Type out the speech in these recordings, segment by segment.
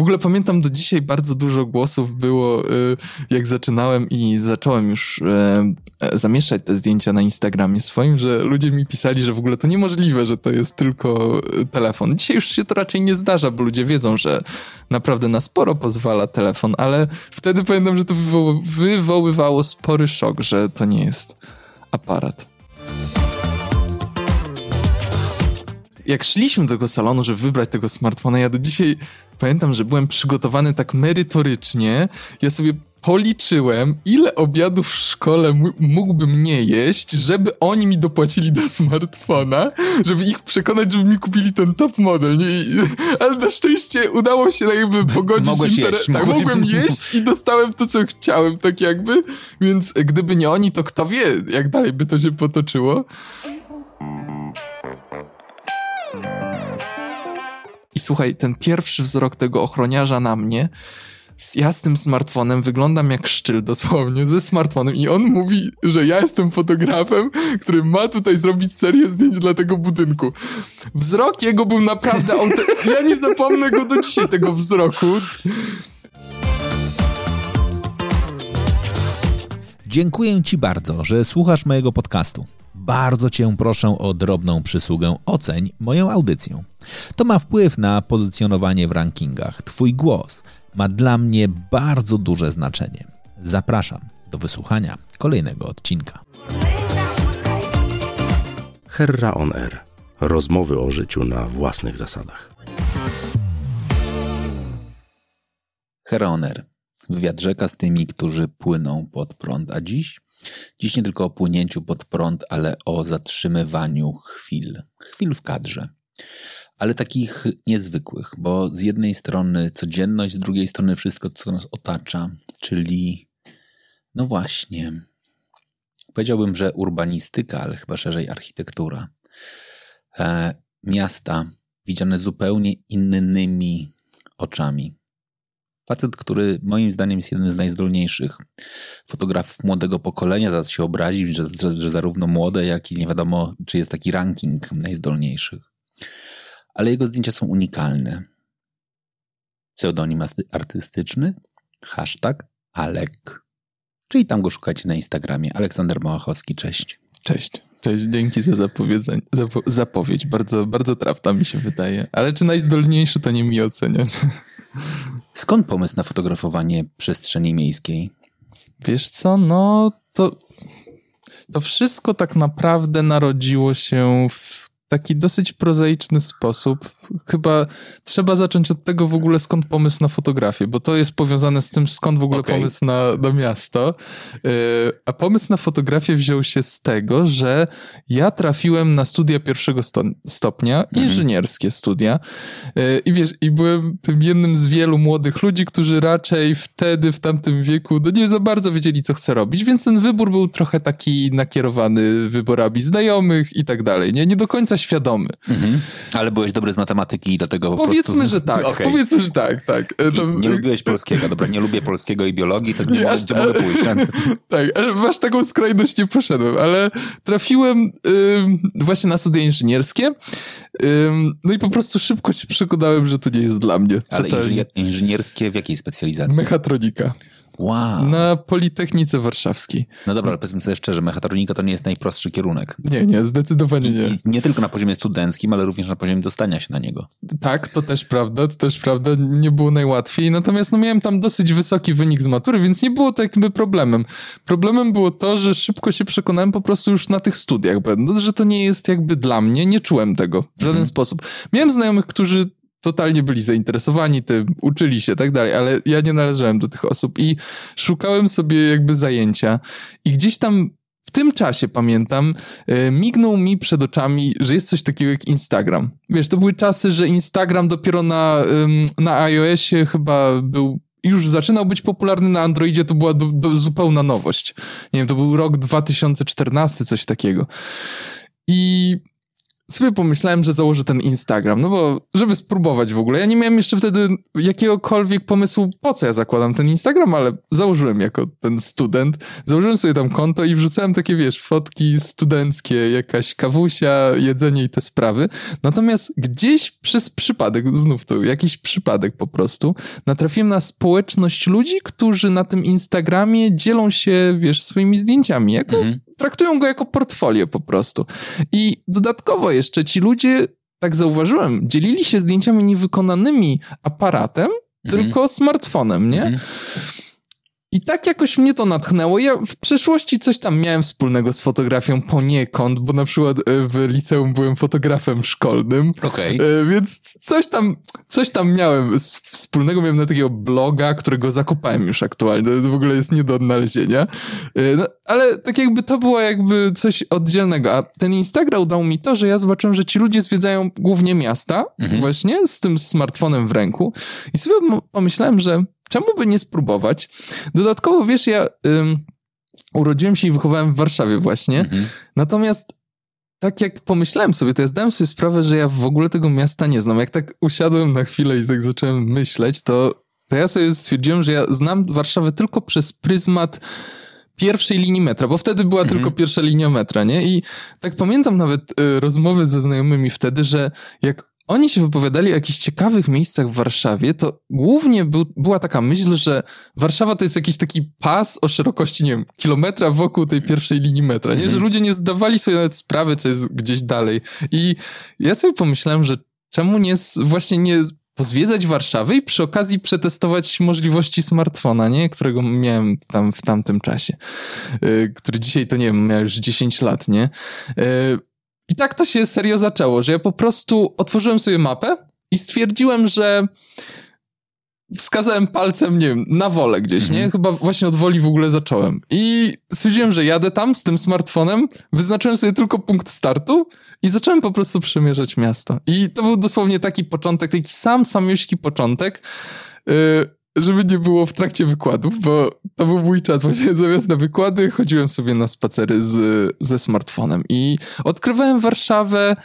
W ogóle pamiętam do dzisiaj bardzo dużo głosów było, jak zaczynałem i zacząłem już zamieszczać te zdjęcia na Instagramie swoim, że ludzie mi pisali, że w ogóle to niemożliwe, że to jest tylko telefon. Dzisiaj już się to raczej nie zdarza, bo ludzie wiedzą, że naprawdę na sporo pozwala telefon, ale wtedy pamiętam, że to wywoływało spory szok, że to nie jest aparat. Jak szliśmy do tego salonu, żeby wybrać tego smartfona, ja do dzisiaj pamiętam, że byłem przygotowany tak merytorycznie. Ja sobie policzyłem, ile obiadów w szkole mógłbym nie jeść, żeby oni mi dopłacili do smartfona, żeby ich przekonać, żeby mi kupili ten top model. Ale na szczęście udało się jakby pogodzić. Mogłem jeść i dostałem to, co chciałem, tak jakby. Więc gdyby nie oni, to kto wie, jak dalej by to się potoczyło. I słuchaj, ten pierwszy wzrok tego ochroniarza na mnie, ja z tym smartfonem wyglądam jak szczyl dosłownie, ze smartfonem, i on mówi, że ja jestem fotografem, który ma tutaj zrobić serię zdjęć dla tego budynku. Wzrok jego był naprawdę... Ja nie zapomnę go do dzisiaj, tego wzroku. Dziękuję Ci bardzo, że słuchasz mojego podcastu. Bardzo Cię proszę o drobną przysługę. Oceń moją audycję. To ma wpływ na pozycjonowanie w rankingach. Twój głos ma dla mnie bardzo duże znaczenie. Zapraszam do wysłuchania kolejnego odcinka. Herra on Air. Rozmowy o życiu na własnych zasadach. Herra on Air. Wywiad rzeka z tymi, którzy płyną pod prąd. A dziś? Dziś nie tylko o płynięciu pod prąd, ale o zatrzymywaniu chwil. Chwil w kadrze. Ale takich niezwykłych, bo z jednej strony codzienność, z drugiej strony wszystko, co nas otacza, czyli no właśnie, powiedziałbym, że urbanistyka, ale chyba szerzej architektura. Miasta widziane zupełnie innymi oczami. Facet, który moim zdaniem jest jednym z najzdolniejszych fotografów młodego pokolenia, zaraz się obrazi, że zarówno młode, jak i nie wiadomo, czy jest taki ranking najzdolniejszych. Ale jego zdjęcia są unikalne. Pseudonim artystyczny, hashtag Alek. Czyli tam go szukajcie na Instagramie. Aleksander Małachowski, cześć. Cześć, dzięki za zapowiedź. Bardzo, bardzo trafna mi się wydaje. Ale czy najzdolniejszy, to nie mi oceniać. Skąd pomysł na fotografowanie przestrzeni miejskiej? Wiesz co, no to wszystko tak naprawdę narodziło się w taki dosyć prozaiczny sposób. Chyba trzeba zacząć od tego w ogóle, skąd pomysł na fotografię, bo to jest powiązane z tym, skąd w ogóle pomysł na miasto. A pomysł na fotografię wziął się z tego, że ja trafiłem na studia pierwszego stopnia, inżynierskie studia. I wiesz, i byłem tym jednym z wielu młodych ludzi, którzy raczej wtedy, w tamtym wieku, no nie za bardzo wiedzieli, co chce robić, więc ten wybór był trochę taki nakierowany wyborami znajomych i tak dalej. Nie do końca świadomy. Mhm. Ale byłeś dobry z matematyki i dlatego że tak. Okay. Powiedzmy, że tak. To... Nie lubiłeś polskiego. Dobra, nie lubię polskiego i biologii, to nie mogę pójść. Tak, ale masz taką skrajność, nie poszedłem, ale trafiłem właśnie na studia inżynierskie. No i po prostu szybko się przekonałem, że to nie jest dla mnie. Ale inżynierskie w jakiej specjalizacji? Mechatronika. Wow. Na Politechnice Warszawskiej. No dobra, ale powiedzmy sobie szczerze, mechatronika to nie jest najprostszy kierunek. Nie, zdecydowanie nie. Nie tylko na poziomie studenckim, ale również na poziomie dostania się na niego. Tak, to też prawda, nie było najłatwiej, natomiast miałem tam dosyć wysoki wynik z matury, więc nie było to jakby problemem. Problemem było to, że szybko się przekonałem po prostu już na tych studiach będąc, że to nie jest jakby dla mnie, nie czułem tego w żaden sposób. Miałem znajomych, którzy totalnie byli zainteresowani tym, uczyli się, tak dalej, ale ja nie należałem do tych osób i szukałem sobie jakby zajęcia i gdzieś tam w tym czasie, pamiętam, mignął mi przed oczami, że jest coś takiego jak Instagram. Wiesz, to były czasy, że Instagram dopiero na iOSie chyba był... Już zaczynał być popularny, na Androidzie to była zupełna nowość. Nie wiem, to był rok 2014, coś takiego. I sobie pomyślałem, że założę ten Instagram, no bo żeby spróbować w ogóle. Ja nie miałem jeszcze wtedy jakiegokolwiek pomysłu, po co ja zakładam ten Instagram, ale założyłem jako ten student. Założyłem sobie tam konto i wrzucałem takie, wiesz, fotki studenckie, jakaś kawusia, jedzenie i te sprawy. Natomiast gdzieś przez przypadek, znów to jakiś przypadek po prostu, natrafiłem na społeczność ludzi, którzy na tym Instagramie dzielą się, wiesz, swoimi zdjęciami, jako traktują go jako portfolio po prostu. I dodatkowo jeszcze ci ludzie, tak zauważyłem, dzielili się zdjęciami niewykonanymi aparatem, tylko smartfonem, nie? I tak jakoś mnie to natchnęło. Ja w przeszłości coś tam miałem wspólnego z fotografią poniekąd, bo na przykład w liceum byłem fotografem szkolnym. Więc coś tam miałem wspólnego. Miałem na takiego bloga, którego zakopałem już aktualnie. To w ogóle jest nie do odnalezienia. No, ale tak jakby to było jakby coś oddzielnego. A ten Instagram dał mi to, że ja zobaczyłem, że ci ludzie zwiedzają głównie miasta właśnie z tym smartfonem w ręku. I sobie pomyślałem, że czemu by nie spróbować? Dodatkowo, wiesz, ja urodziłem się i wychowałem w Warszawie właśnie. Natomiast tak jak pomyślałem sobie, to ja zdałem sobie sprawę, że ja w ogóle tego miasta nie znam. Jak tak usiadłem na chwilę i tak zacząłem myśleć, to ja sobie stwierdziłem, że ja znam Warszawę tylko przez pryzmat pierwszej linii metra, bo wtedy była tylko pierwsza linia metra, nie? I tak pamiętam nawet rozmowy ze znajomymi wtedy, że jak oni się wypowiadali o jakichś ciekawych miejscach w Warszawie, to głównie była taka myśl, że Warszawa to jest jakiś taki pas o szerokości, nie wiem, kilometra wokół tej pierwszej linii metra, nie? Że ludzie nie zdawali sobie nawet sprawy, co jest gdzieś dalej. I ja sobie pomyślałem, że czemu nie pozwiedzać Warszawy i przy okazji przetestować możliwości smartfona, nie? Którego miałem tam w tamtym czasie, który dzisiaj to, nie wiem, miał już 10 lat, nie? I tak to się serio zaczęło, że ja po prostu otworzyłem sobie mapę i stwierdziłem, że wskazałem palcem, nie wiem, na Wolę gdzieś, nie? Chyba właśnie od Woli w ogóle zacząłem. I stwierdziłem, że jadę tam z tym smartfonem, wyznaczyłem sobie tylko punkt startu i zacząłem po prostu przemierzać miasto. I to był dosłownie taki początek, taki samiuśki początek, żeby nie było w trakcie wykładów, bo to był mój czas właśnie, zamiast na wykłady chodziłem sobie na spacery ze smartfonem i odkrywałem Warszawę,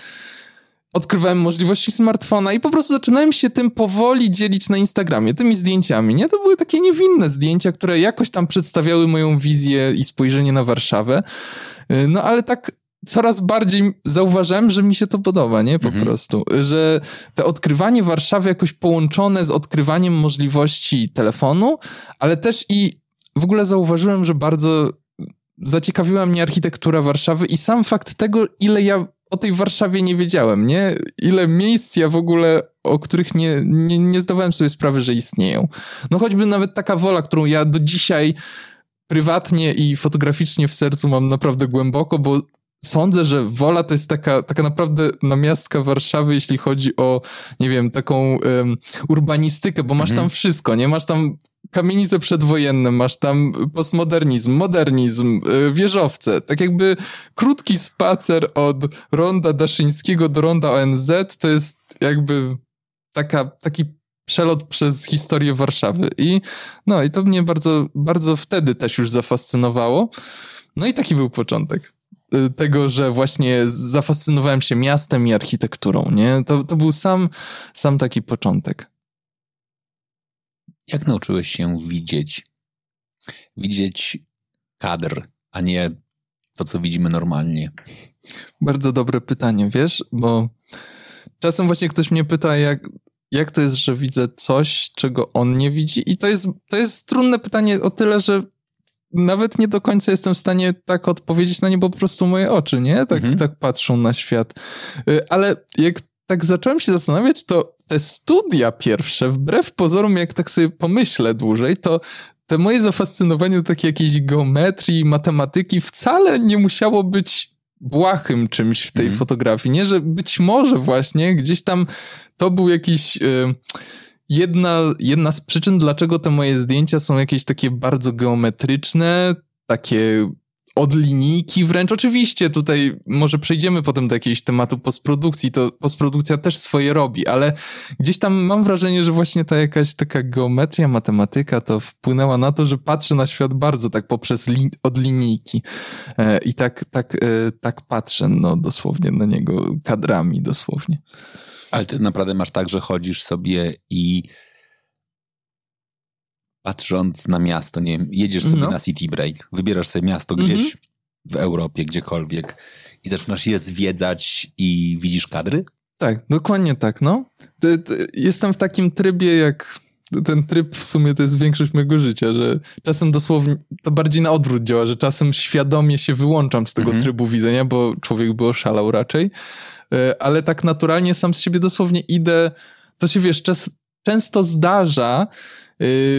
odkrywałem możliwości smartfona i po prostu zaczynałem się tym powoli dzielić na Instagramie, tymi zdjęciami, nie? To były takie niewinne zdjęcia, które jakoś tam przedstawiały moją wizję i spojrzenie na Warszawę, no ale tak coraz bardziej zauważyłem, że mi się to podoba, nie? Po prostu. Że to odkrywanie Warszawy jakoś połączone z odkrywaniem możliwości telefonu, ale też i w ogóle zauważyłem, że bardzo zaciekawiła mnie architektura Warszawy i sam fakt tego, ile ja o tej Warszawie nie wiedziałem, nie? Ile miejsc ja w ogóle, o których nie zdawałem sobie sprawy, że istnieją. No choćby nawet taka Wola, którą ja do dzisiaj prywatnie i fotograficznie w sercu mam naprawdę głęboko, bo sądzę, że Wola to jest taka naprawdę namiastka Warszawy, jeśli chodzi o, nie wiem, taką urbanistykę, bo masz tam wszystko, nie? Masz tam kamienice przedwojenne, masz tam postmodernizm, modernizm, wieżowce. Tak jakby krótki spacer od Ronda Daszyńskiego do Ronda ONZ to jest jakby taki przelot przez historię Warszawy. I to mnie bardzo, bardzo wtedy też już zafascynowało. No i taki był początek tego, że właśnie zafascynowałem się miastem i architekturą, nie? To był sam taki początek. Jak nauczyłeś się widzieć? Widzieć kadr, a nie to, co widzimy normalnie. Bardzo dobre pytanie, wiesz? Bo czasem właśnie ktoś mnie pyta, jak to jest, że widzę coś, czego on nie widzi? I to jest trudne pytanie o tyle, że nawet nie do końca jestem w stanie tak odpowiedzieć na nie, bo po prostu moje oczy, nie? Tak patrzą na świat. Ale jak tak zacząłem się zastanawiać, to te studia pierwsze, wbrew pozorom, jak tak sobie pomyślę dłużej, to te moje zafascynowanie do takiej jakiejś geometrii, matematyki wcale nie musiało być błahym czymś w tej fotografii, nie? Że być może właśnie gdzieś tam to był jakiś... Jedna z przyczyn, dlaczego te moje zdjęcia są jakieś takie bardzo geometryczne, takie od linijki wręcz. Oczywiście tutaj może przejdziemy potem do jakiegoś tematu postprodukcji, to postprodukcja też swoje robi, ale gdzieś tam mam wrażenie, że właśnie ta jakaś taka geometria, matematyka to wpłynęła na to, że patrzę na świat bardzo tak poprzez od linijki i tak patrzę no dosłownie na niego kadrami dosłownie. Ale ty naprawdę masz tak, że chodzisz sobie i patrząc na miasto, nie wiem, jedziesz sobie na city break, wybierasz sobie miasto gdzieś w Europie, gdziekolwiek i zaczynasz je zwiedzać i widzisz kadry? Tak, dokładnie tak, no. Jestem w takim trybie jak... Ten tryb w sumie to jest większość mojego życia, że czasem dosłownie, to bardziej na odwrót działa, że czasem świadomie się wyłączam z tego trybu widzenia, bo człowiek by oszalał raczej, ale tak naturalnie sam z siebie dosłownie idę, to się wiesz, często zdarza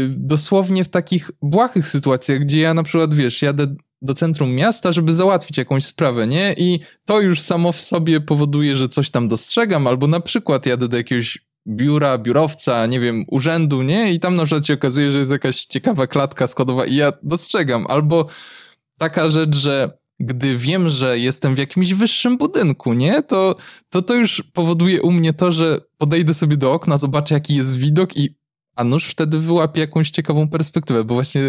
dosłownie w takich błahych sytuacjach, gdzie ja na przykład wiesz, jadę do centrum miasta, żeby załatwić jakąś sprawę, nie? I to już samo w sobie powoduje, że coś tam dostrzegam, albo na przykład jadę do jakiegoś biura, biurowca, nie wiem, urzędu, nie? I tam na przykład się okazuje, że jest jakaś ciekawa klatka schodowa i ja dostrzegam. Albo taka rzecz, że gdy wiem, że jestem w jakimś wyższym budynku, nie? To już powoduje u mnie to, że podejdę sobie do okna, zobaczę jaki jest widok i a nuż wtedy wyłapię jakąś ciekawą perspektywę, bo właśnie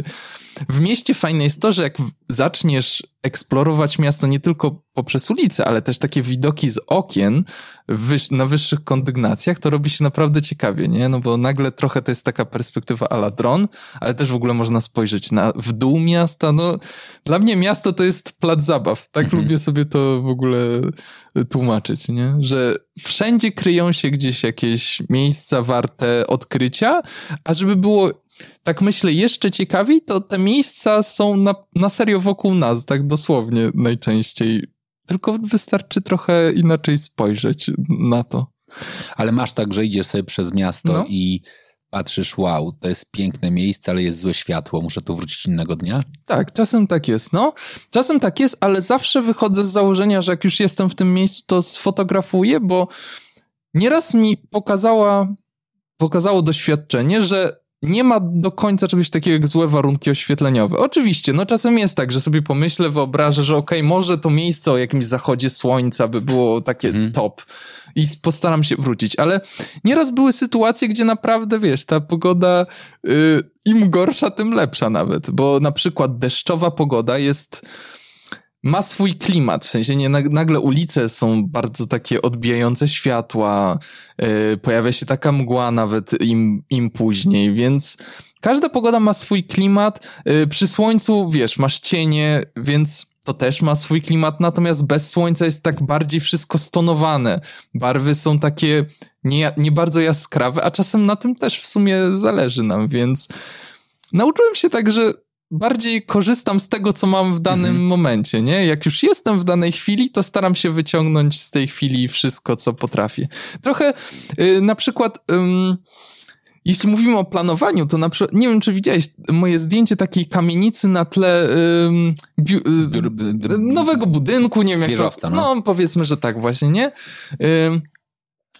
w mieście fajne jest to, że jak zaczniesz eksplorować miasto nie tylko poprzez ulice, ale też takie widoki z okien na wyższych kondygnacjach, to robi się naprawdę ciekawie, nie? No bo nagle trochę to jest taka perspektywa à la dron, ale też w ogóle można spojrzeć w dół miasta. No, dla mnie miasto to jest plac zabaw. Tak lubię sobie to w ogóle tłumaczyć, nie? Że wszędzie kryją się gdzieś jakieś miejsca warte odkrycia, a żeby było... Tak myślę, jeszcze ciekawiej, to te miejsca są na serio wokół nas, tak dosłownie najczęściej. Tylko wystarczy trochę inaczej spojrzeć na to. Ale masz tak, że idziesz sobie przez miasto i patrzysz, wow, to jest piękne miejsce, ale jest złe światło, muszę tu wrócić innego dnia? Tak, czasem tak jest, no. Czasem tak jest, ale zawsze wychodzę z założenia, że jak już jestem w tym miejscu, to sfotografuję, bo nieraz mi pokazało doświadczenie, że nie ma do końca czegoś takiego jak złe warunki oświetleniowe. Oczywiście, no czasem jest tak, że sobie pomyślę, wyobrażę, że okej, może to miejsce o jakimś zachodzie słońca by było takie top i postaram się wrócić, ale nieraz były sytuacje, gdzie naprawdę, wiesz, ta pogoda im gorsza, tym lepsza nawet, bo na przykład deszczowa pogoda ma swój klimat, w sensie nagle ulice są bardzo takie odbijające światła, pojawia się taka mgła nawet im później, więc każda pogoda ma swój klimat, przy słońcu, wiesz, masz cienie, więc to też ma swój klimat, natomiast bez słońca jest tak bardziej wszystko stonowane, barwy są takie nie bardzo jaskrawe, a czasem na tym też w sumie zależy nam, więc nauczyłem się tak, że bardziej korzystam z tego, co mam w danym momencie, nie? Jak już jestem w danej chwili, to staram się wyciągnąć z tej chwili wszystko, co potrafię. Trochę na przykład, jeśli mówimy o planowaniu, to na przykład, nie wiem, czy widziałeś moje zdjęcie takiej kamienicy na tle nowego budynku, nie wiem jak wieżowca, to... No, powiedzmy, że tak właśnie, nie?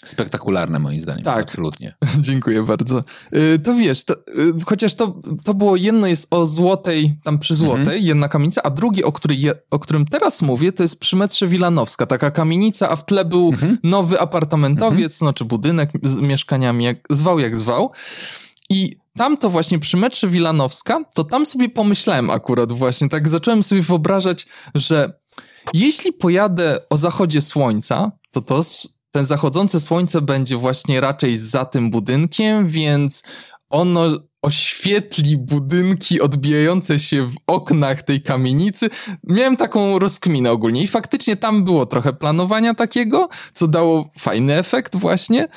Spektakularne moim zdaniem, tak, absolutnie. Dziękuję bardzo. To wiesz, chociaż to było jedno jest o Złotej, tam przy Złotej, jedna kamienica, a drugi, o którym teraz mówię, to jest przy metrze Wilanowska, taka kamienica, a w tle był nowy apartamentowiec, czy budynek z mieszkaniami, jak zwał. I tam to właśnie przy metrze Wilanowska, to tam sobie pomyślałem akurat właśnie, tak zacząłem sobie wyobrażać, że jeśli pojadę o zachodzie słońca, to ten zachodzące słońce będzie właśnie raczej za tym budynkiem, więc ono oświetli budynki odbijające się w oknach tej kamienicy. Miałem taką rozkminę ogólnie i faktycznie tam było trochę planowania takiego, co dało fajny efekt właśnie,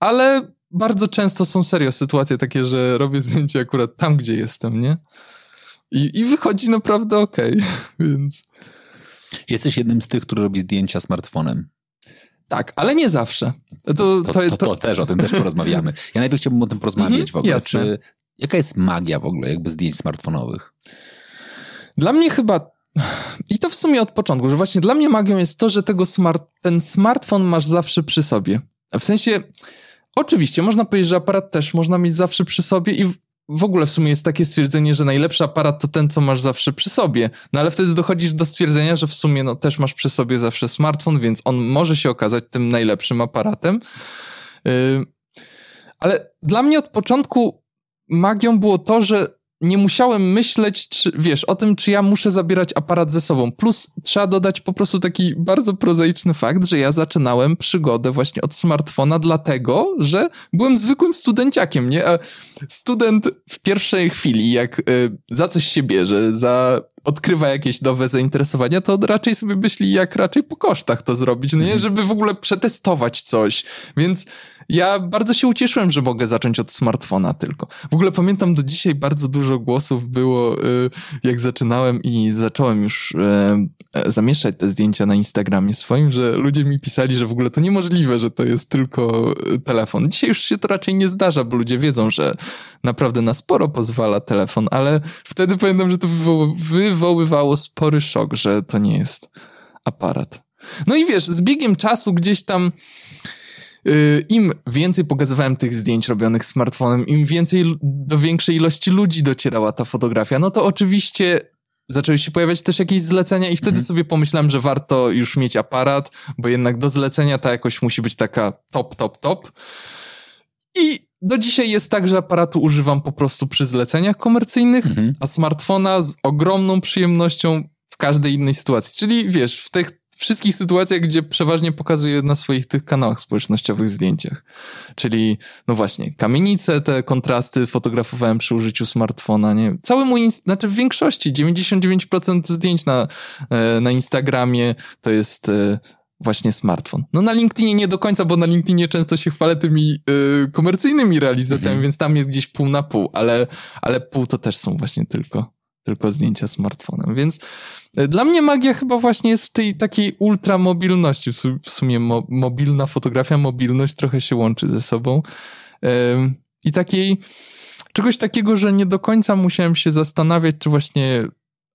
ale bardzo często są serio sytuacje takie, że robię zdjęcie akurat tam, gdzie jestem, nie? I wychodzi naprawdę okej, więc... Jesteś jednym z tych, który robi zdjęcia smartfonem. Tak, ale nie zawsze. To też, o tym też porozmawiamy. Ja najpierw chciałbym o tym porozmawiać w ogóle. Jasne. Jaka jest magia w ogóle jakby zdjęć smartfonowych? Dla mnie chyba, i to w sumie od początku, że właśnie dla mnie magią jest to, że ten smartfon masz zawsze przy sobie. W sensie, oczywiście można powiedzieć, że aparat też można mieć zawsze przy sobie i w ogóle w sumie jest takie stwierdzenie, że najlepszy aparat to ten, co masz zawsze przy sobie. No ale wtedy dochodzisz do stwierdzenia, że w sumie no, też masz przy sobie zawsze smartfon, więc on może się okazać tym najlepszym aparatem. Ale dla mnie od początku magią było to, że nie musiałem myśleć, czy, wiesz, o tym, czy ja muszę zabierać aparat ze sobą. Plus trzeba dodać po prostu taki bardzo prozaiczny fakt, że ja zaczynałem przygodę właśnie od smartfona, dlatego, że byłem zwykłym studenciakiem, nie? A student w pierwszej chwili, jak za coś się bierze, odkrywa jakieś nowe zainteresowania, to raczej sobie myśli, jak raczej po kosztach to zrobić, no nie? Żeby w ogóle przetestować coś. Więc ja bardzo się ucieszyłem, że mogę zacząć od smartfona tylko. W ogóle pamiętam do dzisiaj bardzo dużo głosów było, jak zaczynałem i zacząłem już zamieszczać te zdjęcia na Instagramie swoim, że ludzie mi pisali, że w ogóle to niemożliwe, że to jest tylko telefon. Dzisiaj już się to raczej nie zdarza, bo ludzie wiedzą, że naprawdę na sporo pozwala telefon, ale wtedy pamiętam, że to wywoływało spory szok, że to nie jest aparat. No i wiesz, z biegiem czasu gdzieś tam im więcej pokazywałem tych zdjęć robionych smartfonem, im więcej do większej ilości ludzi docierała ta fotografia, no to oczywiście zaczęły się pojawiać też jakieś zlecenia i wtedy sobie pomyślałem, że warto już mieć aparat, bo jednak do zlecenia ta jakość musi być taka top. I do dzisiaj jest tak, że aparatu używam po prostu przy zleceniach komercyjnych, a smartfona z ogromną przyjemnością w każdej innej sytuacji. Czyli wiesz, w tych wszystkich sytuacjach, gdzie przeważnie pokazuję na swoich tych kanałach społecznościowych zdjęciach. Czyli, no właśnie, kamienice, te kontrasty fotografowałem przy użyciu smartfona, nie? Cały mój, znaczy w większości, 99% zdjęć na Instagramie to jest właśnie smartfon. No na LinkedInie nie do końca, bo na LinkedInie często się chwalę tymi komercyjnymi realizacjami, więc tam jest gdzieś pół na pół, ale pół to też są właśnie tylko zdjęcia smartfonem, więc dla mnie magia chyba właśnie jest w tej takiej ultramobilności, w sumie mobilna fotografia, mobilność trochę się łączy ze sobą i takiej czegoś takiego, że nie do końca musiałem się zastanawiać, czy właśnie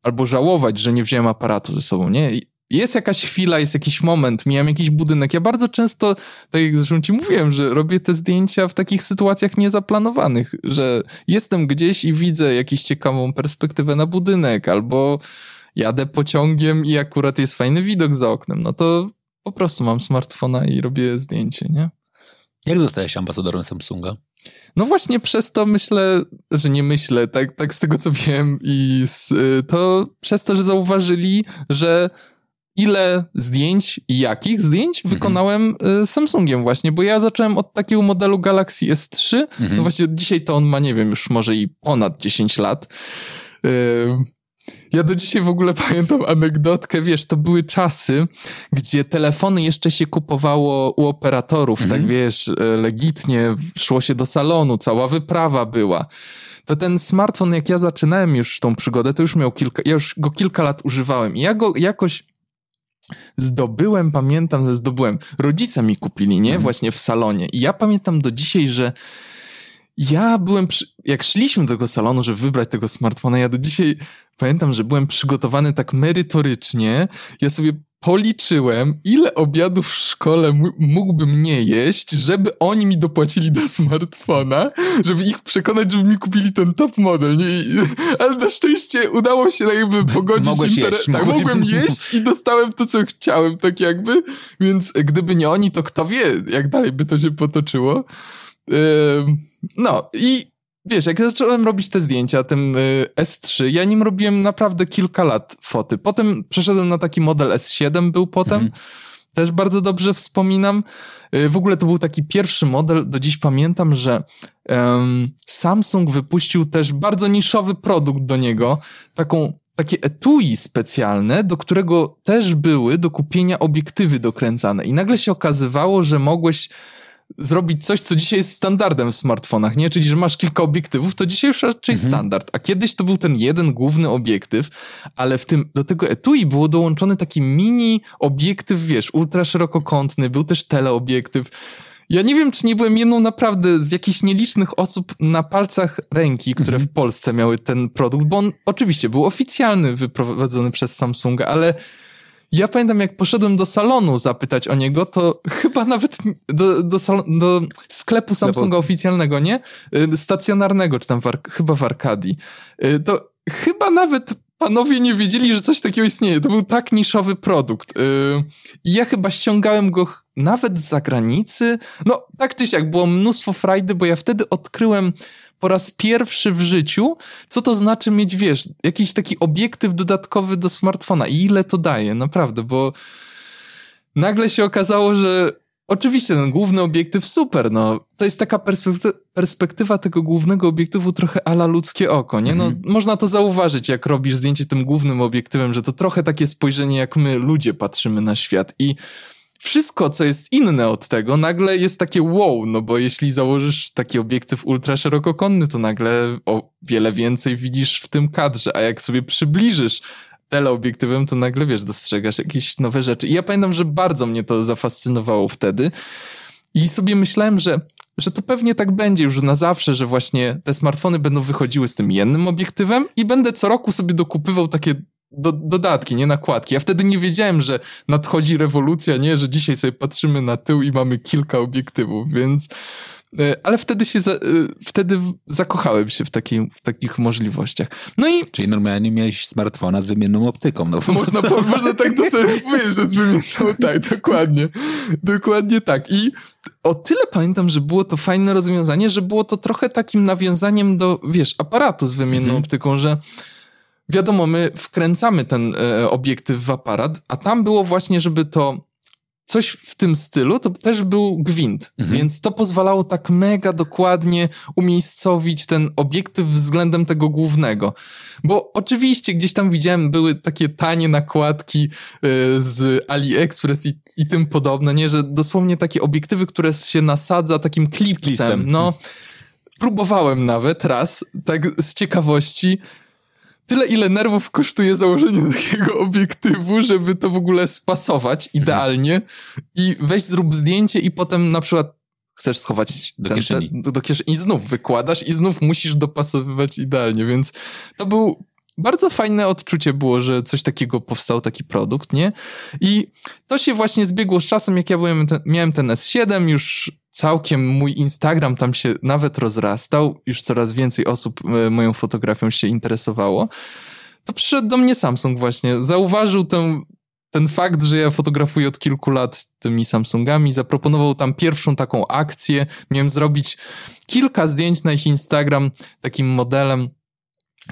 albo żałować, że nie wziąłem aparatu ze sobą, nie? Jest jakaś chwila, jest jakiś moment, mijam jakiś budynek. Ja bardzo często, tak jak zresztą ci mówiłem, że robię te zdjęcia w takich sytuacjach niezaplanowanych, że jestem gdzieś i widzę jakąś ciekawą perspektywę na budynek, albo jadę pociągiem i akurat jest fajny widok za oknem. No to po prostu mam smartfona i robię zdjęcie, nie? Jak zostałeś ambasadorem Samsunga? No właśnie przez to myślę, tak z tego co wiem i to przez to, że zauważyli, że ile zdjęć i jakich zdjęć wykonałem Samsungiem właśnie, bo ja zacząłem od takiego modelu Galaxy S3, no właśnie dzisiaj to on ma, nie wiem, już może i ponad 10 lat. Ja do dzisiaj w ogóle pamiętam anegdotkę, wiesz, to były czasy, gdzie telefony jeszcze się kupowało u operatorów, tak wiesz, legitnie, szło się do salonu, cała wyprawa była. To ten smartfon, jak ja zaczynałem już tą przygodę, to już miał ja już go kilka lat używałem i ja go jakoś zdobyłem. Rodzice mi kupili, nie? Właśnie w salonie. I ja pamiętam do dzisiaj, że ja byłem, jak szliśmy do tego salonu, żeby wybrać tego smartfona, ja do dzisiaj pamiętam, że byłem przygotowany tak merytorycznie. Ja sobie policzyłem, ile obiadów w szkole mógłbym nie jeść, żeby oni mi dopłacili do smartfona, żeby ich przekonać, żeby mi kupili ten top model. Ale na szczęście udało się jakby pogodzić. Mogłem jeść i dostałem to, co chciałem, tak jakby. Więc gdyby nie oni, to kto wie, jak dalej by to się potoczyło. No i wiesz, jak zacząłem robić te zdjęcia, tym S3, ja nim robiłem naprawdę kilka lat foty. Potem przeszedłem na taki model S7 był potem. Też bardzo dobrze wspominam. W ogóle to był taki pierwszy model, do dziś pamiętam, że Samsung wypuścił też bardzo niszowy produkt do niego. Takie etui specjalne, do którego też były do kupienia obiektywy dokręcane. I nagle się okazywało, że mogłeś zrobić coś, co dzisiaj jest standardem w smartfonach, nie? Czyli, że masz kilka obiektywów, to dzisiaj już raczej standard. A kiedyś to był ten jeden główny obiektyw, ale do tego etui było dołączony taki mini obiektyw, wiesz, ultraszerokokątny, był też teleobiektyw. Ja nie wiem, czy nie byłem jedną naprawdę z jakichś nielicznych osób na palcach ręki, które w Polsce miały ten produkt, bo on oczywiście był oficjalny, wyprowadzony przez Samsunga, ale Ja pamiętam, jak poszedłem do salonu zapytać o niego, to chyba nawet do sklepu Samsunga oficjalnego, nie? Stacjonarnego, czy tam chyba w Arkadii. To chyba nawet panowie nie wiedzieli, że coś takiego istnieje. To był tak niszowy produkt. Ja chyba ściągałem go nawet z zagranicy. No, tak czy siak, było mnóstwo frajdy, bo ja wtedy odkryłem po raz pierwszy w życiu, co to znaczy mieć, wiesz, jakiś taki obiektyw dodatkowy do smartfona i ile to daje, naprawdę, bo nagle się okazało, że oczywiście ten główny obiektyw super, no, to jest taka perspektywa tego głównego obiektywu trochę a la ludzkie oko, nie? No, można to zauważyć, jak robisz zdjęcie tym głównym obiektywem, że to trochę takie spojrzenie, jak my ludzie patrzymy na świat i wszystko, co jest inne od tego, nagle jest takie wow, no bo jeśli założysz taki obiektyw ultraszerokokątny, to nagle o wiele więcej widzisz w tym kadrze, a jak sobie przybliżysz teleobiektywem, to nagle, wiesz, dostrzegasz jakieś nowe rzeczy. I ja pamiętam, że bardzo mnie to zafascynowało wtedy i sobie myślałem, że to pewnie tak będzie już na zawsze, że właśnie te smartfony będą wychodziły z tym jednym obiektywem i będę co roku sobie dokupywał takie dodatki, nie, nakładki. Ja wtedy nie wiedziałem, że nadchodzi rewolucja, nie, że dzisiaj sobie patrzymy na tył i mamy kilka obiektywów, więc... Ale wtedy wtedy zakochałem się w takich możliwościach. No i... Czyli normalnie miałeś smartfona z wymienną optyką. No można tak to sobie powiedzieć, że z wymienną, tak, dokładnie. Dokładnie tak. I o tyle pamiętam, że było to fajne rozwiązanie, że było to trochę takim nawiązaniem do, wiesz, aparatu z wymienną optyką, że wiadomo, my wkręcamy ten obiektyw w aparat, a tam było właśnie, żeby to coś w tym stylu, to też był gwint, więc to pozwalało tak mega dokładnie umiejscowić ten obiektyw względem tego głównego. Bo oczywiście gdzieś tam widziałem, były takie tanie nakładki z AliExpress i tym podobne, nie, że dosłownie takie obiektywy, które się nasadza takim klipsem. No, próbowałem nawet raz, tak z ciekawości, tyle, ile nerwów kosztuje założenie takiego obiektywu, żeby to w ogóle spasować idealnie i weź zrób zdjęcie i potem na przykład chcesz schować do kieszeni. Do kieszeni i znów wykładasz i znów musisz dopasowywać idealnie, więc to był bardzo fajne odczucie było, że coś takiego powstał, taki produkt, nie? I to się właśnie zbiegło z czasem, jak ja miałem ten S7, już całkiem mój Instagram tam się nawet rozrastał, już coraz więcej osób moją fotografią się interesowało, to przyszedł do mnie Samsung właśnie, zauważył ten fakt, że ja fotografuję od kilku lat tymi Samsungami, zaproponował tam pierwszą taką akcję, miałem zrobić kilka zdjęć na ich Instagram takim modelem,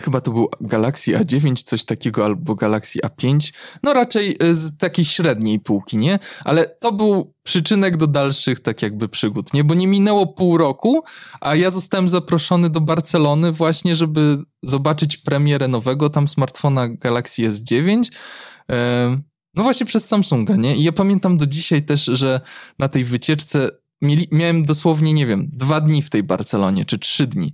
chyba to był Galaxy A9, coś takiego, albo Galaxy A5, no raczej z takiej średniej półki, nie? Ale to był przyczynek do dalszych tak jakby przygód, nie? Bo nie minęło pół roku, a ja zostałem zaproszony do Barcelony właśnie, żeby zobaczyć premierę nowego tam smartfona Galaxy S9, no właśnie przez Samsunga, nie? I ja pamiętam do dzisiaj też, że na tej wycieczce miałem dosłownie, nie wiem, 2 dni w tej Barcelonie, czy 3 dni.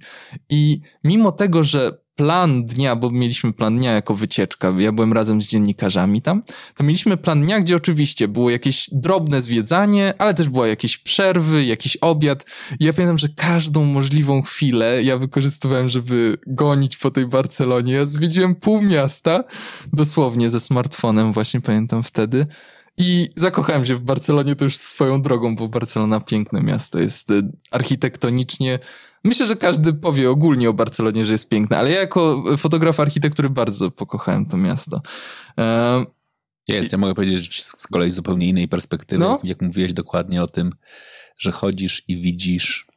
I mimo tego, że plan dnia, bo mieliśmy plan dnia jako wycieczka, ja byłem razem z dziennikarzami tam, to mieliśmy plan dnia, gdzie oczywiście było jakieś drobne zwiedzanie, ale też były jakieś przerwy, jakiś obiad. I ja pamiętam, że każdą możliwą chwilę ja wykorzystywałem, żeby gonić po tej Barcelonie. Ja zwiedziłem pół miasta, dosłownie ze smartfonem właśnie, pamiętam wtedy. I zakochałem się w Barcelonie to już swoją drogą, bo Barcelona piękne miasto jest architektonicznie. Myślę, że każdy powie ogólnie o Barcelonie, że jest piękne, ale ja jako fotograf architektury bardzo pokochałem to miasto. Ja mogę powiedzieć, że z kolei z zupełnie innej perspektywy, no? Jak mówiłeś dokładnie o tym, że chodzisz i widzisz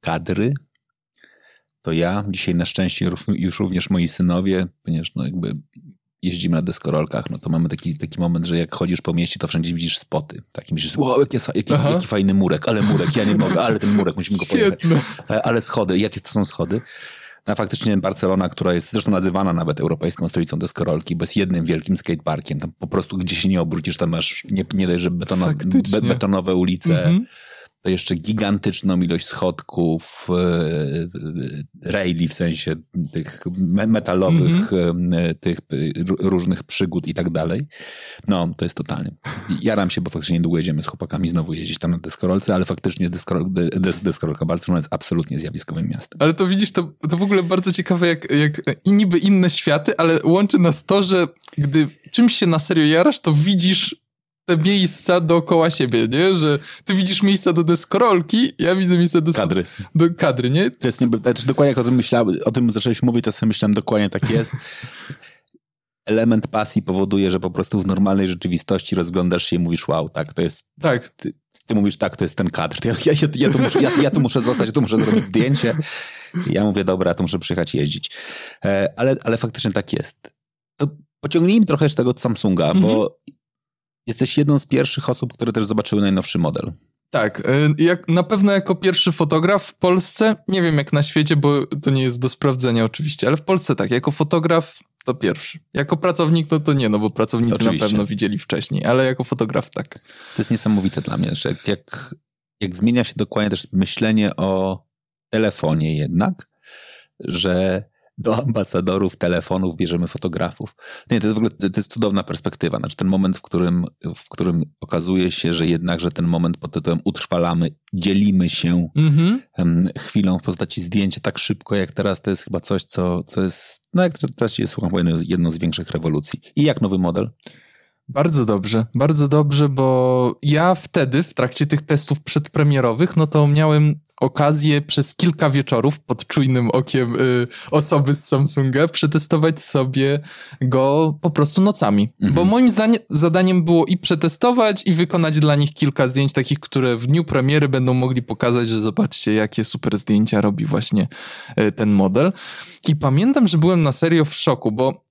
kadry, to ja dzisiaj na szczęście już również moi synowie, ponieważ no jakby jeździmy na deskorolkach, no to mamy taki moment, że jak chodzisz po mieście, to wszędzie widzisz spoty. Taki myślisz, wow, jaki fajny murek, ale murek, ja nie mogę, ale ten murek, musimy go pojechać. Ale schody, jakie to są schody? A faktycznie Barcelona, która jest zresztą nazywana nawet europejską stolicą deskorolki, bo jest jednym wielkim skateparkiem, tam po prostu gdzie się nie obrócisz, tam masz, nie daj, że betonowe ulice, to jeszcze gigantyczną ilość schodków, raili w sensie tych metalowych, tych różnych przygód i tak dalej. No, to jest totalnie. Jaram się, bo faktycznie niedługo jedziemy z chłopakami znowu jeździć tam na deskorolce, ale faktycznie deskorolka Barcelona jest absolutnie zjawiskowym miastem. Ale to widzisz, to w ogóle bardzo ciekawe, jak i niby inne światy, ale łączy nas to, że gdy czymś się na serio jarasz, to widzisz te miejsca dookoła siebie, nie? Że ty widzisz miejsca do deskorolki, ja widzę miejsca do kadry. Do kadry, nie? To jest niby, znaczy dokładnie jak o tym zacząłeś mówić, to sobie myślałem, dokładnie tak jest. Element pasji powoduje, że po prostu w normalnej rzeczywistości rozglądasz się i mówisz wow, tak, to jest... Tak. Ty mówisz tak, to jest ten kadr. Ja tu muszę zrobić zdjęcie. Ja mówię dobra, to muszę przyjechać jeździć. Ale faktycznie tak jest. To pociągnijmy trochę z tego od Samsunga, bo jesteś jedną z pierwszych osób, które też zobaczyły najnowszy model. Tak, na pewno jako pierwszy fotograf w Polsce, nie wiem jak na świecie, bo to nie jest do sprawdzenia oczywiście, ale w Polsce tak, jako fotograf to pierwszy. Jako pracownik to nie, no bo pracownicy oczywiście na pewno widzieli wcześniej, ale jako fotograf tak. To jest niesamowite dla mnie, że jak zmienia się dokładnie też myślenie o telefonie jednak, że... do ambasadorów telefonów bierzemy fotografów. Nie, to jest w ogóle cudowna perspektywa. Znaczy ten moment, w którym okazuje się, że jednakże ten moment pod tytułem utrwalamy, dzielimy się chwilą w postaci zdjęcia tak szybko jak teraz, to jest chyba coś, co jest, no jak teraz jest, słucham, jedną z większych rewolucji. I jak nowy model? Bardzo dobrze, bo ja wtedy w trakcie tych testów przedpremierowych, no to miałem okazję przez kilka wieczorów pod czujnym okiem osoby z Samsunga przetestować sobie go po prostu nocami. Bo moim zadaniem było i przetestować, i wykonać dla nich kilka zdjęć takich, które w dniu premiery będą mogli pokazać, że zobaczcie, jakie super zdjęcia robi właśnie ten model. I pamiętam, że byłem na serio w szoku, bo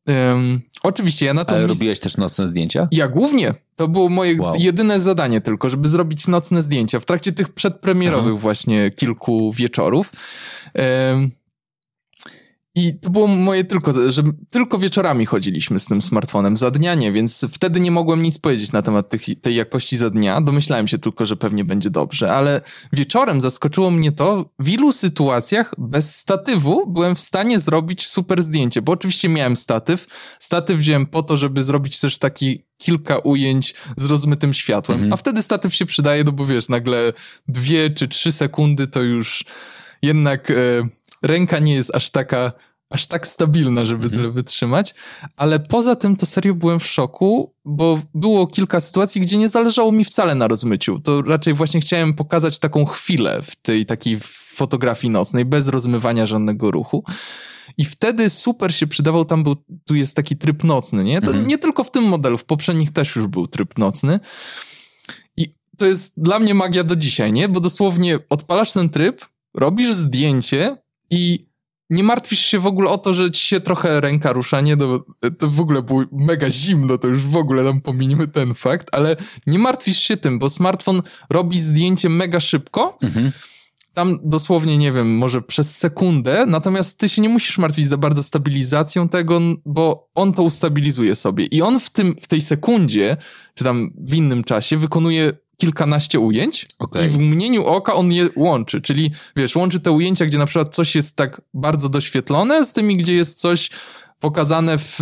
oczywiście ja na to... Ale robiłeś też nocne zdjęcia? Ja głównie. To było moje jedyne zadanie tylko, żeby zrobić nocne zdjęcia w trakcie tych przedpremierowych właśnie kilku wieczorów. I to było moje tylko, że tylko wieczorami chodziliśmy z tym smartfonem za dnia, nie, więc wtedy nie mogłem nic powiedzieć na temat tej jakości za dnia. Domyślałem się tylko, że pewnie będzie dobrze, ale wieczorem zaskoczyło mnie to, w ilu sytuacjach bez statywu byłem w stanie zrobić super zdjęcie, bo oczywiście miałem statyw. Statyw wziąłem po to, żeby zrobić też taki kilka ujęć z rozmytym światłem, a wtedy statyw się przydaje, no bo wiesz, nagle 2 czy 3 sekundy to już jednak... Ręka nie jest aż tak stabilna, żeby tyle wytrzymać, ale poza tym to serio byłem w szoku, bo było kilka sytuacji, gdzie nie zależało mi wcale na rozmyciu. To raczej właśnie chciałem pokazać taką chwilę w tej takiej fotografii nocnej, bez rozmywania żadnego ruchu. I wtedy super się przydawał, tam był, tu jest taki tryb nocny, nie? To nie tylko w tym modelu, w poprzednich też już był tryb nocny. I to jest dla mnie magia do dzisiaj, nie? Bo dosłownie odpalasz ten tryb, robisz zdjęcie, i nie martwisz się w ogóle o to, że ci się trochę ręka rusza, nie? To w ogóle było mega zimno, to już w ogóle tam pominimy ten fakt, ale nie martwisz się tym, bo smartfon robi zdjęcie mega szybko, tam dosłownie, nie wiem, może przez sekundę, natomiast ty się nie musisz martwić za bardzo stabilizacją tego, bo on to ustabilizuje sobie i on w tej sekundzie, czy tam w innym czasie wykonuje kilkanaście ujęć i w mgnieniu oka on je łączy, czyli wiesz, łączy te ujęcia, gdzie na przykład coś jest tak bardzo doświetlone z tymi, gdzie jest coś pokazane w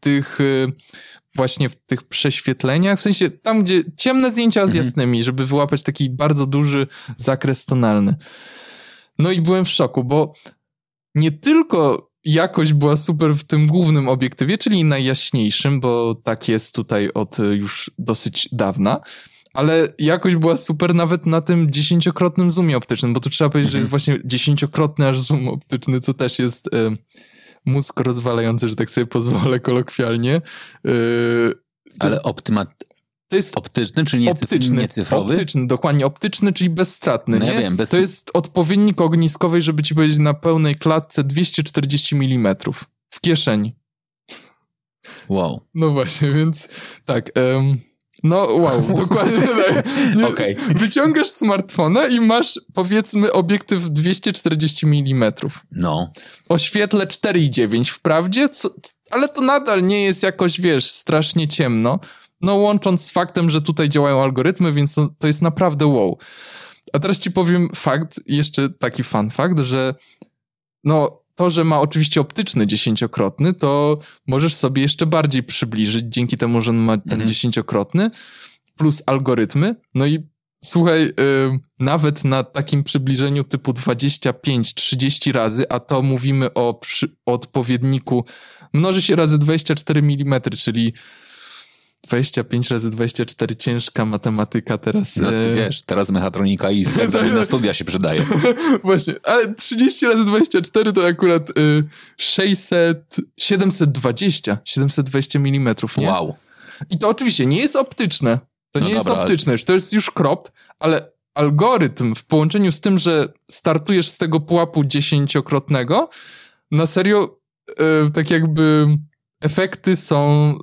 tych właśnie w tych prześwietleniach, w sensie tam, gdzie ciemne zdjęcia z jasnymi, żeby wyłapać taki bardzo duży zakres tonalny. No i byłem w szoku, bo nie tylko jakość była super w tym głównym obiektywie, czyli najjaśniejszym, bo tak jest tutaj od już dosyć dawna, ale jakość była super nawet na tym 10-krotnym zoomie optycznym, bo tu trzeba powiedzieć, że jest właśnie 10-krotny aż zoom optyczny, co też jest mózg rozwalający, że tak sobie pozwolę kolokwialnie. Ale to jest optyczny, czyli nie cyfrowy? Optyczny, dokładnie optyczny, czyli bezstratny. No nie? Ja wiem, to jest odpowiednik ogniskowej, żeby ci powiedzieć, na pełnej klatce 240 mm w kieszeni. Wow. No właśnie, więc tak... No wow, dokładnie tak. Wyciągasz smartfona i masz, powiedzmy, obiektyw 240 mm. No. O świetle 4,9 wprawdzie, ale to nadal nie jest jakoś, wiesz, strasznie ciemno. No łącząc z faktem, że tutaj działają algorytmy, więc to jest naprawdę wow. A teraz ci powiem fakt, jeszcze taki fun fact, że no to, że ma oczywiście optyczny dziesięciokrotny, to możesz sobie jeszcze bardziej przybliżyć dzięki temu, że on ma ten dziesięciokrotny plus algorytmy. No i słuchaj, nawet na takim przybliżeniu typu 25-30 razy, a to mówimy o odpowiedniku, mnoży się razy 24 mm, czyli 25 razy 24, ciężka matematyka teraz. No, wiesz, teraz mechatronika i egzamin na studia się przydaje. Właśnie, ale 30 razy 24 to akurat 720 mm, nie? Wow. I to oczywiście nie jest optyczne. To nie jest optyczne już, to jest już krop, ale algorytm w połączeniu z tym, że startujesz z tego pułapu dziesięciokrotnego, na serio tak jakby efekty są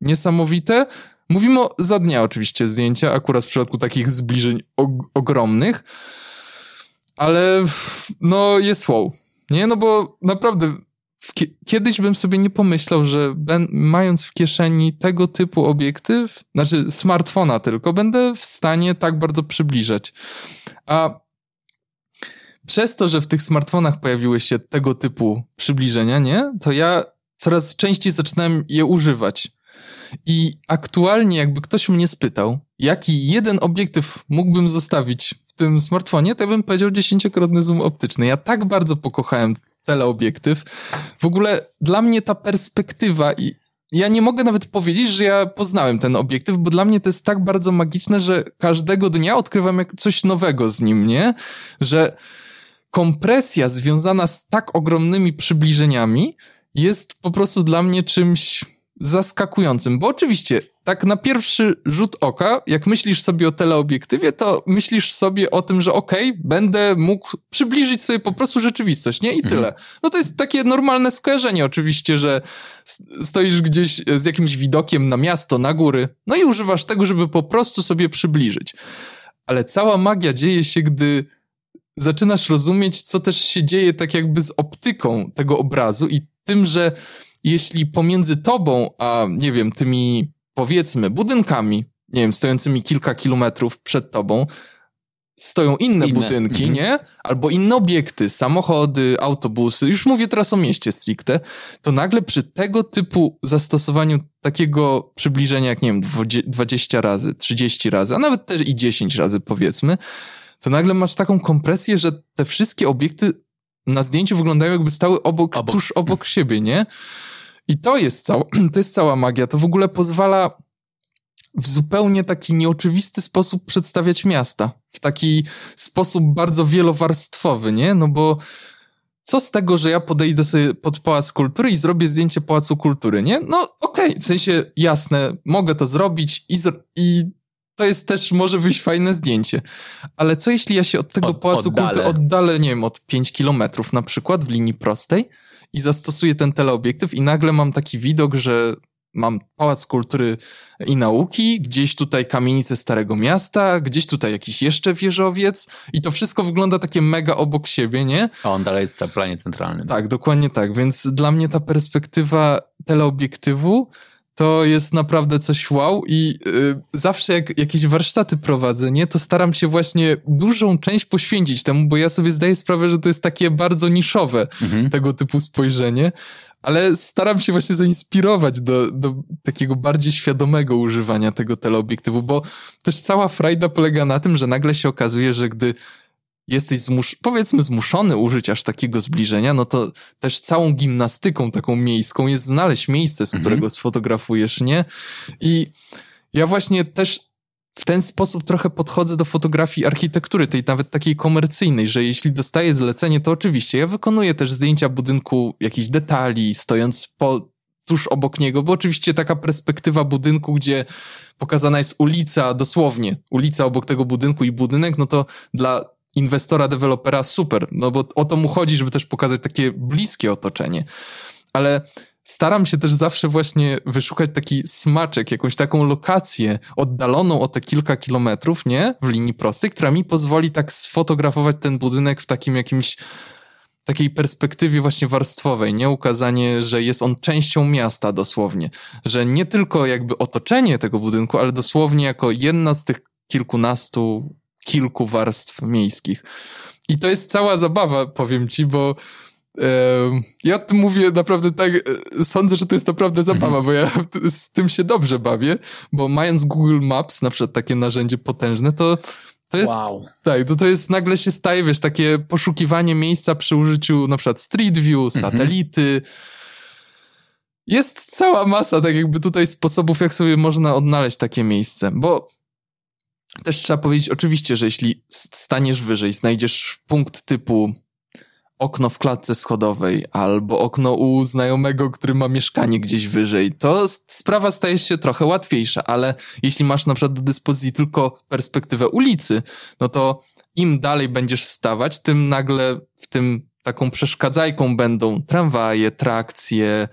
niesamowite. Mówimy o za dnia oczywiście zdjęcia, akurat w przypadku takich zbliżeń ogromnych, ale no jest wow, nie? No bo naprawdę kiedyś bym sobie nie pomyślał, że mając w kieszeni tego typu obiektyw, znaczy smartfona tylko, będę w stanie tak bardzo przybliżać. A przez to, że w tych smartfonach pojawiły się tego typu przybliżenia, nie? To ja coraz częściej zaczynam je używać. I aktualnie jakby ktoś mnie spytał, jaki jeden obiektyw mógłbym zostawić w tym smartfonie, to ja bym powiedział 10-krotny zoom optyczny. Ja tak bardzo pokochałem teleobiektyw. W ogóle dla mnie ta perspektywa i ja nie mogę nawet powiedzieć, że ja poznałem ten obiektyw, bo dla mnie to jest tak bardzo magiczne, że każdego dnia odkrywam coś nowego z nim, nie? Że kompresja związana z tak ogromnymi przybliżeniami jest po prostu dla mnie czymś zaskakującym, bo oczywiście tak na pierwszy rzut oka, jak myślisz sobie o teleobiektywie, to myślisz sobie o tym, że okej, będę mógł przybliżyć sobie po prostu rzeczywistość, nie? I tyle. No to jest takie normalne skojarzenie oczywiście, że stoisz gdzieś z jakimś widokiem na miasto, na góry, no i używasz tego, żeby po prostu sobie przybliżyć. Ale cała magia dzieje się, gdy zaczynasz rozumieć, co też się dzieje tak jakby z optyką tego obrazu i tym, że jeśli pomiędzy tobą, a nie wiem, tymi powiedzmy budynkami, nie wiem, stojącymi kilka kilometrów przed tobą, stoją inne budynki, nie? Albo inne obiekty, samochody, autobusy, już mówię teraz o mieście stricte, to nagle przy tego typu zastosowaniu takiego przybliżenia jak, nie wiem, 20 razy, 30 razy, a nawet też i 10 razy powiedzmy, to nagle masz taką kompresję, że te wszystkie obiekty na zdjęciu wyglądają jakby stały tuż obok siebie, nie? I to jest cała magia. To w ogóle pozwala w zupełnie taki nieoczywisty sposób przedstawiać miasta. W taki sposób bardzo wielowarstwowy, nie? No bo co z tego, że ja podejdę sobie pod Pałac Kultury i zrobię zdjęcie Pałacu Kultury, nie? No okej, w sensie jasne, mogę to zrobić i to jest też, może wyjść fajne zdjęcie. Ale co jeśli ja się od tego Pałacu Kultury oddalę, nie wiem, od 5 kilometrów na przykład w linii prostej i zastosuję ten teleobiektyw i nagle mam taki widok, że mam Pałac Kultury i Nauki, gdzieś tutaj kamienice Starego Miasta, gdzieś tutaj jakiś jeszcze wieżowiec i to wszystko wygląda takie mega obok siebie, nie? A on dalej jest na planie centralnym. Tak, dokładnie tak. Więc dla mnie ta perspektywa teleobiektywu to jest naprawdę coś wow i zawsze jak jakieś warsztaty prowadzę, nie, to staram się właśnie dużą część poświęcić temu, bo ja sobie zdaję sprawę, że to jest takie bardzo niszowe tego typu spojrzenie, ale staram się właśnie zainspirować do takiego bardziej świadomego używania tego teleobiektywu, bo też cała frajda polega na tym, że nagle się okazuje, że gdy jesteś zmuszony użyć aż takiego zbliżenia, no to też całą gimnastyką taką miejską jest znaleźć miejsce, z którego sfotografujesz, nie? I ja właśnie też w ten sposób trochę podchodzę do fotografii architektury, tej nawet takiej komercyjnej, że jeśli dostaję zlecenie, to oczywiście ja wykonuję też zdjęcia budynku, jakichś detali, stojąc tuż obok niego, bo oczywiście taka perspektywa budynku, gdzie pokazana jest ulica, dosłownie, ulica obok tego budynku i budynek, no to dla inwestora, dewelopera, super, no bo o to mu chodzi, żeby też pokazać takie bliskie otoczenie, ale staram się też zawsze właśnie wyszukać taki smaczek, jakąś taką lokację oddaloną o te kilka kilometrów, nie, w linii prostej, która mi pozwoli tak sfotografować ten budynek w takim jakimś takiej perspektywie właśnie warstwowej, nie, ukazanie, że jest on częścią miasta dosłownie, że nie tylko jakby otoczenie tego budynku, ale dosłownie jako jedna z tych kilkunastu kilku warstw miejskich. I to jest cała zabawa, powiem ci, bo ja o tym mówię naprawdę tak, sądzę, że to jest naprawdę zabawa, bo ja z tym się dobrze bawię, bo mając Google Maps, na przykład takie narzędzie potężne, to jest, wow. Tak, to jest, nagle się staje, wiesz, takie poszukiwanie miejsca przy użyciu na przykład Street View, satelity. Jest cała masa, tak jakby tutaj sposobów, jak sobie można odnaleźć takie miejsce, bo też trzeba powiedzieć oczywiście, że jeśli staniesz wyżej, znajdziesz punkt typu okno w klatce schodowej albo okno u znajomego, który ma mieszkanie gdzieś wyżej, to sprawa staje się trochę łatwiejsza, ale jeśli masz na przykład do dyspozycji tylko perspektywę ulicy, no to im dalej będziesz stawać, tym nagle w tym taką przeszkadzajką będą tramwaje, trakcje,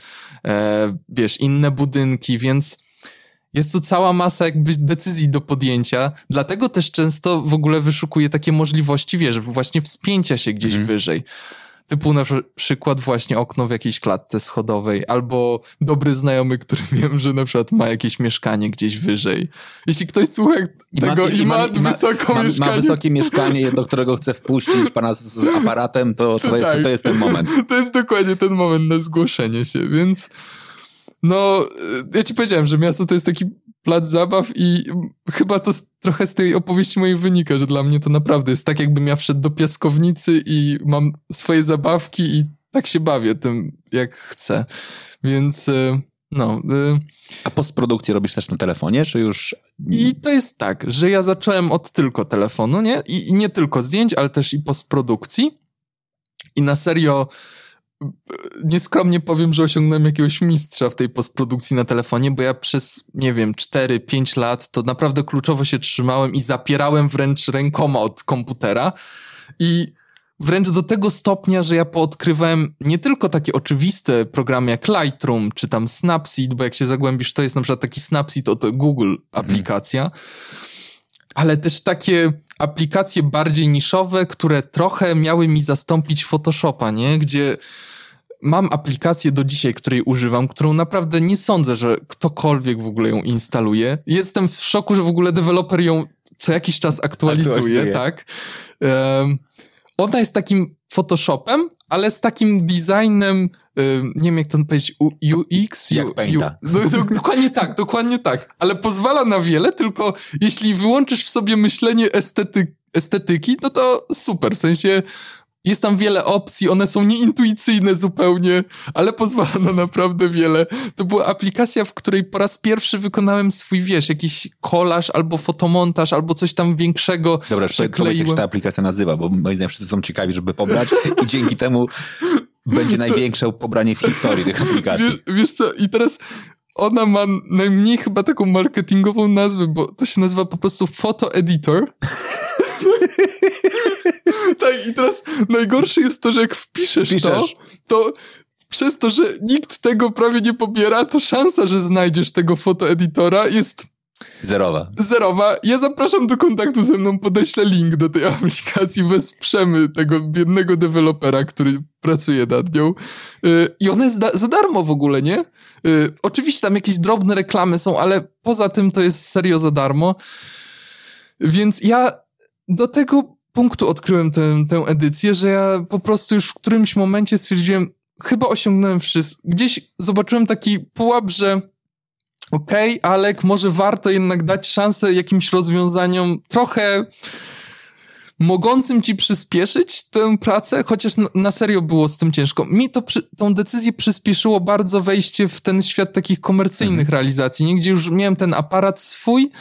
wiesz, inne budynki, więc jest tu cała masa jakby decyzji do podjęcia, dlatego też często w ogóle wyszukuję takie możliwości, wiesz, właśnie wspięcia się gdzieś wyżej. Typu na przykład właśnie okno w jakiejś klatce schodowej, albo dobry znajomy, który wiem, że na przykład ma jakieś mieszkanie gdzieś wyżej. Jeśli ktoś słucha tego i ma wysoko mieszkanie. Ma wysokie mieszkanie, do którego chce wpuścić pana z aparatem, to jest ten moment. To jest dokładnie ten moment na zgłoszenie się, więc... No, ja ci powiedziałem, że miasto to jest taki plac zabaw i chyba to trochę z tej opowieści mojej wynika, że dla mnie to naprawdę jest tak, jakbym ja wszedł do piaskownicy i mam swoje zabawki i tak się bawię tym, jak chcę. Więc no... A postprodukcję robisz też na telefonie, czy już... I to jest tak, że ja zacząłem od tylko telefonu, nie? I nie tylko zdjęć, ale też i postprodukcji. I na serio... Nieskromnie powiem, że osiągnąłem jakiegoś mistrza w tej postprodukcji na telefonie, bo ja przez, nie wiem, 4-5 lat to naprawdę kluczowo się trzymałem i zapierałem wręcz rękoma od komputera i wręcz do tego stopnia, że ja poodkrywałem nie tylko takie oczywiste programy jak Lightroom czy tam Snapseed, bo jak się zagłębisz, to jest na przykład taki Snapseed od Google aplikacja, ale też takie aplikacje bardziej niszowe, które trochę miały mi zastąpić Photoshopa, nie? Gdzie mam aplikację do dzisiaj, której używam, którą naprawdę nie sądzę, że ktokolwiek w ogóle ją instaluje. Jestem w szoku, że w ogóle deweloper ją co jakiś czas aktualizuje. Tak? Ona jest takim Photoshopem, ale z takim designem, nie wiem jak to powiedzieć, UX? Jak Painta. Dokładnie tak, ale pozwala na wiele, tylko jeśli wyłączysz w sobie myślenie estetyki, no to super, w sensie jest tam wiele opcji, one są nieintuicyjne zupełnie, ale pozwala na naprawdę wiele. To była aplikacja, w której po raz pierwszy wykonałem swój, wiesz, jakiś kolaż albo fotomontaż, albo coś tam większego. Dobra, przykleiłem. Jak się ta aplikacja nazywa, bo moim zdaniem wszyscy są ciekawi, żeby pobrać i dzięki temu będzie największe pobranie w historii tych aplikacji. Wiesz co, i teraz ona ma najmniej chyba taką marketingową nazwę, bo to się nazywa po prostu Photo Editor. Tak, i teraz najgorsze jest to, że jak wpiszesz to przez to, że nikt tego prawie nie pobiera, to szansa, że znajdziesz tego fotoeditora jest... Zerowa. Ja zapraszam do kontaktu ze mną, podeślę link do tej aplikacji, wesprzemy tego biednego dewelopera, który pracuje nad nią. I ona jest za darmo w ogóle, nie? Oczywiście tam jakieś drobne reklamy są, ale poza tym to jest serio za darmo. Więc ja do tego punktu odkryłem tę edycję, że ja po prostu już w którymś momencie stwierdziłem, chyba osiągnąłem wszystko. Gdzieś zobaczyłem taki pułap, że okej, Alek, może warto jednak dać szansę jakimś rozwiązaniom trochę mogącym ci przyspieszyć tę pracę, chociaż na serio było z tym ciężko. Mi to tą decyzję przyspieszyło bardzo wejście w ten świat takich komercyjnych realizacji, nie? Gdzie już miałem ten aparat swój.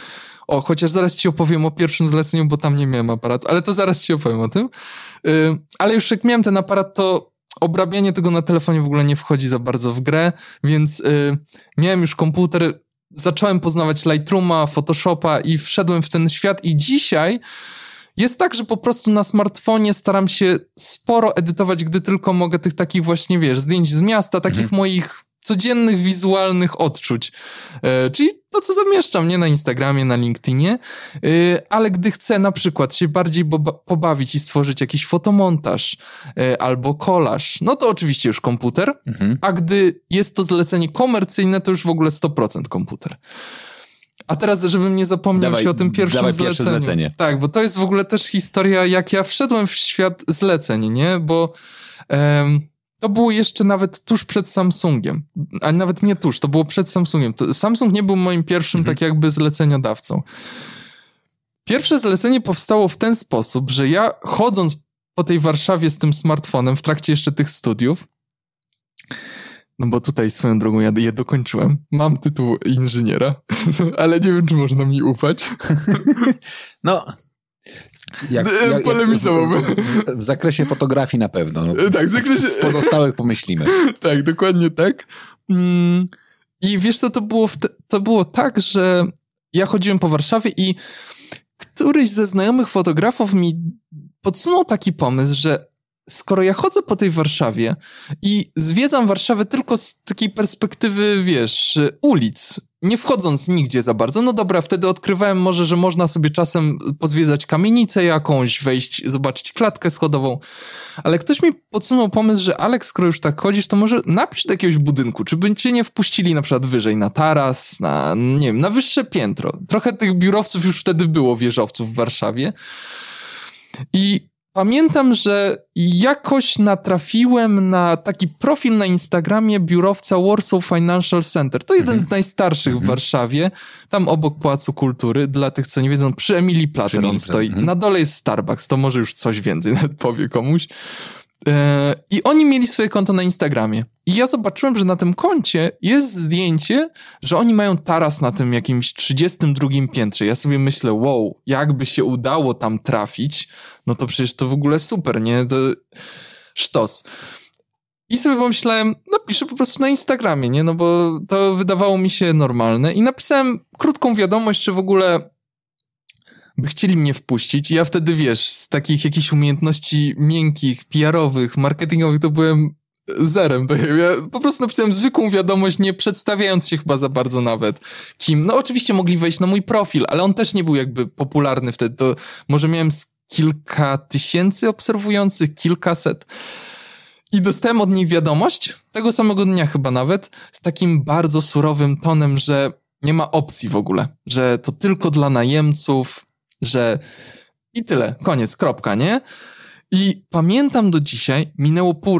O, chociaż zaraz ci opowiem o pierwszym zleceniu, bo tam nie miałem aparatu, ale to zaraz ci opowiem o tym. Ale już jak miałem ten aparat, to obrabianie tego na telefonie w ogóle nie wchodzi za bardzo w grę, więc miałem już komputer, zacząłem poznawać Lightrooma, Photoshopa i wszedłem w ten świat i dzisiaj jest tak, że po prostu na smartfonie staram się sporo edytować, gdy tylko mogę, tych takich właśnie, wiesz, zdjęć z miasta, takich moich codziennych, wizualnych odczuć. Czyli to, co zamieszczam, nie, na Instagramie, na LinkedInie, ale gdy chcę na przykład się bardziej pobawić i stworzyć jakiś fotomontaż albo kolaż, no to oczywiście już komputer, a gdy jest to zlecenie komercyjne, to już w ogóle 100% komputer. A teraz, żebym nie zapomniał się o tym pierwszym zleceniu. Tak, bo to jest w ogóle też historia, jak ja wszedłem w świat zleceń, nie? Bo to było jeszcze nawet tuż przed Samsungiem. A nawet nie tuż, to było przed Samsungiem. To Samsung nie był moim pierwszym tak jakby zleceniodawcą. Pierwsze zlecenie powstało w ten sposób, że ja chodząc po tej Warszawie z tym smartfonem w trakcie jeszcze tych studiów, no bo tutaj swoją drogą ja je dokończyłem. Mam tytuł inżyniera, ale nie wiem, czy można mi ufać. No, jak polemizowałbym. W zakresie fotografii na pewno. No, tak, w zakresie... W pozostałych pomyślimy. Tak, dokładnie tak. I wiesz co, to było tak, że ja chodziłem po Warszawie i któryś ze znajomych fotografów mi podsunął taki pomysł, że skoro ja chodzę po tej Warszawie i zwiedzam Warszawę tylko z takiej perspektywy, wiesz, ulic, nie wchodząc nigdzie za bardzo, no dobra, wtedy odkrywałem może, że można sobie czasem pozwiedzać kamienicę jakąś, wejść, zobaczyć klatkę schodową, ale ktoś mi podsunął pomysł, że Aleks, skoro już tak chodzisz, to może napisz do jakiegoś budynku, czy by cię nie wpuścili na przykład wyżej, na taras, na, nie wiem, na wyższe piętro. Trochę tych biurowców już wtedy było, wieżowców w Warszawie. I pamiętam, że jakoś natrafiłem na taki profil na Instagramie biurowca Warsaw Financial Center. To jeden z najstarszych w Warszawie. Tam obok Pałacu Kultury, dla tych, co nie wiedzą, przy Emilii Plater on stoi. Na dole jest Starbucks, to może już coś więcej nawet powie komuś. I oni mieli swoje konto na Instagramie. I ja zobaczyłem, że na tym koncie jest zdjęcie, że oni mają taras na tym jakimś 32 piętrze. Ja sobie myślę, wow, jakby się udało tam trafić, no to przecież to w ogóle super, nie? To sztos. I sobie pomyślałem, napiszę po prostu na Instagramie, nie? No bo to wydawało mi się normalne. I napisałem krótką wiadomość, czy w ogóle... by chcieli mnie wpuścić i ja wtedy, wiesz, z takich jakichś umiejętności miękkich, PR-owych, marketingowych, to byłem zerem. Ja po prostu napisałem zwykłą wiadomość, nie przedstawiając się chyba za bardzo nawet kim. No oczywiście mogli wejść na mój profil, ale on też nie był jakby popularny wtedy. To może miałem kilka tysięcy obserwujących, kilkaset. I dostałem od niej wiadomość, tego samego dnia chyba nawet, z takim bardzo surowym tonem, że nie ma opcji w ogóle, że to tylko dla najemców, że i tyle, koniec, kropka, nie? I pamiętam do dzisiaj, minęło pół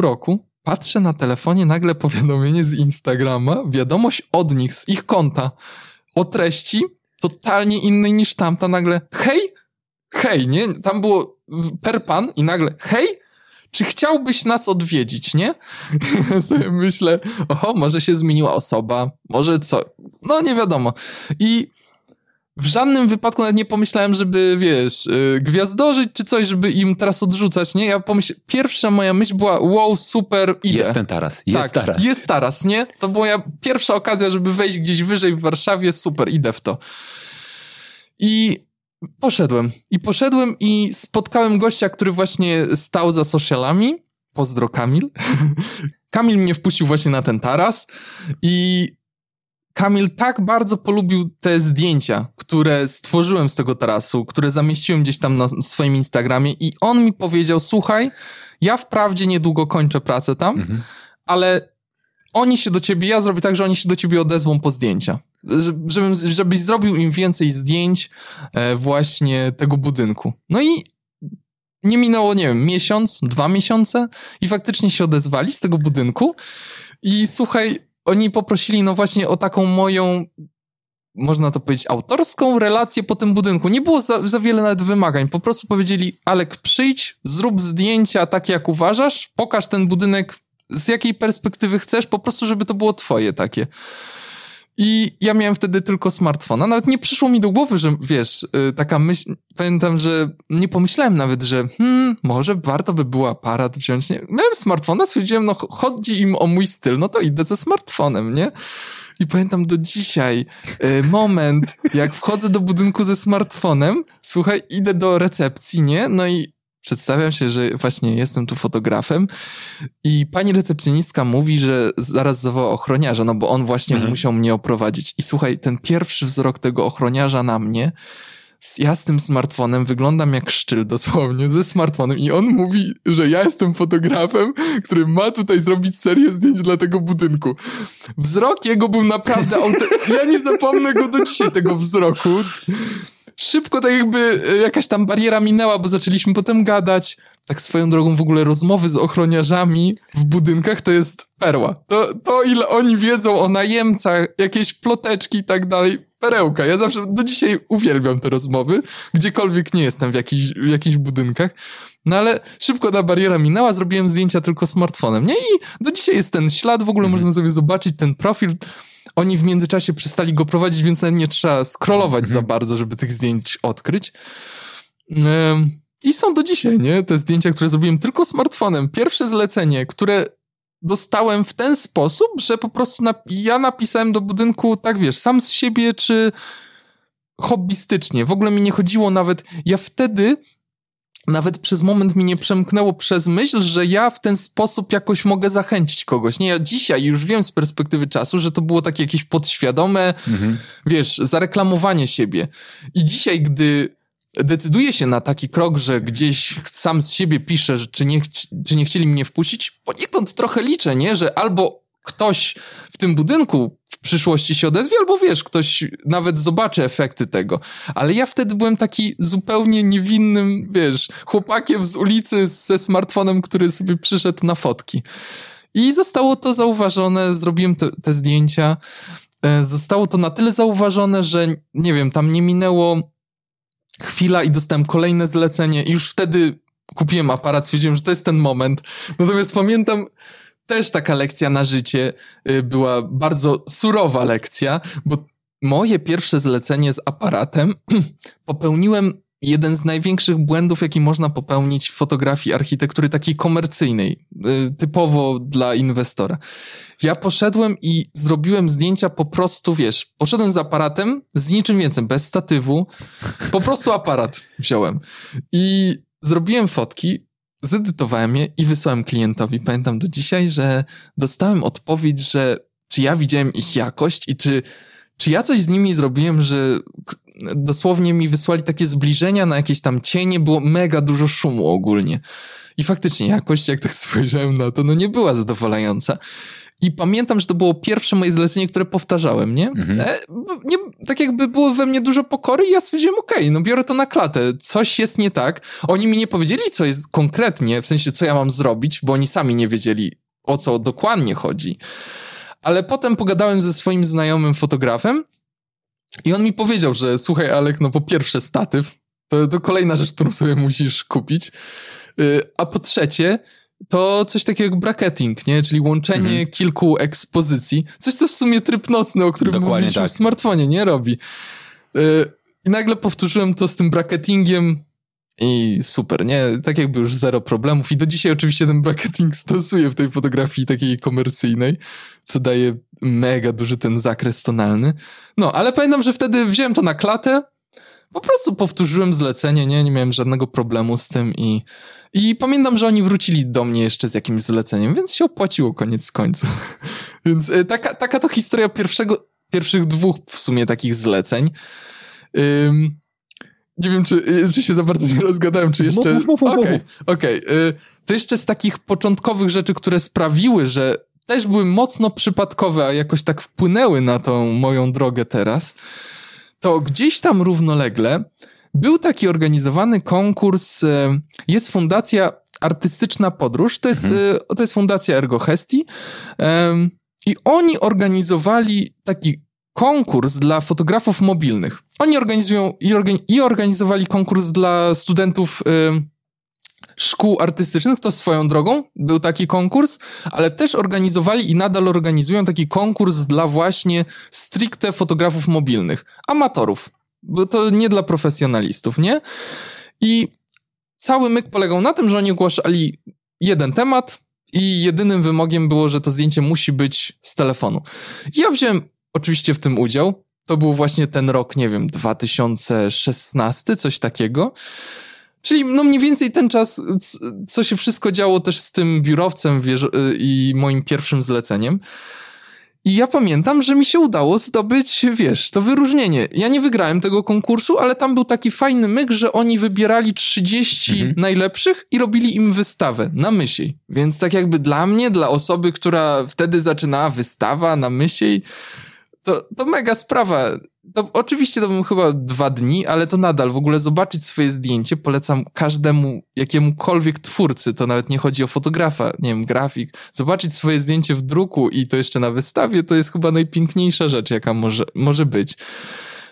roku, patrzę na telefonie, nagle powiadomienie z Instagrama, wiadomość od nich, z ich konta, o treści totalnie innej niż tamta, nagle hej, nie? Tam było per pan i nagle hej, czy chciałbyś nas odwiedzić, nie? Ja sobie myślę, oho, może się zmieniła osoba, może co, no nie wiadomo. I w żadnym wypadku nawet nie pomyślałem, żeby, wiesz, gwiazdorzyć czy coś, żeby im teraz odrzucać, nie? Ja pomyślałem, pierwsza moja myśl była, wow, super, idę. Jest ten taras, jest taras, nie? To była moja pierwsza okazja, żeby wejść gdzieś wyżej w Warszawie, super, idę w to. I poszedłem i spotkałem gościa, który właśnie stał za socialami, pozdro Kamil. Kamil mnie wpuścił właśnie na ten taras i... Kamil tak bardzo polubił te zdjęcia, które stworzyłem z tego tarasu, które zamieściłem gdzieś tam na swoim Instagramie i on mi powiedział, słuchaj, ja wprawdzie niedługo kończę pracę tam, ale oni się do ciebie, ja zrobię tak, że oni się do ciebie odezwą po zdjęcia. Żebyś zrobił im więcej zdjęć właśnie tego budynku. No i nie minęło, nie wiem, miesiąc, 2 miesiące i faktycznie się odezwali z tego budynku i słuchaj, oni poprosili no właśnie o taką moją, można to powiedzieć, autorską relację po tym budynku. Nie było za wiele nawet wymagań. Po prostu powiedzieli, Alek, przyjdź, zrób zdjęcia tak jak uważasz, pokaż ten budynek z jakiej perspektywy chcesz, po prostu żeby to było twoje takie. I ja miałem wtedy tylko smartfona. Nawet nie przyszło mi do głowy, że wiesz, taka myśl, pamiętam, że nie pomyślałem nawet, że może warto by było aparat wziąć. Nie? Miałem smartfona, stwierdziłem, no chodzi im o mój styl, no to idę ze smartfonem, nie? I pamiętam do dzisiaj moment, jak wchodzę do budynku ze smartfonem, słuchaj, idę do recepcji, nie? No i przedstawiam się, że właśnie jestem tu fotografem i pani recepcjonistka mówi, że zaraz zawoła ochroniarza, no bo on właśnie musiał mnie oprowadzić. I słuchaj, ten pierwszy wzrok tego ochroniarza na mnie, ja z tym smartfonem wyglądam jak szczyl dosłownie, ze smartfonem i on mówi, że ja jestem fotografem, który ma tutaj zrobić serię zdjęć dla tego budynku. Wzrok jego był naprawdę... Ja nie zapomnę go do dzisiaj, tego wzroku. Szybko tak jakby jakaś tam bariera minęła, bo zaczęliśmy potem gadać. Tak swoją drogą w ogóle rozmowy z ochroniarzami w budynkach to jest perła. To ile oni wiedzą o najemcach, jakieś ploteczki i tak dalej, perełka. Ja zawsze do dzisiaj uwielbiam te rozmowy, gdziekolwiek nie jestem w jakichś budynkach. No ale szybko ta bariera minęła, zrobiłem zdjęcia tylko smartfonem. Nie? I do dzisiaj jest ten ślad, w ogóle można sobie zobaczyć ten profil. Oni w międzyczasie przestali go prowadzić, więc nawet nie trzeba scrollować za bardzo, żeby tych zdjęć odkryć. I są do dzisiaj, nie? Te zdjęcia, które zrobiłem tylko smartfonem. Pierwsze zlecenie, które dostałem w ten sposób, że po prostu ja napisałem do budynku, tak wiesz, sam z siebie, czy hobbystycznie. W ogóle mi nie chodziło nawet... Ja wtedy... Nawet przez moment mi nie przemknęło przez myśl, że ja w ten sposób jakoś mogę zachęcić kogoś. Nie, ja dzisiaj już wiem z perspektywy czasu, że to było takie jakieś podświadome, wiesz, zareklamowanie siebie. I dzisiaj, gdy decyduję się na taki krok, że gdzieś sam z siebie piszę, czy nie chcieli mnie wpuścić, poniekąd trochę liczę, nie, że albo ktoś w tym budynku w przyszłości się odezwie, albo wiesz, ktoś nawet zobaczy efekty tego. Ale ja wtedy byłem taki zupełnie niewinnym, wiesz, chłopakiem z ulicy ze smartfonem, który sobie przyszedł na fotki. I zostało to zauważone, zrobiłem te zdjęcia. Zostało to na tyle zauważone, że nie wiem, tam nie minęło chwila i dostałem kolejne zlecenie i już wtedy kupiłem aparat, stwierdziłem, że to jest ten moment. Natomiast pamiętam... Też taka lekcja na życie była bardzo surowa lekcja, bo moje pierwsze zlecenie z aparatem popełniłem jeden z największych błędów, jaki można popełnić w fotografii architektury takiej komercyjnej, typowo dla inwestora. Ja poszedłem i zrobiłem zdjęcia po prostu, wiesz, poszedłem z aparatem, z niczym więcej, bez statywu, po prostu aparat wziąłem i zrobiłem fotki. Zedytowałem je i wysłałem klientowi. Pamiętam do dzisiaj, że dostałem odpowiedź, że czy ja widziałem ich jakość i czy ja coś z nimi zrobiłem, że dosłownie mi wysłali takie zbliżenia na jakieś tam cienie, było mega dużo szumu ogólnie. I faktycznie jakość, jak tak spojrzałem na to, no nie była zadowalająca. I pamiętam, że to było pierwsze moje zlecenie, które powtarzałem, nie? Tak jakby było we mnie dużo pokory i ja stwierdziłem, okej, no biorę to na klatę. Coś jest nie tak. Oni mi nie powiedzieli, co jest konkretnie, w sensie, co ja mam zrobić, bo oni sami nie wiedzieli, o co dokładnie chodzi. Ale potem pogadałem ze swoim znajomym fotografem i on mi powiedział, że słuchaj, Alek, no po pierwsze statyw, to kolejna rzecz, którą sobie musisz kupić, a po trzecie... To coś takiego jak bracketing, nie? Czyli łączenie kilku ekspozycji. Coś, co w sumie tryb nocny, o którym mówiliśmy tak. W smartfonie, nie robi. I nagle powtórzyłem to z tym bracketingiem i super, nie? Tak jakby już zero problemów. I do dzisiaj oczywiście ten bracketing stosuję w tej fotografii takiej komercyjnej, co daje mega duży ten zakres tonalny. No, ale pamiętam, że wtedy wziąłem to na klatę, po prostu powtórzyłem zlecenie, nie miałem żadnego problemu z tym i pamiętam, że oni wrócili do mnie jeszcze z jakimś zleceniem, więc się opłaciło koniec końców. Więc taka to historia pierwszych dwóch w sumie takich zleceń. Nie wiem, czy się za bardzo nie rozgadałem, czy jeszcze... Okej. To jeszcze z takich początkowych rzeczy, które sprawiły, że też były mocno przypadkowe, a jakoś tak wpłynęły na tą moją drogę teraz, to gdzieś tam równolegle był taki organizowany konkurs, jest Fundacja Artystyczna Podróż, to jest Fundacja Ergo Hestii i oni organizowali taki konkurs dla fotografów mobilnych. Oni organizują i organizowali konkurs dla studentów szkół artystycznych, to swoją drogą był taki konkurs, ale też organizowali i nadal organizują taki konkurs dla właśnie stricte fotografów mobilnych, amatorów, bo to nie dla profesjonalistów, nie? I cały myk polegał na tym, że oni ogłaszali jeden temat i jedynym wymogiem było, że to zdjęcie musi być z telefonu. Ja wziąłem oczywiście w tym udział, to był właśnie ten rok, nie wiem, 2016, coś takiego. Czyli no mniej więcej ten czas, co się wszystko działo też z tym biurowcem i moim pierwszym zleceniem. I ja pamiętam, że mi się udało zdobyć, wiesz, to wyróżnienie. Ja nie wygrałem tego konkursu, ale tam był taki fajny myk, że oni wybierali 30 najlepszych i robili im wystawę na Mysiej. Więc tak jakby dla mnie, dla osoby, która wtedy zaczynała wystawa na Mysiej, to mega sprawa. To, oczywiście to bym chyba 2 dni, ale to nadal w ogóle zobaczyć swoje zdjęcie polecam każdemu, jakiemukolwiek twórcy, to nawet nie chodzi o fotografa, nie wiem, grafik. Zobaczyć swoje zdjęcie w druku i to jeszcze na wystawie, to jest chyba najpiękniejsza rzecz, jaka może być.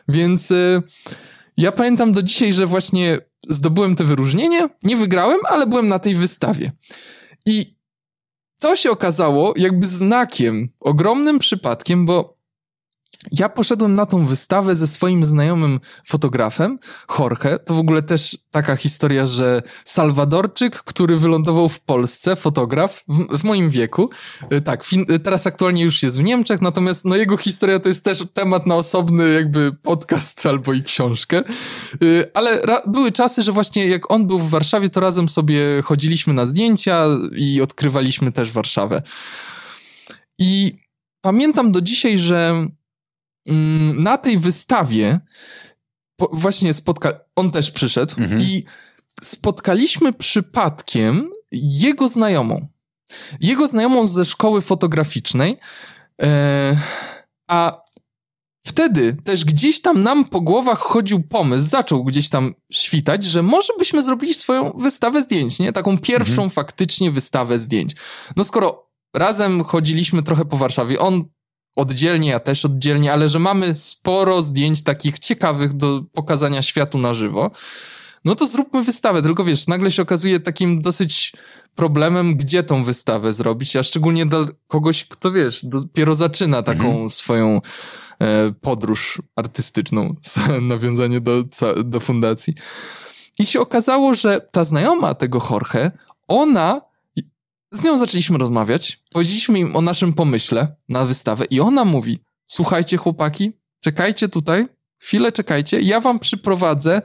Więc ja pamiętam do dzisiaj, że właśnie zdobyłem te wyróżnienie, nie wygrałem, ale byłem na tej wystawie. I to się okazało jakby znakiem, ogromnym przypadkiem, bo ja poszedłem na tą wystawę ze swoim znajomym fotografem, Jorge. To w ogóle też taka historia, że Salwadorczyk, który wylądował w Polsce, fotograf w moim wieku. Tak, teraz aktualnie już jest w Niemczech, natomiast no jego historia to jest też temat na osobny jakby podcast albo i książkę. Ale były czasy, że właśnie jak on był w Warszawie, to razem sobie chodziliśmy na zdjęcia i odkrywaliśmy też Warszawę. I pamiętam do dzisiaj, że na tej wystawie właśnie on też przyszedł i spotkaliśmy przypadkiem jego znajomą. Jego znajomą ze szkoły fotograficznej, a wtedy też gdzieś tam nam po głowach chodził pomysł, zaczął gdzieś tam świtać, że może byśmy zrobili swoją wystawę zdjęć, nie? Taką pierwszą faktycznie wystawę zdjęć. No skoro razem chodziliśmy trochę po Warszawie, on oddzielnie, ja też oddzielnie, ale że mamy sporo zdjęć takich ciekawych do pokazania światu na żywo, no to zróbmy wystawę. Tylko wiesz, nagle się okazuje takim dosyć problemem, gdzie tą wystawę zrobić, a szczególnie dla kogoś, kto wiesz, dopiero zaczyna taką swoją podróż artystyczną, nawiązanie do fundacji. I się okazało, że ta znajoma tego Jorge, z nią zaczęliśmy rozmawiać, powiedzieliśmy im o naszym pomyśle na wystawę i ona mówi, słuchajcie chłopaki, czekajcie tutaj, chwilę czekajcie, ja wam przyprowadzę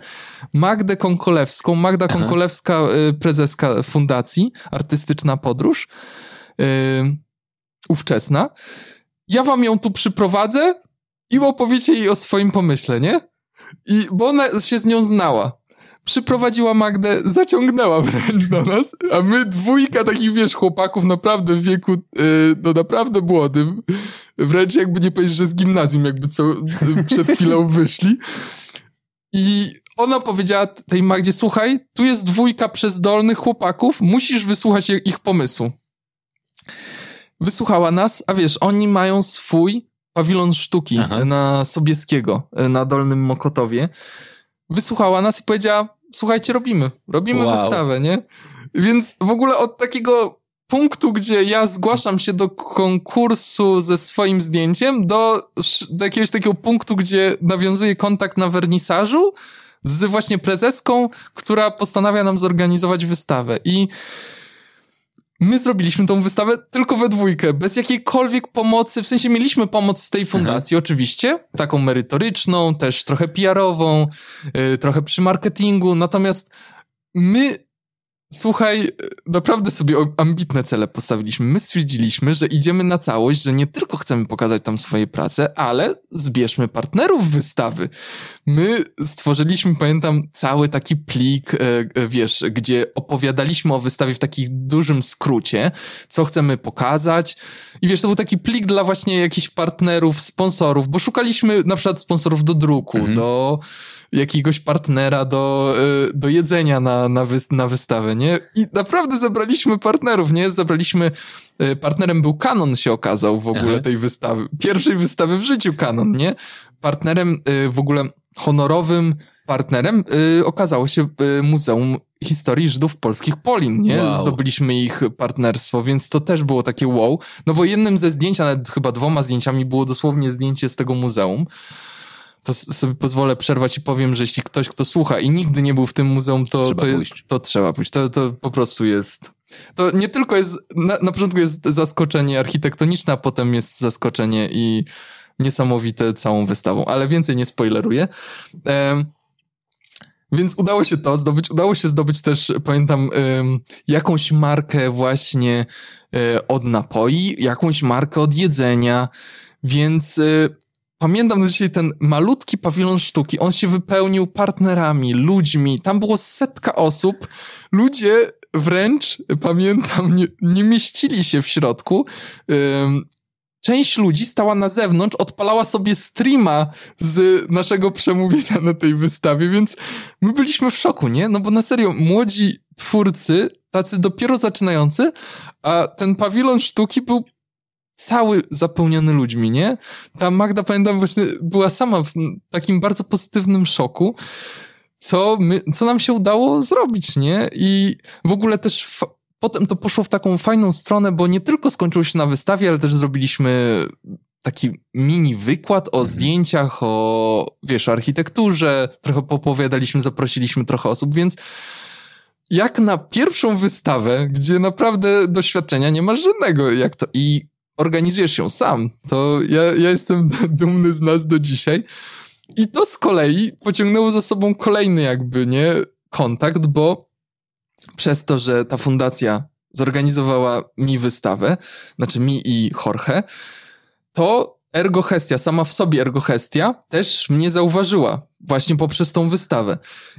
Magdę Konkolewską, Magda Konkolewska, prezeska fundacji, artystyczna podróż, ówczesna. Ja wam ją tu przyprowadzę i opowiecie jej o swoim pomyśle, nie? I, bo ona się z nią znała. Przyprowadziła Magdę, zaciągnęła wręcz do nas, a my dwójka takich, wiesz, chłopaków naprawdę w wieku no naprawdę młodym, wręcz jakby nie powiedzieć, że z gimnazjum jakby co przed chwilą wyszli. I ona powiedziała tej Magdzie, słuchaj, tu jest 2 przezdolnych chłopaków, musisz wysłuchać ich pomysłu. Wysłuchała nas, a wiesz, oni mają swój pawilon sztuki na Sobieskiego, na Dolnym Mokotowie. Wysłuchała nas i powiedziała, słuchajcie, robimy wystawę, nie? Więc w ogóle od takiego punktu, gdzie ja zgłaszam się do konkursu ze swoim zdjęciem, do jakiegoś takiego punktu, gdzie nawiązuję kontakt na wernisażu z właśnie prezeską, która postanawia nam zorganizować wystawę. I my zrobiliśmy tą wystawę tylko we 2, bez jakiejkolwiek pomocy, w sensie mieliśmy pomoc z tej fundacji oczywiście, taką merytoryczną, też trochę PR-ową, trochę przy marketingu, natomiast my, słuchaj, naprawdę sobie ambitne cele postawiliśmy. My stwierdziliśmy, że idziemy na całość, że nie tylko chcemy pokazać tam swoje prace, ale zbierzmy partnerów wystawy. My stworzyliśmy, pamiętam, cały taki plik, wiesz, gdzie opowiadaliśmy o wystawie w takim dużym skrócie, co chcemy pokazać. I wiesz, to był taki plik dla właśnie jakichś partnerów, sponsorów, bo szukaliśmy na przykład sponsorów do druku, do jakiegoś partnera do jedzenia na wystawę, nie? I naprawdę zabraliśmy partnerów, nie? Partnerem był Canon, się okazał w ogóle tej wystawy. Pierwszej wystawy w życiu Canon, nie? Partnerem w ogóle honorowym partnerem okazało się Muzeum Historii Żydów Polskich Polin, nie? Zdobyliśmy ich partnerstwo, więc to też było takie wow. No bo jednym ze zdjęć, nawet chyba 2 zdjęciami było dosłownie zdjęcie z tego muzeum. To sobie pozwolę przerwać i powiem, że jeśli ktoś, kto słucha i nigdy nie był w tym muzeum, to trzeba pójść. To po prostu jest... To nie tylko jest... Na początku jest zaskoczenie architektoniczne, a potem jest zaskoczenie i niesamowite całą wystawą. Ale więcej nie spoileruję. Więc udało się to zdobyć. Udało się zdobyć też, pamiętam, jakąś markę właśnie od napoi, jakąś markę od jedzenia, więc pamiętam do dzisiaj ten malutki pawilon sztuki. On się wypełnił partnerami, ludźmi. Tam było 100 osób. Ludzie wręcz, pamiętam, nie mieścili się w środku. Część ludzi stała na zewnątrz, odpalała sobie streama z naszego przemówienia na tej wystawie, więc my byliśmy w szoku, nie? No bo na serio, młodzi twórcy, tacy dopiero zaczynający, a ten pawilon sztuki był cały zapełniony ludźmi, nie? Ta Magda, pamiętam, właśnie była sama w takim bardzo pozytywnym szoku, co nam się udało zrobić, nie? I w ogóle też... Potem to poszło w taką fajną stronę, bo nie tylko skończyło się na wystawie, ale też zrobiliśmy taki mini wykład o zdjęciach, o, wiesz, o architekturze, trochę popowiadaliśmy, zaprosiliśmy trochę osób, więc jak na pierwszą wystawę, gdzie naprawdę doświadczenia nie ma żadnego, jak to i organizujesz ją sam, to ja jestem dumny z nas do dzisiaj i to z kolei pociągnęło za sobą kolejny jakby, nie, kontakt, bo przez to, że ta fundacja zorganizowała mi wystawę, znaczy mi i Jorge, to Ergo Hestia, sama w sobie Ergo Hestia, też mnie zauważyła właśnie poprzez tą wystawę.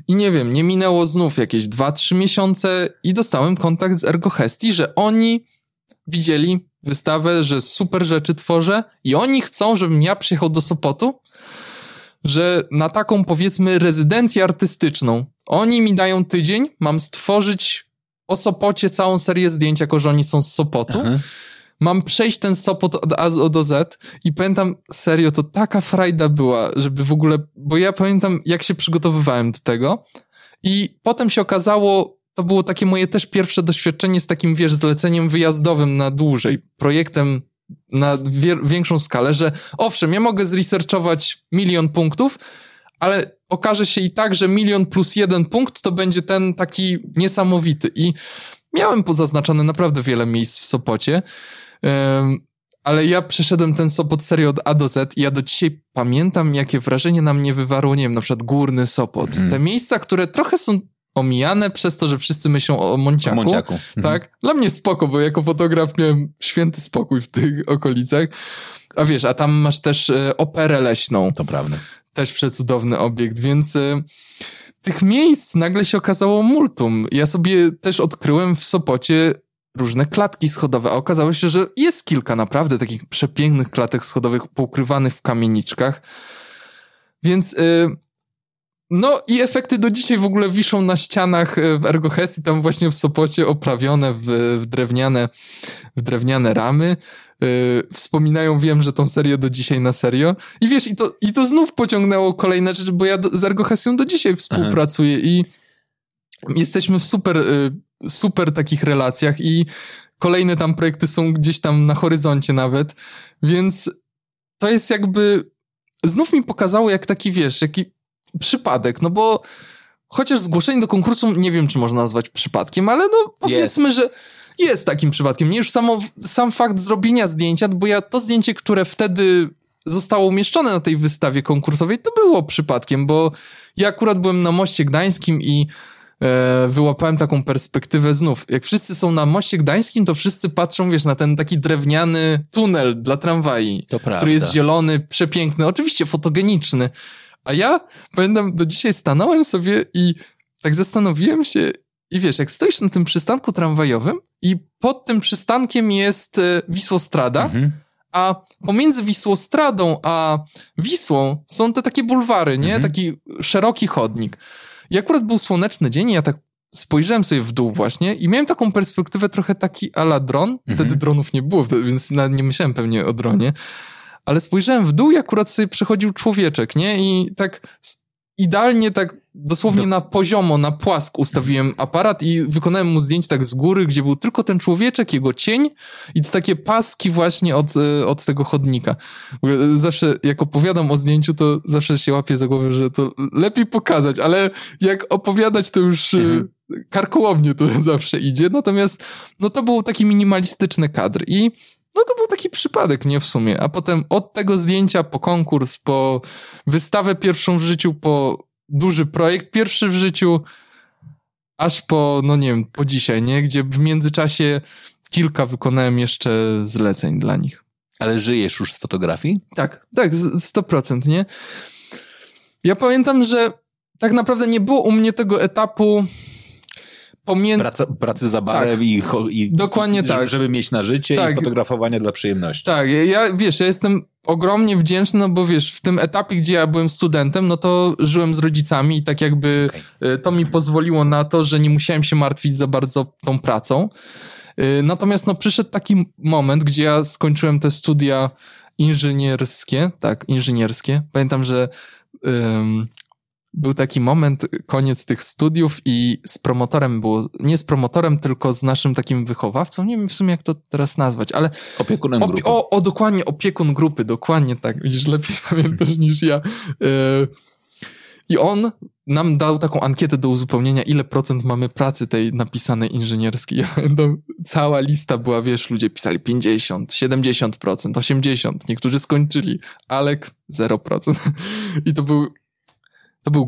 I nie wiem, nie minęło znów jakieś 2-3 miesiące i dostałem kontakt z Ergo Hestii, że oni widzieli wystawę, że super rzeczy tworzę i oni chcą, żebym ja przyjechał do Sopotu, że na taką, powiedzmy, rezydencję artystyczną. Oni mi dają tydzień, mam stworzyć o Sopocie całą serię zdjęć, jako że oni są z Sopotu. Aha. Mam przejść ten Sopot od A do Z i pamiętam, serio, to taka frajda była, żeby w ogóle, bo ja pamiętam, jak się przygotowywałem do tego i potem się okazało, to było takie moje też pierwsze doświadczenie z takim, wiesz, zleceniem wyjazdowym na dłużej, projektem na większą skalę, że owszem, ja mogę zresearchować 1 000 000 punktów, ale okaże się i tak, że 1 000 000 plus 1 punkt to będzie ten taki niesamowity. I miałem pozaznaczane naprawdę wiele miejsc w Sopocie, ale ja przeszedłem ten Sopot serio od A do Z i ja do dzisiaj pamiętam, jakie wrażenie na mnie wywarło, nie wiem, na przykład Górny Sopot. Mhm. Te miejsca, które trochę są omijane przez to, że wszyscy myślą o Monciaku. Tak? Mhm. Dla mnie spoko, bo jako fotograf miałem święty spokój w tych okolicach. A wiesz, a tam masz też operę leśną. To prawda. Też przecudowny obiekt, więc tych miejsc nagle się okazało multum. Ja sobie też odkryłem w Sopocie różne klatki schodowe, a okazało się, że jest kilka naprawdę takich przepięknych klatek schodowych poukrywanych w kamieniczkach. Więc no i efekty do dzisiaj w ogóle wiszą na ścianach w Ergo Hestii, tam właśnie w Sopocie oprawione w drewniane ramy. Wspominają, wiem, że tą serię do dzisiaj na serio. I wiesz, i to znów pociągnęło kolejne rzeczy, bo ja z Ergo Hestią do dzisiaj współpracuję i jesteśmy w super takich relacjach i kolejne tam projekty są gdzieś tam na horyzoncie nawet, więc to jest jakby, znów mi pokazało jak taki, wiesz, jaki przypadek, no bo chociaż zgłoszenie do konkursu nie wiem, czy można nazwać przypadkiem, ale no powiedzmy, że jest takim przypadkiem. Mnie już sam fakt zrobienia zdjęcia, bo ja to zdjęcie, które wtedy zostało umieszczone na tej wystawie konkursowej, to było przypadkiem, bo ja akurat byłem na Moście Gdańskim i wyłapałem taką perspektywę znów. Jak wszyscy są na Moście Gdańskim, to wszyscy patrzą, wiesz, na ten taki drewniany tunel dla tramwaji, który jest zielony, przepiękny, oczywiście fotogeniczny. A ja, pamiętam, do dzisiaj stanąłem sobie i tak zastanowiłem się. I wiesz, jak stoisz na tym przystanku tramwajowym i pod tym przystankiem jest Wisłostrada, a pomiędzy Wisłostradą a Wisłą są te takie bulwary, nie? Taki szeroki chodnik. I akurat był słoneczny dzień i ja tak spojrzałem sobie w dół właśnie i miałem taką perspektywę trochę taki a la dron. Wtedy dronów nie było, więc nawet nie myślałem pewnie o dronie. Ale spojrzałem w dół i akurat sobie przechodził człowieczek, nie? I tak... Idealnie tak dosłownie na poziomo, na płask ustawiłem aparat i wykonałem mu zdjęcie tak z góry, gdzie był tylko ten człowieczek, jego cień i te takie paski właśnie od tego chodnika. Zawsze jak opowiadam o zdjęciu, to zawsze się łapię za głowę, że to lepiej pokazać, ale jak opowiadać to już karkołomnie to zawsze idzie. Natomiast no to był taki minimalistyczny kadr i no to był taki przypadek, nie, w sumie. A potem od tego zdjęcia po konkurs, po wystawę pierwszą w życiu, po duży projekt, pierwszy w życiu, aż po, no nie wiem, po dzisiaj, nie? Gdzie w międzyczasie kilka wykonałem jeszcze zleceń dla nich. Ale żyjesz już z fotografii? Tak, tak, 100%, nie? Ja pamiętam, że tak naprawdę nie było u mnie tego etapu pracy za barem, tak, i dokładnie tak, żeby mieć na życie, tak, i fotografowanie dla przyjemności. Tak, ja wiesz, ja jestem ogromnie wdzięczny, no bo wiesz, w tym etapie, gdzie ja byłem studentem, no to żyłem z rodzicami i tak jakby to mi pozwoliło na to, że nie musiałem się martwić za bardzo tą pracą. Natomiast no przyszedł taki moment, gdzie ja skończyłem te studia inżynierskie, tak, inżynierskie. Pamiętam, że był taki moment, koniec tych studiów i z promotorem było, nie z promotorem, tylko z naszym takim wychowawcą, nie wiem w sumie jak to teraz nazwać, ale... Opiekunem grupy. O, dokładnie, opiekun grupy, dokładnie tak, widzisz, lepiej pamiętasz niż ja. I on nam dał taką ankietę do uzupełnienia, ile procent mamy pracy tej napisanej inżynierskiej. Ja pamiętam, cała lista była, wiesz, ludzie pisali 50%, 70%, 80%, niektórzy skończyli, Alek 0%. I to był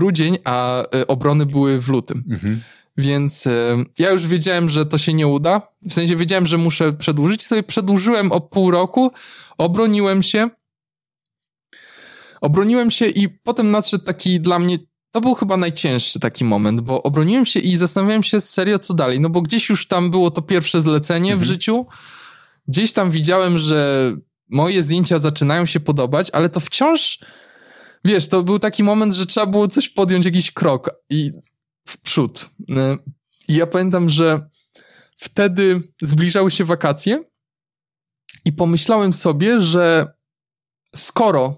grudzień, a obrony były w lutym. Mhm. Więc ja już wiedziałem, że to się nie uda. W sensie wiedziałem, że muszę przedłużyć. Sobie przedłużyłem o pół roku, obroniłem się i potem nadszedł taki dla mnie, to był chyba najcięższy taki moment, bo obroniłem się i zastanawiałem się serio co dalej, no bo gdzieś już tam było to pierwsze zlecenie w życiu, gdzieś tam widziałem, że moje zdjęcia zaczynają się podobać, ale to wciąż, wiesz, to był taki moment, że trzeba było coś podjąć, jakiś krok i w przód. I ja pamiętam, że wtedy zbliżały się wakacje i pomyślałem sobie, że skoro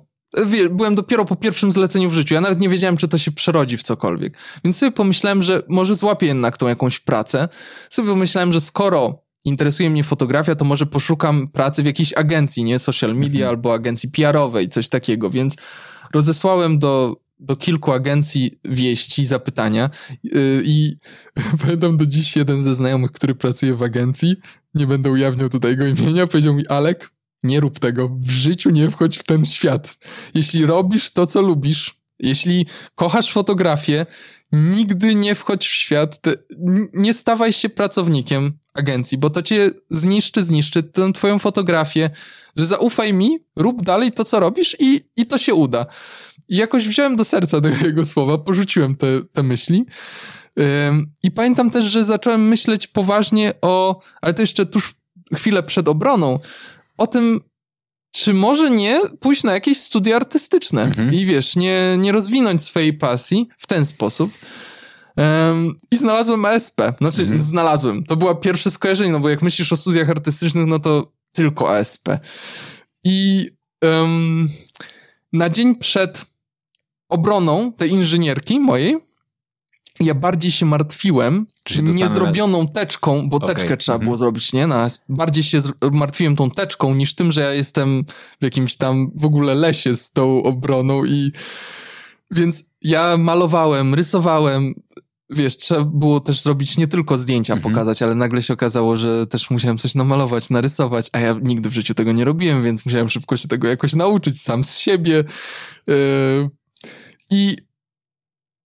byłem dopiero po pierwszym zleceniu w życiu. Ja nawet nie wiedziałem, czy to się przerodzi w cokolwiek. Więc sobie pomyślałem, że może złapię jednak tą jakąś pracę. Sobie pomyślałem, że skoro interesuje mnie fotografia, to może poszukam pracy w jakiejś agencji, nie? Social media albo agencji PR-owej, coś takiego. Więc rozesłałem do kilku agencji wieści, zapytania i pamiętam do dziś jeden ze znajomych, który pracuje w agencji, nie będę ujawniał tutaj jego imienia, powiedział mi: Alek, nie rób tego, w życiu nie wchodź w ten świat. Jeśli robisz to, co lubisz, jeśli kochasz fotografię, nigdy nie wchodź w świat, nie stawaj się pracownikiem agencji, bo to cię zniszczy tę twoją fotografię, że zaufaj mi, rób dalej to, co robisz i to się uda. I jakoś wziąłem do serca do jego słowa, porzuciłem te myśli. I pamiętam też, że zacząłem myśleć poważnie ale to jeszcze tuż chwilę przed obroną, o tym, czy może nie pójść na jakieś studia artystyczne i wiesz, nie rozwinąć swojej pasji w ten sposób. I znalazłem ASP. Znaczy, znalazłem. To było pierwsze skojarzenie, no bo jak myślisz o studiach artystycznych, no to tylko ASP. I na dzień przed obroną tej inżynierki mojej ja bardziej się martwiłem niezrobioną teczką, bo teczkę trzeba było zrobić, nie? Bardziej się martwiłem tą teczką niż tym, że ja jestem w jakimś tam w ogóle lesie z tą obroną i... Więc ja malowałem, rysowałem, wiesz, trzeba było też zrobić nie tylko zdjęcia, pokazać, ale nagle się okazało, że też musiałem coś namalować, narysować, a ja nigdy w życiu tego nie robiłem, więc musiałem szybko się tego jakoś nauczyć sam z siebie. I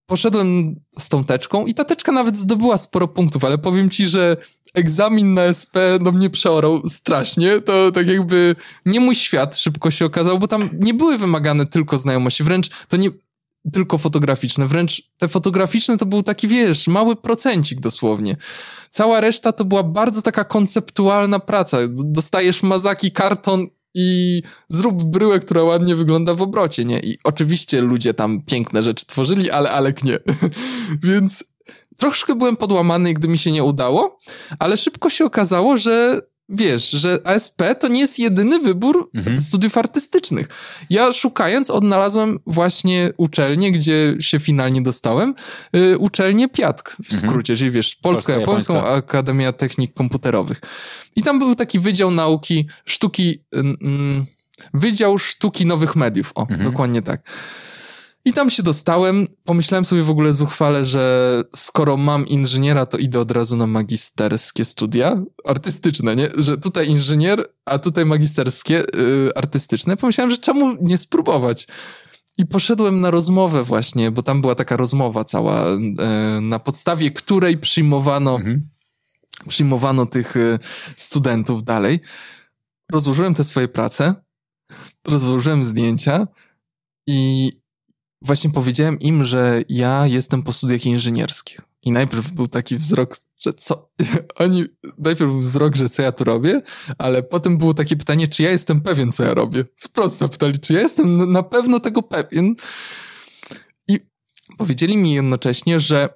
poszedłem z tą teczką i ta teczka nawet zdobyła sporo punktów, ale powiem ci, że egzamin na SP no mnie przeorał strasznie, to tak jakby nie mój świat szybko się okazał, bo tam nie były wymagane tylko znajomości, wręcz to nie tylko fotograficzne, wręcz te fotograficzne to był taki, wiesz, mały procencik dosłownie. Cała reszta to była bardzo taka konceptualna praca. Dostajesz mazaki, karton i zrób bryłę, która ładnie wygląda w obrocie, nie? I oczywiście ludzie tam piękne rzeczy tworzyli, ale Alek nie. Więc troszkę byłem podłamany, gdy mi się nie udało, ale szybko się okazało, że wiesz, że ASP to nie jest jedyny wybór studiów artystycznych. Ja szukając odnalazłem właśnie uczelnię, gdzie się finalnie dostałem, uczelnię Piatk w skrócie, czyli wiesz, Polską Akademię Technik Komputerowych. I tam był taki Wydział Nauki Sztuki, Wydział Sztuki Nowych Mediów, dokładnie tak. I tam się dostałem, pomyślałem sobie w ogóle zuchwale, że skoro mam inżyniera, to idę od razu na magisterskie studia artystyczne, nie? Że tutaj inżynier, a tutaj magisterskie, artystyczne. Pomyślałem, że czemu nie spróbować? I poszedłem na rozmowę właśnie, bo tam była taka rozmowa cała, na podstawie której przyjmowano tych studentów dalej. Rozłożyłem te swoje prace, rozłożyłem zdjęcia i właśnie powiedziałem im, że ja jestem po studiach inżynierskich. I najpierw był taki wzrok, że co... Najpierw był wzrok, że co ja tu robię, ale potem było takie pytanie, czy ja jestem pewien, co ja robię. Wprost zapytali, czy ja jestem na pewno tego pewien. I powiedzieli mi jednocześnie, że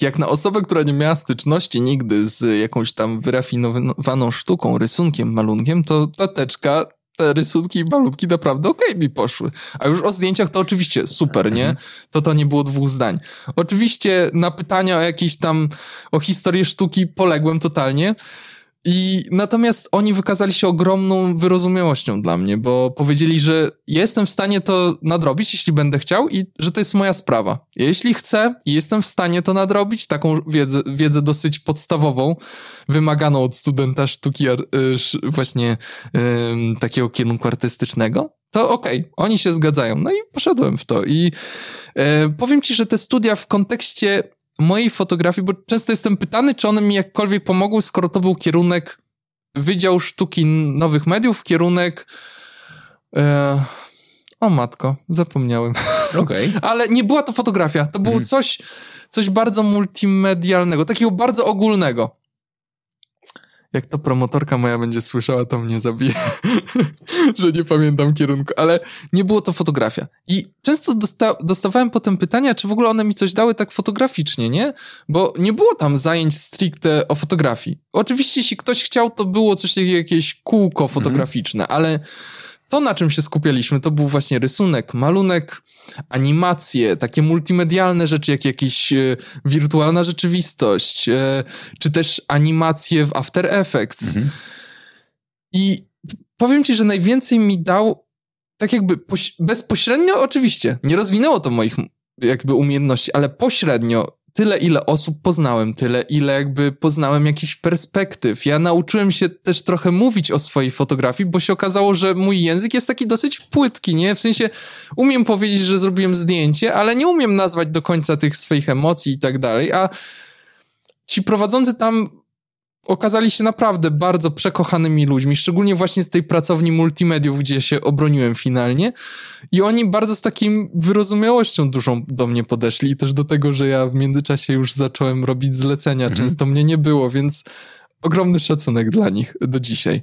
jak na osobę, która nie miała styczności nigdy z jakąś tam wyrafinowaną sztuką, rysunkiem, malunkiem, to ta teczka, te rysunki i malutki naprawdę okej mi poszły. A już o zdjęciach to oczywiście super, nie? To nie było dwóch zdań. Oczywiście na pytania o jakieś tam, o historię sztuki poległem totalnie. I natomiast oni wykazali się ogromną wyrozumiałością dla mnie, bo powiedzieli, że jestem w stanie to nadrobić, jeśli będę chciał i że to jest moja sprawa. Jeśli chcę i jestem w stanie to nadrobić, taką wiedzę dosyć podstawową, wymaganą od studenta sztuki właśnie takiego kierunku artystycznego, to okej, oni się zgadzają. No i poszedłem w to i powiem ci, że te studia w kontekście mojej fotografii, bo często jestem pytany, czy one mi jakkolwiek pomogły, skoro to był kierunek Wydział Sztuki Nowych Mediów, kierunek... O matko, zapomniałem. Okej. Ale nie była to fotografia, to było coś bardzo multimedialnego, takiego bardzo ogólnego. Jak to promotorka moja będzie słyszała, to mnie zabije, że nie pamiętam kierunku, ale nie było to fotografia. I często dostawałem potem pytania, czy w ogóle one mi coś dały tak fotograficznie, nie? Bo nie było tam zajęć stricte o fotografii. Oczywiście, jeśli ktoś chciał, to było coś takiego, jakieś kółko fotograficzne, ale to, na czym się skupialiśmy, to był właśnie rysunek, malunek, animacje, takie multimedialne rzeczy, jak jakieś wirtualna rzeczywistość, czy też animacje w After Effects. I powiem ci, że najwięcej mi dał, tak jakby bezpośrednio oczywiście, nie rozwinęło to moich jakby umiejętności, ale pośrednio tyle, ile osób poznałem, tyle, ile jakby poznałem jakichś perspektyw. Ja nauczyłem się też trochę mówić o swojej fotografii, bo się okazało, że mój język jest taki dosyć płytki, nie? W sensie umiem powiedzieć, że zrobiłem zdjęcie, ale nie umiem nazwać do końca tych swoich emocji i tak dalej, a ci prowadzący tam okazali się naprawdę bardzo przekochanymi ludźmi, szczególnie właśnie z tej pracowni multimediów, gdzie się obroniłem finalnie i oni bardzo z takim wyrozumiałością dużą do mnie podeszli i też do tego, że ja w międzyczasie już zacząłem robić zlecenia, często mnie nie było, więc ogromny szacunek dla nich do dzisiaj.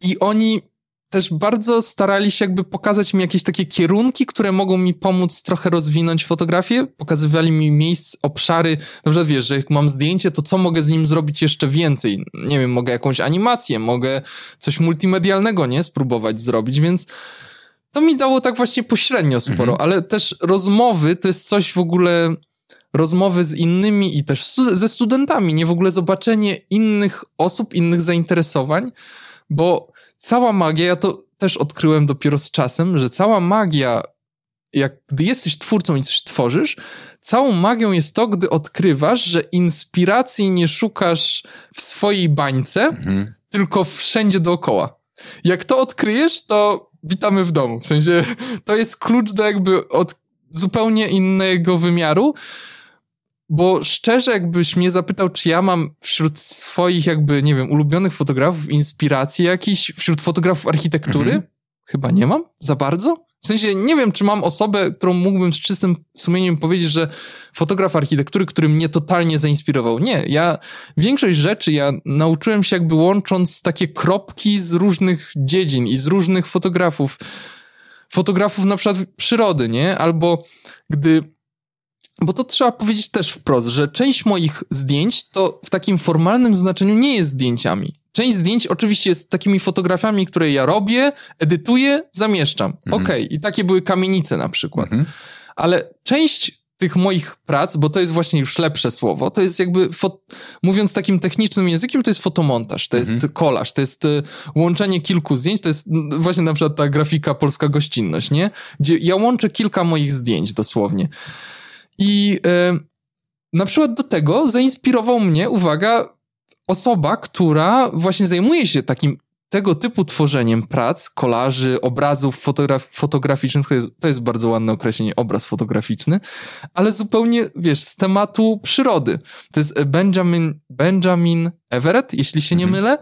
I oni też bardzo starali się jakby pokazać mi jakieś takie kierunki, które mogą mi pomóc trochę rozwinąć fotografię. Pokazywali mi miejsc, obszary. Dobrze, wiesz, że jak mam zdjęcie, to co mogę z nim zrobić jeszcze więcej? Nie wiem, mogę jakąś animację, mogę coś multimedialnego, nie? Spróbować zrobić, więc to mi dało tak właśnie pośrednio sporo, ale też rozmowy to jest coś w ogóle... Rozmowy z innymi i też ze studentami, nie? W ogóle zobaczenie innych osób, innych zainteresowań, bo cała magia, ja to też odkryłem dopiero z czasem, że cała magia, gdy jesteś twórcą i coś tworzysz, całą magią jest to, gdy odkrywasz, że inspiracji nie szukasz w swojej bańce, tylko wszędzie dookoła. Jak to odkryjesz, to witamy w domu. W sensie to jest klucz do jakby od zupełnie innego wymiaru, bo szczerze, jakbyś mnie zapytał, czy ja mam wśród swoich jakby, nie wiem, ulubionych fotografów inspiracji jakiś, wśród fotografów architektury, chyba nie mam za bardzo. W sensie nie wiem, czy mam osobę, którą mógłbym z czystym sumieniem powiedzieć, że fotograf architektury, który mnie totalnie zainspirował. Nie, większość rzeczy nauczyłem się jakby łącząc takie kropki z różnych dziedzin i z różnych fotografów. Fotografów na przykład przyrody, nie? Albo bo to trzeba powiedzieć też wprost, że część moich zdjęć to w takim formalnym znaczeniu nie jest zdjęciami. Część zdjęć oczywiście jest takimi fotografiami, które ja robię, edytuję, zamieszczam. Okej, i takie były kamienice na przykład. Ale część tych moich prac, bo to jest właśnie już lepsze słowo, to jest jakby, mówiąc takim technicznym językiem, to jest fotomontaż, to jest kolaż, to jest łączenie kilku zdjęć, to jest właśnie na przykład ta grafika Polska Gościnność, nie? Gdzie ja łączę kilka moich zdjęć dosłownie. I na przykład do tego zainspirował mnie, uwaga, osoba, która właśnie zajmuje się takim tego typu tworzeniem prac, kolaży, obrazów fotograficznych, to jest bardzo ładne określenie, obraz fotograficzny, ale zupełnie, wiesz, z tematu przyrody. To jest Benjamin Everett, jeśli się nie mylę.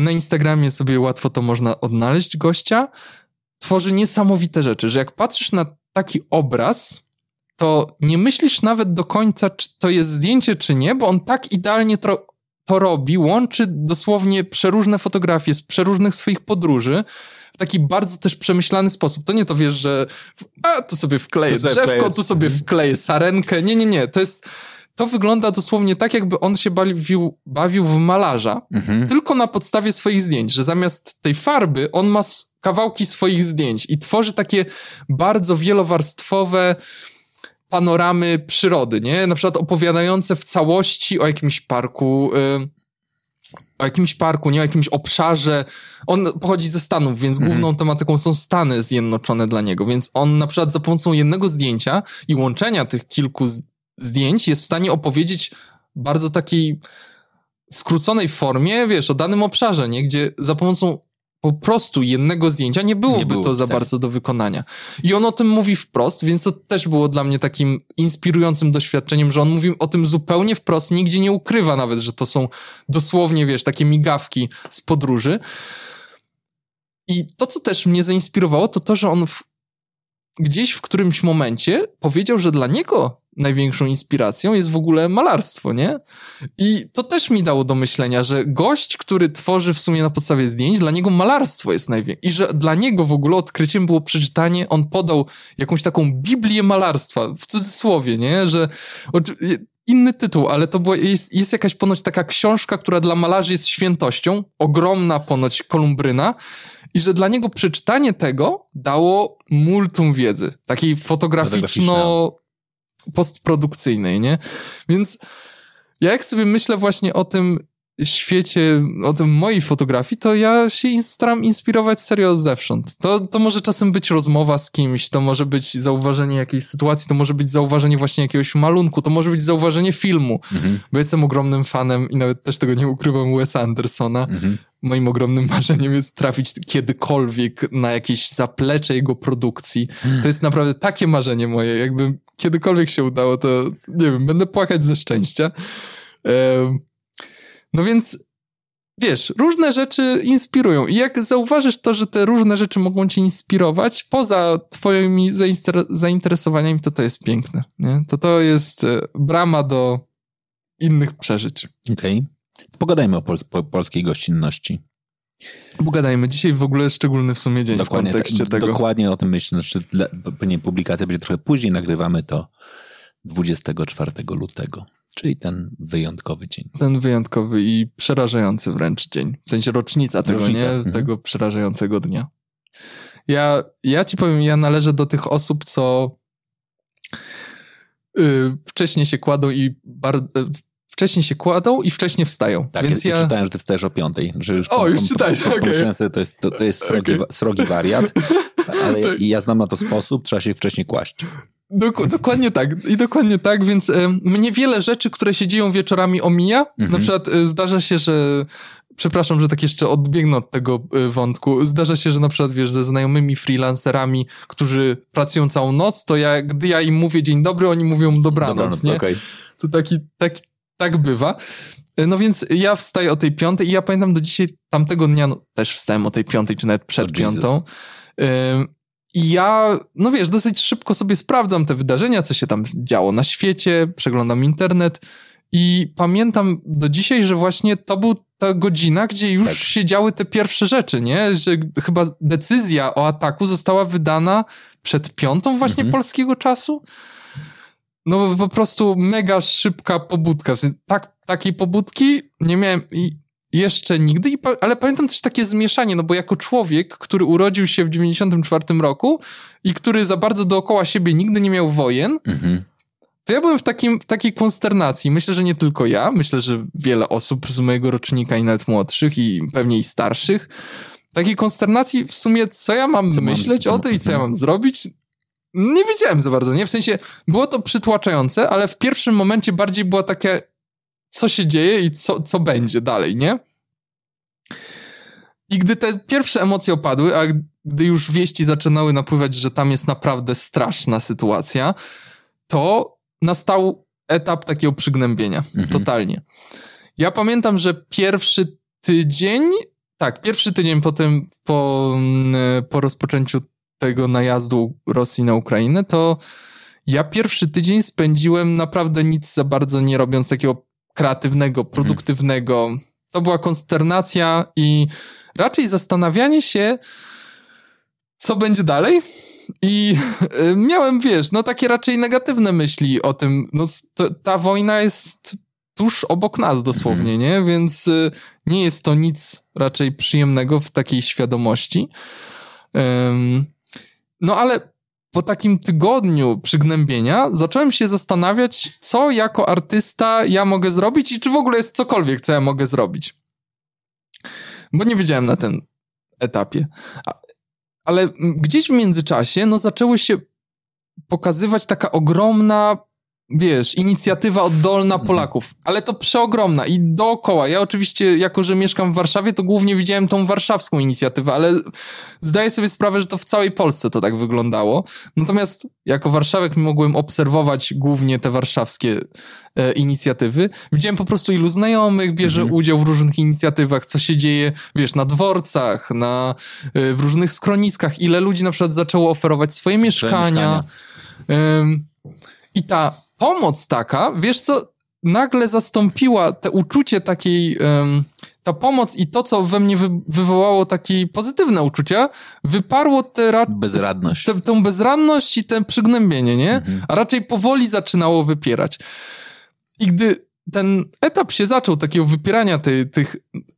Na Instagramie sobie łatwo to można odnaleźć gościa. Tworzy niesamowite rzeczy, że jak patrzysz na taki obraz, to nie myślisz nawet do końca, czy to jest zdjęcie, czy nie, bo on tak idealnie to robi, łączy dosłownie przeróżne fotografie z przeróżnych swoich podróży w taki bardzo też przemyślany sposób. To nie to, wiesz, że tu sobie wkleję drzewko, tu sobie wkleję sarenkę. Nie. To wygląda dosłownie tak, jakby on się bawił w malarza, tylko na podstawie swoich zdjęć, że zamiast tej farby on ma kawałki swoich zdjęć i tworzy takie bardzo wielowarstwowe panoramy przyrody, nie? Na przykład opowiadające w całości o jakimś parku, nie o jakimś obszarze. On pochodzi ze Stanów, więc główną tematyką są Stany Zjednoczone dla niego, więc on na przykład za pomocą jednego zdjęcia i łączenia tych kilku zdjęć jest w stanie opowiedzieć bardzo takiej skróconej formie, wiesz, o danym obszarze, nie? Gdzie za pomocą po prostu jednego zdjęcia nie byłoby to za bardzo do wykonania. I on o tym mówi wprost, więc to też było dla mnie takim inspirującym doświadczeniem, że on mówi o tym zupełnie wprost, nigdzie nie ukrywa nawet, że to są dosłownie, wiesz, takie migawki z podróży. I to, co też mnie zainspirowało, to, że on gdzieś w którymś momencie powiedział, że dla niego największą inspiracją jest w ogóle malarstwo, nie? I to też mi dało do myślenia, że gość, który tworzy w sumie na podstawie zdjęć, dla niego malarstwo jest największe. I że dla niego w ogóle odkryciem było przeczytanie, on podał jakąś taką Biblię malarstwa, w cudzysłowie, nie? Że inny tytuł, ale to była, jest jakaś ponoć taka książka, która dla malarzy jest świętością, ogromna ponoć kolumbryna, i że dla niego przeczytanie tego dało multum wiedzy, takiej fotograficzno-postprodukcyjnej, nie? Więc ja jak sobie myślę właśnie o tym świecie, o tym mojej fotografii, to ja się staram inspirować serio zewsząd. To może czasem być rozmowa z kimś, to może być zauważenie jakiejś sytuacji, to może być zauważenie właśnie jakiegoś malunku, to może być zauważenie filmu, bo jestem ogromnym fanem i nawet też tego nie ukrywam Wesa Andersona. Moim ogromnym marzeniem jest trafić kiedykolwiek na jakieś zaplecze jego produkcji. To jest naprawdę takie marzenie moje, jakby kiedykolwiek się udało, to nie wiem, będę płakać ze szczęścia. No więc, wiesz, różne rzeczy inspirują i jak zauważysz to, że te różne rzeczy mogą cię inspirować, poza twoimi zainteresowaniami, to jest piękne, nie? To jest brama do innych przeżyć. Okej. Pogadajmy o polskiej gościnności. Pogadajmy. Dzisiaj w ogóle szczególny w sumie dzień w kontekście tego. Dokładnie o tym myślę. Znaczy, publikacja będzie trochę później. Nagrywamy to 24 lutego. Czyli ten wyjątkowy dzień. Ten wyjątkowy i przerażający wręcz dzień. W sensie rocznica tego, nie? Tego przerażającego dnia. Ja ci powiem, ja należę do tych osób, co wcześniej się kładą i wcześnie wstają. Tak, więc ja czytałem, że ty wstajesz o 5:00. Już czytałeś, okej. To jest srogi wariat, ale ja znam na to sposób, trzeba się wcześniej kłaść. Dokładnie tak. I dokładnie tak, więc mnie wiele rzeczy, które się dzieją wieczorami, omija. Na przykład zdarza się, że przepraszam, że tak jeszcze odbiegnę od tego wątku. Zdarza się, że na przykład, wiesz, ze znajomymi freelancerami, którzy pracują całą noc, to gdy ja im mówię dzień dobry, oni mówią dobranoc, nie? Okay. To tak bywa. No więc ja wstaję o 5:00 i ja pamiętam do dzisiaj tamtego dnia, też wstałem o 5:00, czy nawet przed 5:00. I ja, no wiesz, dosyć szybko sobie sprawdzam te wydarzenia, co się tam działo na świecie, przeglądam internet i pamiętam do dzisiaj, że właśnie to była ta godzina, gdzie już się działy te pierwsze rzeczy, nie? Że chyba decyzja o ataku została wydana przed 5:00 właśnie polskiego czasu. No po prostu mega szybka pobudka. Takiej pobudki nie miałem jeszcze nigdy, ale pamiętam też takie zmieszanie, no bo jako człowiek, który urodził się w 1994 roku i który za bardzo dookoła siebie nigdy nie miał wojen, to ja byłem w takiej konsternacji. Myślę, że nie tylko ja, myślę, że wiele osób z mojego rocznika i nawet młodszych i pewnie i starszych. Takiej konsternacji w sumie, co ja mam myśleć o tym i co ja mam zrobić, nie wiedziałem za bardzo, nie? W sensie było to przytłaczające, ale w pierwszym momencie bardziej było takie, co się dzieje i co będzie dalej, nie? I gdy te pierwsze emocje opadły, a gdy już wieści zaczynały napływać, że tam jest naprawdę straszna sytuacja, to nastał etap takiego przygnębienia. Mhm. Totalnie. Ja pamiętam, że pierwszy tydzień potem po rozpoczęciu tego najazdu Rosji na Ukrainę, to ja pierwszy tydzień spędziłem naprawdę nic za bardzo nie robiąc takiego kreatywnego, produktywnego. Mhm. To była konsternacja i raczej zastanawianie się, co będzie dalej. I miałem, takie raczej negatywne myśli o tym. No, ta wojna jest tuż obok nas dosłownie, nie? Więc nie jest to nic raczej przyjemnego w takiej świadomości. No ale po takim tygodniu przygnębienia zacząłem się zastanawiać, co jako artysta ja mogę zrobić i czy w ogóle jest cokolwiek, co ja mogę zrobić. Bo nie wiedziałem na tym etapie. Ale gdzieś w międzyczasie zaczęły się pokazywać taka ogromna, inicjatywa oddolna Polaków. Ale to przeogromna i dookoła. Ja oczywiście, jako że mieszkam w Warszawie, to głównie widziałem tą warszawską inicjatywę, ale zdaję sobie sprawę, że to w całej Polsce to tak wyglądało. Natomiast jako warszawiak mogłem obserwować głównie te warszawskie inicjatywy. Widziałem po prostu, ilu znajomych bierze udział w różnych inicjatywach, co się dzieje, na dworcach, w różnych schroniskach, ile ludzi na przykład zaczęło oferować swoje mieszkania. I ta pomoc taka, nagle zastąpiła te uczucie takiej, ta pomoc i to, co we mnie wywołało takie pozytywne uczucia, wyparło bezradność. Tę bezradność i te przygnębienie, nie? A raczej powoli zaczynało wypierać. I gdy ten etap się zaczął, takiego wypierania tych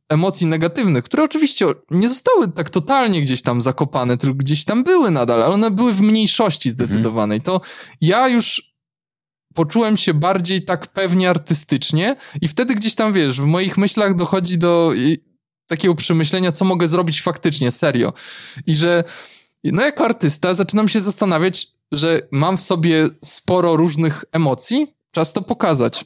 emocji negatywnych, które oczywiście nie zostały tak totalnie gdzieś tam zakopane, tylko gdzieś tam były nadal, ale one były w mniejszości zdecydowanej, to ja już poczułem się bardziej tak pewnie artystycznie i wtedy gdzieś tam, w moich myślach dochodzi do takiego przemyślenia, co mogę zrobić faktycznie, serio. I że jako artysta zaczynam się zastanawiać, że mam w sobie sporo różnych emocji, czas to pokazać.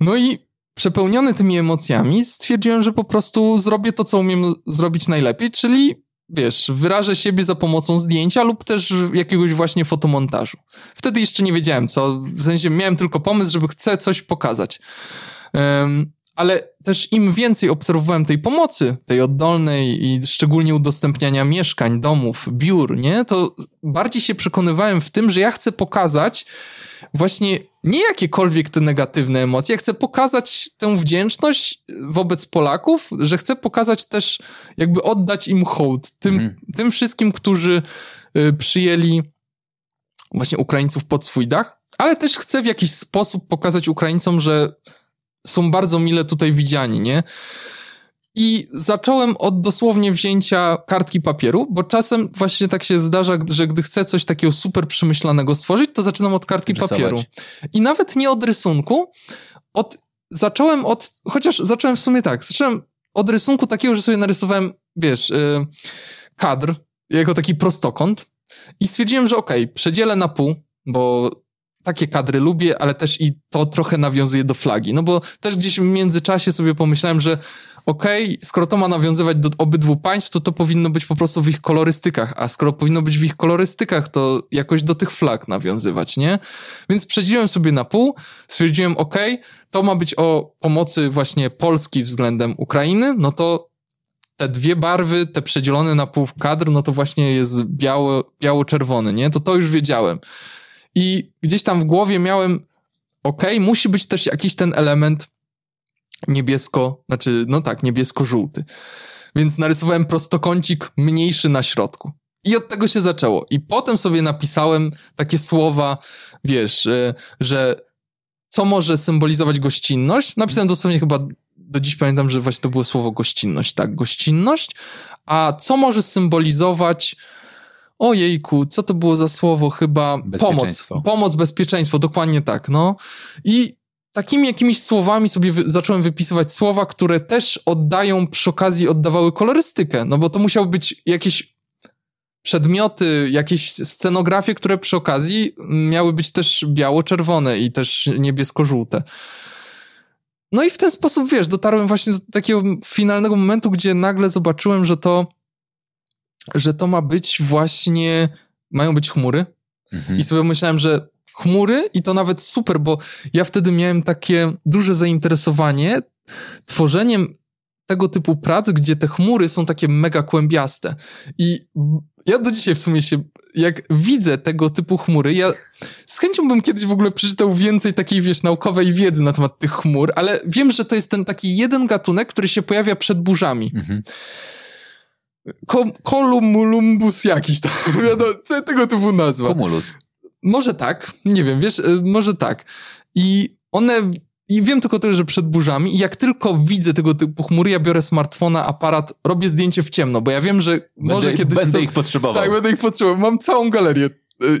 No i przepełniony tymi emocjami stwierdziłem, że po prostu zrobię to, co umiem zrobić najlepiej, czyli wyrażę siebie za pomocą zdjęcia lub też jakiegoś właśnie fotomontażu. Wtedy jeszcze nie wiedziałem co, w sensie miałem tylko pomysł, żeby chcę coś pokazać. Ale też im więcej obserwowałem tej pomocy, tej oddolnej i szczególnie udostępniania mieszkań, domów, biur, nie, to bardziej się przekonywałem w tym, że ja chcę pokazać właśnie nie jakiekolwiek te negatywne emocje. Ja chcę pokazać tę wdzięczność wobec Polaków, że chcę pokazać też, oddać im hołd. Tym wszystkim, którzy przyjęli właśnie Ukraińców pod swój dach, ale też chcę w jakiś sposób pokazać Ukraińcom, że są bardzo mile tutaj widziani, nie? I zacząłem od dosłownie wzięcia kartki papieru, bo czasem właśnie tak się zdarza, że gdy chcę coś takiego super przemyślanego stworzyć, to zaczynam od kartki papieru. I nawet nie od rysunku. Zacząłem od rysunku takiego, że sobie narysowałem, kadr jako taki prostokąt i stwierdziłem, że przedzielę na pół, bo takie kadry lubię, ale też i to trochę nawiązuje do flagi. No bo też gdzieś w międzyczasie sobie pomyślałem, że skoro to ma nawiązywać do obydwu państw, to powinno być po prostu w ich kolorystykach, a skoro powinno być w ich kolorystykach, to jakoś do tych flag nawiązywać, nie? Więc przedzieliłem sobie na pół, stwierdziłem, to ma być o pomocy właśnie Polski względem Ukrainy, no to te dwie barwy, te przedzielone na pół kadr, no to właśnie jest biało-czerwony, nie? To już wiedziałem. I gdzieś tam w głowie miałem, musi być też jakiś ten element niebiesko-żółty. Więc narysowałem prostokącik mniejszy na środku. I od tego się zaczęło. I potem sobie napisałem takie słowa, że co może symbolizować gościnność. Napisałem dosłownie chyba, do dziś pamiętam, że właśnie to było słowo gościnność, tak, gościnność. A co może symbolizować... Ojejku, co to było za słowo? Chyba pomoc, bezpieczeństwo, dokładnie tak, no. I takimi jakimiś słowami sobie zacząłem wypisywać słowa, które też oddawały kolorystykę, no bo to musiały być jakieś przedmioty, jakieś scenografie, które przy okazji miały być też biało-czerwone i też niebiesko-żółte. No i w ten sposób, wiesz, dotarłem właśnie do takiego finalnego momentu, gdzie nagle zobaczyłem, że to ma być właśnie, mają być chmury. Mhm. I sobie myślałem, że chmury i to nawet super, bo ja wtedy miałem takie duże zainteresowanie tworzeniem tego typu prac, gdzie te chmury są takie mega kłębiaste. I ja do dzisiaj w sumie się, jak widzę tego typu chmury, ja z chęcią bym kiedyś w ogóle przeczytał więcej takiej, wiesz, naukowej wiedzy na temat tych chmur, ale wiem, że to jest ten taki jeden gatunek, który się pojawia przed burzami. Mhm. Kolumulus jakiś tam, wiadomo, co tego typu nazwa. Komulus. Może tak, nie wiem, wiesz, może tak. I wiem tylko tyle, że przed burzami i jak tylko widzę tego typu chmury, ja biorę smartfona, aparat, robię zdjęcie w ciemno, bo ja wiem, że może kiedyś... Będę ich potrzebował. Tak, będę ich potrzebował. Mam całą galerię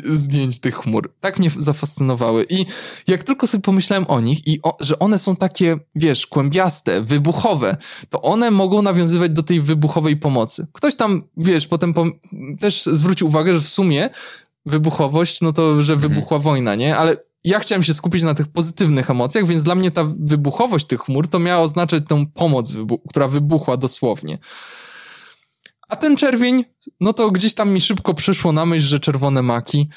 zdjęć tych chmur. Tak mnie zafascynowały. I jak tylko sobie pomyślałem o nich że one są takie, wiesz, kłębiaste, wybuchowe, to one mogą nawiązywać do tej wybuchowej pomocy. Ktoś tam, wiesz, potem też zwrócił uwagę, że w sumie wybuchowość, no to, że wybuchła wojna, nie? Ale ja chciałem się skupić na tych pozytywnych emocjach, więc dla mnie ta wybuchowość tych chmur to miała oznaczać tę pomoc, która wybuchła dosłownie. A ten czerwień, no to gdzieś tam mi szybko przyszło na myśl, że czerwone maki.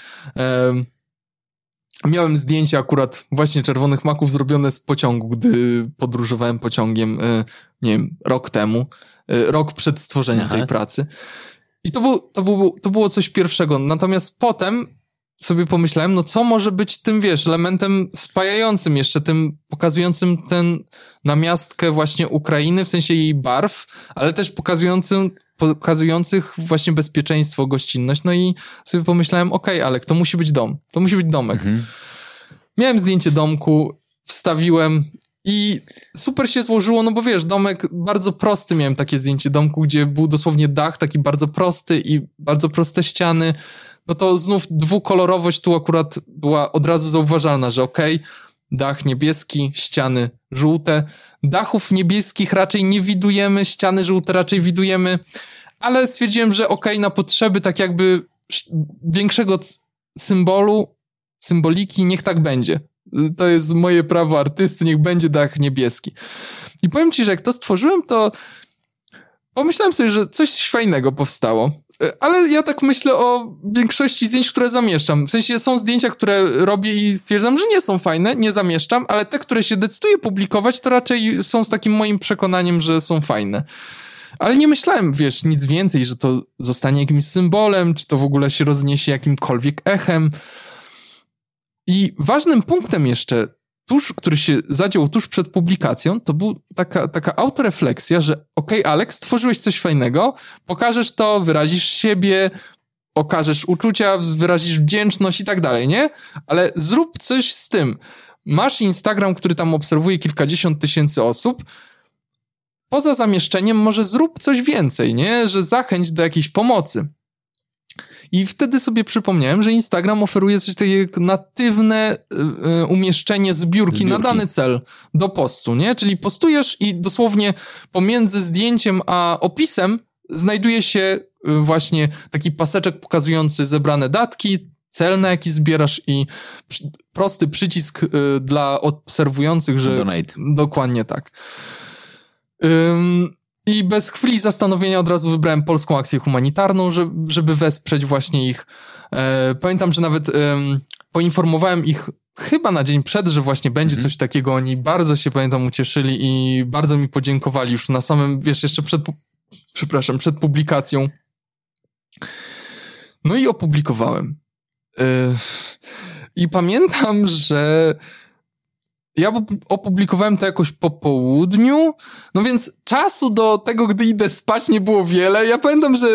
Miałem zdjęcie akurat właśnie czerwonych maków zrobione z pociągu, gdy podróżowałem pociągiem, nie wiem, rok temu, rok przed stworzeniem tej pracy. I to było coś pierwszego. Natomiast potem sobie pomyślałem, no co może być tym, wiesz, elementem spajającym jeszcze, tym pokazującym tę namiastkę właśnie Ukrainy, w sensie jej barw, ale też pokazujących właśnie bezpieczeństwo, gościnność. No i sobie pomyślałem, okej, Alek, to musi być dom. To musi być domek. Mhm. Miałem zdjęcie domku, wstawiłem i super się złożyło, no bo wiesz, domek bardzo prosty, miałem takie zdjęcie domku, gdzie był dosłownie dach taki bardzo prosty i bardzo proste ściany. No to znów dwukolorowość tu akurat była od razu zauważalna, że okej, dach niebieski, ściany żółte. Dachów niebieskich raczej nie widujemy, ściany żółte raczej widujemy, ale stwierdziłem, że okej, na potrzeby tak jakby większego symboliki, niech tak będzie. To jest moje prawo artysty, niech będzie dach niebieski. I powiem ci, że jak to stworzyłem, to pomyślałem sobie, że coś fajnego powstało. Ale ja tak myślę o większości zdjęć, które zamieszczam. W sensie są zdjęcia, które robię i stwierdzam, że nie są fajne, nie zamieszczam, ale te, które się decyduję publikować, to raczej są z takim moim przekonaniem, że są fajne. Ale nie myślałem, wiesz, nic więcej, że to zostanie jakimś symbolem, czy to w ogóle się rozniesie jakimkolwiek echem. I ważnym punktem jeszcze, który się zadział tuż przed publikacją, to była taka autorefleksja, że okej, Alek, stworzyłeś coś fajnego, pokażesz to, wyrazisz siebie, okażesz uczucia, wyrazisz wdzięczność i tak dalej, nie? Ale zrób coś z tym. Masz Instagram, który tam obserwuje kilkadziesiąt tysięcy osób, poza zamieszczeniem może zrób coś więcej, nie? Że zachęć do jakiejś pomocy. I wtedy sobie przypomniałem, że Instagram oferuje coś takiego jak natywne umieszczenie zbiórki na dany cel do postu, nie? Czyli postujesz i dosłownie pomiędzy zdjęciem a opisem znajduje się właśnie taki paseczek pokazujący zebrane datki, cel, na jaki zbierasz i prosty przycisk dla obserwujących, że... Donate. Dokładnie tak. I bez chwili zastanowienia od razu wybrałem Polską Akcję Humanitarną, żeby wesprzeć właśnie ich. Pamiętam, że nawet poinformowałem ich chyba na dzień przed, że właśnie będzie coś takiego. Oni bardzo się, pamiętam, ucieszyli i bardzo mi podziękowali już na samym, wiesz, jeszcze przed publikacją. No i opublikowałem. I pamiętam, że... Ja opublikowałem to jakoś po południu, no więc czasu do tego, gdy idę spać, nie było wiele. Ja pamiętam, że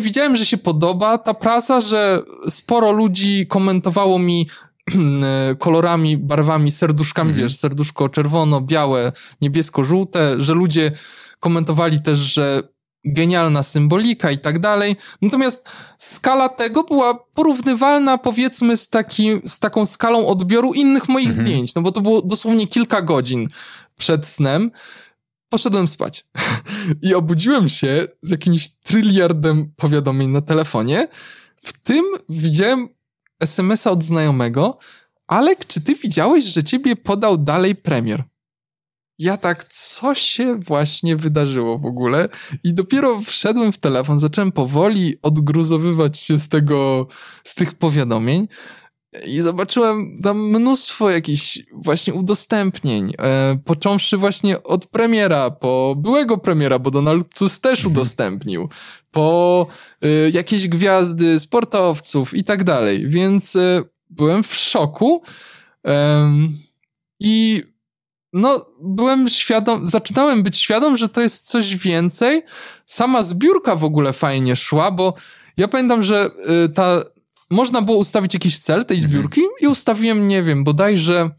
widziałem, że się podoba ta praca, że sporo ludzi komentowało mi kolorami, barwami, serduszkami, wiesz, serduszko czerwono, białe, niebiesko-żółte, że ludzie komentowali też, że genialna symbolika i tak dalej. Natomiast skala tego była porównywalna, powiedzmy, z taką skalą odbioru innych moich zdjęć, no bo to było dosłownie kilka godzin przed snem. Poszedłem spać i obudziłem się z jakimś tryliardem powiadomień na telefonie. W tym widziałem SMS-a od znajomego: Alek, czy ty widziałeś, że ciebie podał dalej premier? ja tak, co się właśnie wydarzyło w ogóle? I dopiero wszedłem w telefon, zacząłem powoli odgruzowywać się z tych powiadomień i zobaczyłem tam mnóstwo jakichś właśnie udostępnień, począwszy właśnie od premiera, po byłego premiera, bo Donald Tusk też udostępnił, po jakieś gwiazdy, sportowców i tak dalej, więc byłem w szoku i no, byłem świadom, zaczynałem być świadom, że to jest coś więcej. Sama zbiórka w ogóle fajnie szła, bo ja pamiętam, że ta, można było ustawić jakiś cel tej zbiórki i ustawiłem, nie wiem, bodajże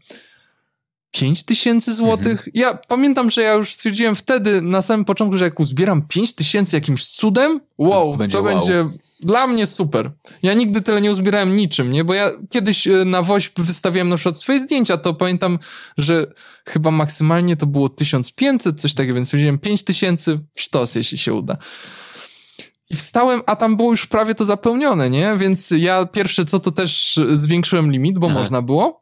5 000 złotych. Ja pamiętam, że ja już stwierdziłem wtedy na samym początku, że jak uzbieram 5 000 jakimś cudem, wow, to będzie dla mnie super. Ja nigdy tyle nie uzbierałem niczym, nie? Bo ja kiedyś na WOŚP wystawiałem na przykład swoje zdjęcia, to pamiętam, że chyba maksymalnie to było 1500, coś takiego, więc stwierdziłem 5000, sztos, jeśli się uda. I wstałem, a tam było już prawie to zapełnione, nie? Więc ja pierwsze co, to też zwiększyłem limit, bo można było.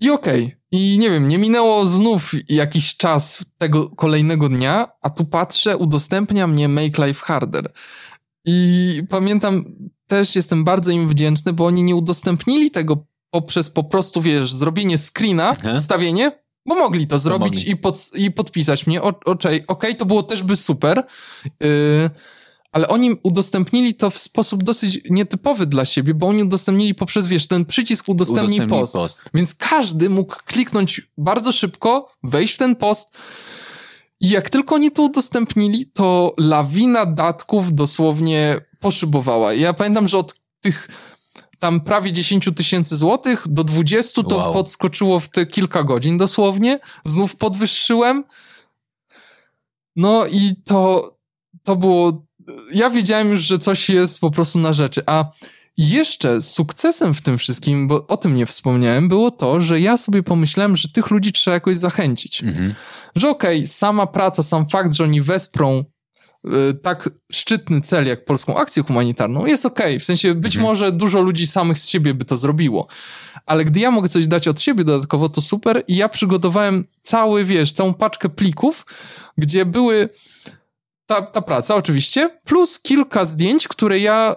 I okej. I nie wiem, nie minęło znów jakiś czas tego kolejnego dnia, a tu patrzę, udostępnia mnie Make Life Harder. I pamiętam, też jestem bardzo im wdzięczny, bo oni nie udostępnili tego poprzez po prostu, wiesz, zrobienie screena, wstawienie, bo mogli to zrobić mogli. I podpisać mnie. Okej, to było też by super. Ale oni udostępnili to w sposób dosyć nietypowy dla siebie, bo oni udostępnili poprzez, wiesz, ten przycisk udostępnij post. Więc każdy mógł kliknąć bardzo szybko, wejść w ten post. I jak tylko oni to udostępnili, to lawina datków dosłownie poszybowała. I ja pamiętam, że od tych tam prawie 10 000 złotych do 20 to podskoczyło w te kilka godzin dosłownie. Znów podwyższyłem. No i to było... Ja wiedziałem już, że coś jest po prostu na rzeczy, a jeszcze sukcesem w tym wszystkim, bo o tym nie wspomniałem, było to, że ja sobie pomyślałem, że tych ludzi trzeba jakoś zachęcić. Że okej, sama praca, sam fakt, że oni wesprą tak szczytny cel jak Polską Akcję Humanitarną, jest okej. W sensie być może dużo ludzi samych z siebie by to zrobiło. Ale gdy ja mogę coś dać od siebie dodatkowo, to super. I ja przygotowałem całą paczkę plików, gdzie były... Ta praca oczywiście, plus kilka zdjęć, które ja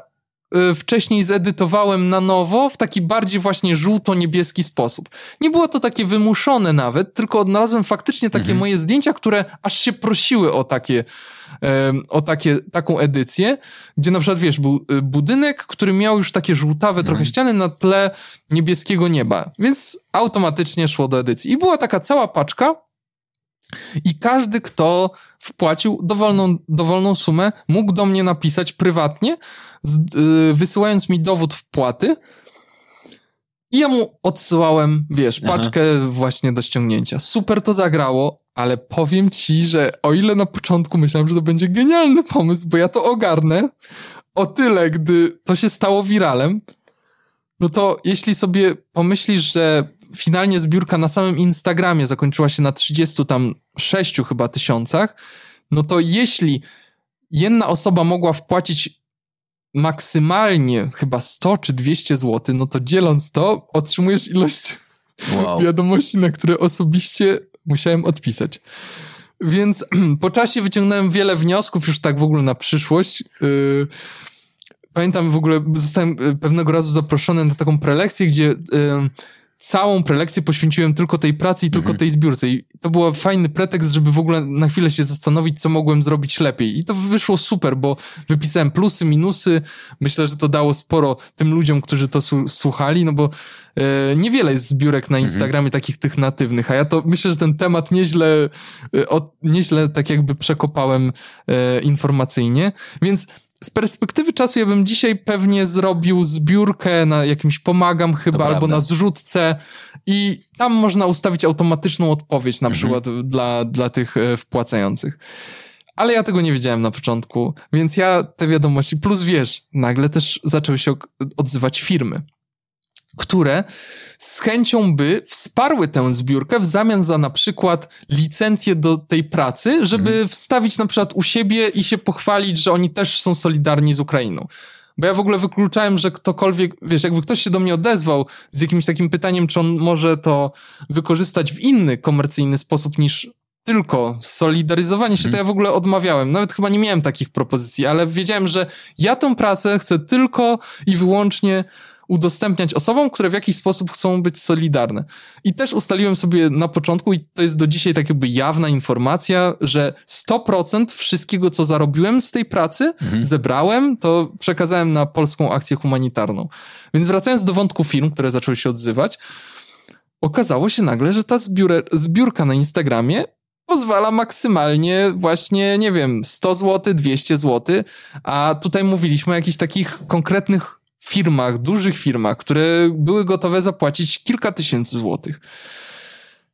wcześniej zedytowałem na nowo w taki bardziej właśnie żółto-niebieski sposób. Nie było to takie wymuszone nawet, tylko odnalazłem faktycznie takie moje zdjęcia, które aż się prosiły o taką edycję, gdzie na przykład, wiesz, był budynek, który miał już takie żółtawe trochę ściany na tle niebieskiego nieba, więc automatycznie szło do edycji. I była taka cała paczka. I każdy, kto wpłacił dowolną sumę, mógł do mnie napisać prywatnie, wysyłając mi dowód wpłaty i ja mu odsyłałem, wiesz, paczkę właśnie do ściągnięcia. Super to zagrało, ale powiem ci, że o ile na początku myślałem, że to będzie genialny pomysł, bo ja to ogarnę, o tyle, gdy to się stało wiralem, no to jeśli sobie pomyślisz, że finalnie zbiórka na samym Instagramie zakończyła się na 36 000 chyba, no to jeśli jedna osoba mogła wpłacić maksymalnie chyba 100 czy 200 zł, no to dzieląc to otrzymujesz ilość wiadomości, na które osobiście musiałem odpisać. Więc po czasie wyciągnąłem wiele wniosków już tak w ogóle na przyszłość. Pamiętam w ogóle, zostałem pewnego razu zaproszony na taką prelekcję, gdzie... Całą prelekcję poświęciłem tylko tej pracy i tylko tej zbiórce. I to był fajny pretekst, żeby w ogóle na chwilę się zastanowić, co mogłem zrobić lepiej. I to wyszło super, bo wypisałem plusy, minusy. Myślę, że to dało sporo tym ludziom, którzy to słuchali, no bo niewiele jest zbiórek na Instagramie takich tych natywnych, a ja to myślę, że ten temat nieźle tak jakby przekopałem informacyjnie, więc... Z perspektywy czasu ja bym dzisiaj pewnie zrobił zbiórkę na jakimś pomagam chyba, albo na zrzutce i tam można ustawić automatyczną odpowiedź na przykład dla tych wpłacających. Ale ja tego nie wiedziałem na początku, więc ja te wiadomości, plus wiesz, nagle też zaczęły się odzywać firmy, które z chęcią by wsparły tę zbiórkę w zamian za na przykład licencję do tej pracy, żeby wstawić na przykład u siebie i się pochwalić, że oni też są solidarni z Ukrainą. Bo ja w ogóle wykluczałem, że ktokolwiek, wiesz, jakby ktoś się do mnie odezwał z jakimś takim pytaniem, czy on może to wykorzystać w inny komercyjny sposób niż tylko solidaryzowanie się, to ja w ogóle odmawiałem. Nawet chyba nie miałem takich propozycji, ale wiedziałem, że ja tą pracę chcę tylko i wyłącznie udostępniać osobom, które w jakiś sposób chcą być solidarne. I też ustaliłem sobie na początku, i to jest do dzisiaj tak jakby jawna informacja, że 100% wszystkiego, co zarobiłem z tej pracy, zebrałem, to przekazałem na Polską Akcję Humanitarną. Więc wracając do wątku firm, które zaczęły się odzywać, okazało się nagle, że ta zbiórka na Instagramie pozwala maksymalnie właśnie, nie wiem, 100 zł, 200 zł, a tutaj mówiliśmy o jakichś takich konkretnych firmach, dużych firmach, które były gotowe zapłacić kilka tysięcy złotych.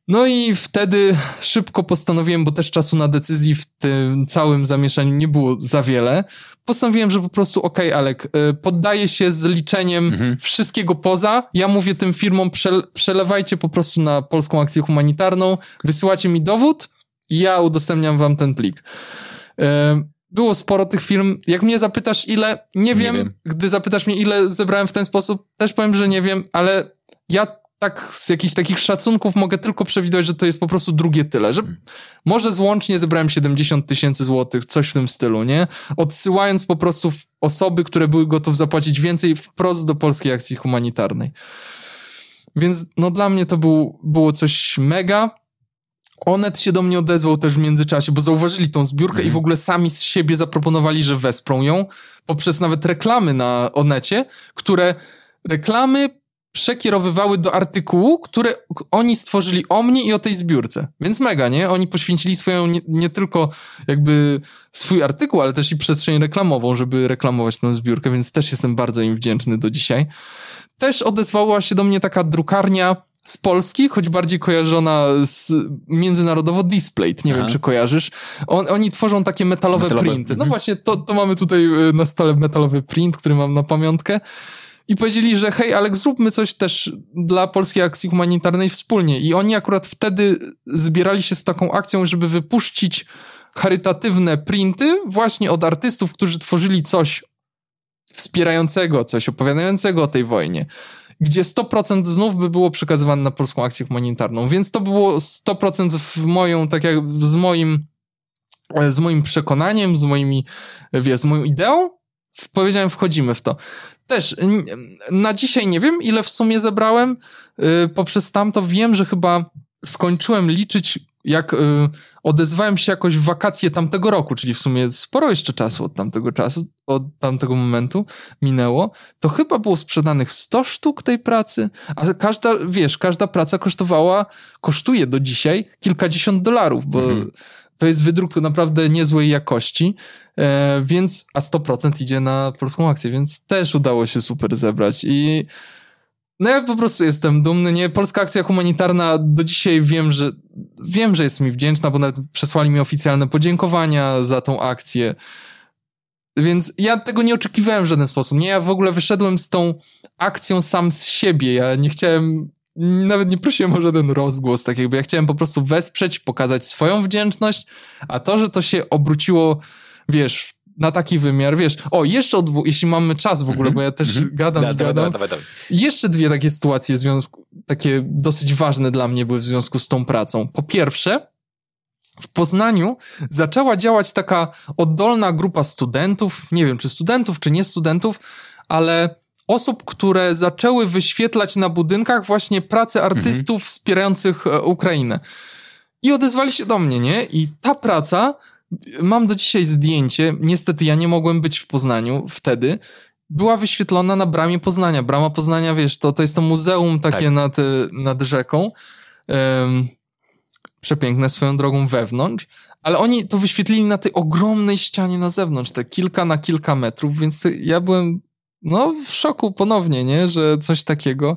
No i wtedy szybko postanowiłem, bo też czasu na decyzji w tym całym zamieszaniu nie było za wiele, postanowiłem, że po prostu okej, Alek, poddaję się z liczeniem wszystkiego poza, ja mówię tym firmom, przelewajcie po prostu na Polską Akcję Humanitarną, wysyłacie mi dowód i ja udostępniam wam ten plik. Było sporo tych firm. Jak mnie zapytasz ile, nie wiem. Gdy zapytasz mnie ile zebrałem w ten sposób, też powiem, że nie wiem, ale ja tak z jakichś takich szacunków mogę tylko przewidywać, że to jest po prostu drugie tyle, że może złącznie zebrałem 70 tysięcy złotych, coś w tym stylu, nie? Odsyłając po prostu osoby, które były gotów zapłacić więcej wprost do Polskiej Akcji Humanitarnej. Więc no dla mnie to było coś mega. Onet się do mnie odezwał też w międzyczasie, bo zauważyli tą zbiórkę i w ogóle sami z siebie zaproponowali, że wesprą ją poprzez nawet reklamy na Onecie, które reklamy przekierowywały do artykułu, który oni stworzyli o mnie i o tej zbiórce. Więc mega, nie? Oni poświęcili swoją, nie tylko jakby swój artykuł, ale też i przestrzeń reklamową, żeby reklamować tą zbiórkę, więc też jestem bardzo im wdzięczny do dzisiaj. Też odezwała się do mnie taka drukarnia z Polski, choć bardziej kojarzona międzynarodowo Displayed. Nie wiem, czy kojarzysz. Oni tworzą takie metalowe printy. No właśnie, to mamy tutaj na stole metalowy print, który mam na pamiątkę. I powiedzieli, że hej, Alek, zróbmy coś też dla Polskiej Akcji Humanitarnej wspólnie. I oni akurat wtedy zbierali się z taką akcją, żeby wypuścić charytatywne printy właśnie od artystów, którzy tworzyli coś wspierającego, coś opowiadającego o tej wojnie, gdzie 100% znów by było przekazywane na Polską Akcję Humanitarną. Więc to było 100% z moim przekonaniem, z moją ideą. Powiedziałem, wchodzimy w to. Też na dzisiaj nie wiem, ile w sumie zebrałem. Poprzez tamto wiem, że chyba skończyłem liczyć, jak odezwałem się jakoś w wakacje tamtego roku, czyli w sumie sporo jeszcze czasu od tamtego momentu minęło, to chyba było sprzedanych 100 sztuk tej pracy, a każda praca kosztuje do dzisiaj kilkadziesiąt dolarów, bo to jest wydruk naprawdę niezłej jakości, więc, a 100% idzie na Polską Akcję, więc też udało się super zebrać i no ja po prostu jestem dumny, nie? Polska Akcja Humanitarna do dzisiaj wiem, że jest mi wdzięczna, bo nawet przesłali mi oficjalne podziękowania za tą akcję. Więc ja tego nie oczekiwałem w żaden sposób. Nie, ja w ogóle wyszedłem z tą akcją sam z siebie. Ja nie chciałem, nawet nie prosiłem o żaden rozgłos, tak jakby. Ja chciałem po prostu wesprzeć, pokazać swoją wdzięczność, a to, że to się obróciło, wiesz, na taki wymiar, wiesz. O, jeszcze jeśli mamy czas w ogóle, bo ja też gadam. Dawaj. Jeszcze dwie takie sytuacje takie dosyć ważne dla mnie były w związku z tą pracą. Po pierwsze, w Poznaniu zaczęła działać taka oddolna grupa studentów, nie wiem, czy studentów, czy nie studentów, ale osób, które zaczęły wyświetlać na budynkach właśnie pracę artystów wspierających Ukrainę. I odezwali się do mnie, nie? I ta praca, mam do dzisiaj zdjęcie, niestety ja nie mogłem być w Poznaniu wtedy, była wyświetlona na Bramie Poznania. Brama Poznania, wiesz, to jest to muzeum takie nad rzeką. Przepiękne swoją drogą wewnątrz, ale oni to wyświetlili na tej ogromnej ścianie na zewnątrz, te kilka na kilka metrów, więc ja byłem w szoku ponownie, nie, że coś takiego.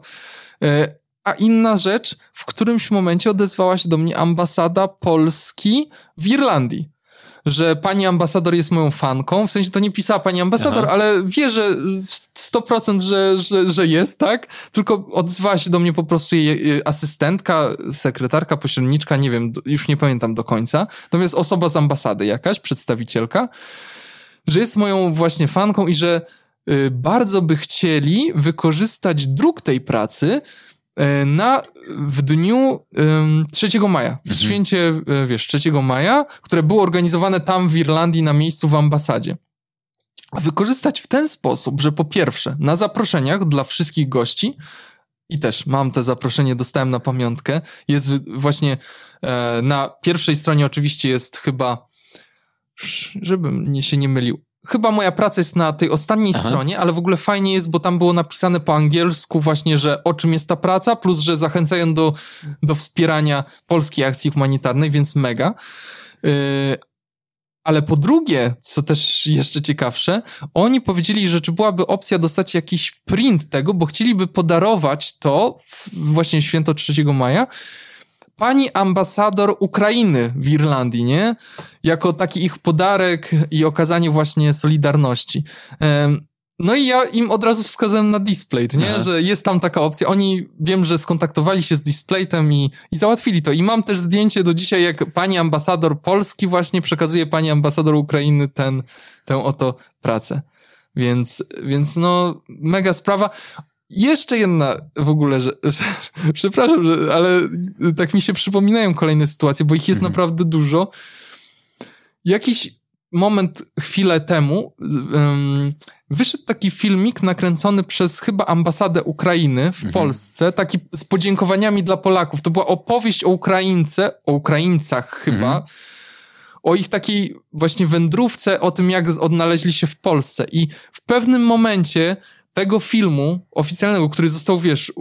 A inna rzecz, w którymś momencie odezwała się do mnie ambasada Polski w Irlandii, że pani ambasador jest moją fanką, w sensie to nie pisała pani ambasador, ale wie, że 100%, że jest, tak? Tylko odzwała się do mnie po prostu jej asystentka, sekretarka, pośredniczka, nie wiem, już nie pamiętam do końca, natomiast osoba z ambasady jakaś, przedstawicielka, że jest moją właśnie fanką i że bardzo by chcieli wykorzystać druk tej pracy w dniu 3 maja, w święcie, wiesz, 3 maja, które było organizowane tam w Irlandii na miejscu w ambasadzie. Wykorzystać w ten sposób, że po pierwsze, na zaproszeniach dla wszystkich gości, i też mam te zaproszenie, dostałem na pamiątkę, jest właśnie na pierwszej stronie oczywiście jest chyba, żebym się nie mylił, chyba moja praca jest na tej ostatniej stronie, ale w ogóle fajnie jest, bo tam było napisane po angielsku właśnie, że o czym jest ta praca, plus, że zachęcają do wspierania Polskiej Akcji Humanitarnej, więc mega. Ale po drugie, co też jeszcze ciekawsze, oni powiedzieli, że czy byłaby opcja dostać jakiś print tego, bo chcieliby podarować to właśnie święto 3 maja pani ambasador Ukrainy w Irlandii, nie? Jako taki ich podarek i okazanie właśnie solidarności. No i ja im od razu wskazałem na Displate, nie? Aha. Że jest tam taka opcja. Oni, wiem, że skontaktowali się z Displatem i załatwili to. I mam też zdjęcie do dzisiaj, jak pani ambasador Polski właśnie przekazuje pani ambasador Ukrainy tę oto pracę. Więc no, mega sprawa. Jeszcze jedna w ogóle, że przepraszam, ale tak mi się przypominają kolejne sytuacje, bo ich jest naprawdę dużo. Jakiś moment, chwilę temu wyszedł taki filmik nakręcony przez chyba ambasadę Ukrainy w Polsce, taki z podziękowaniami dla Polaków. To była opowieść o Ukraińce, o Ukraińcach chyba, o ich takiej właśnie wędrówce, o tym, jak odnaleźli się w Polsce. I w pewnym momencie tego filmu oficjalnego, który został, wiesz,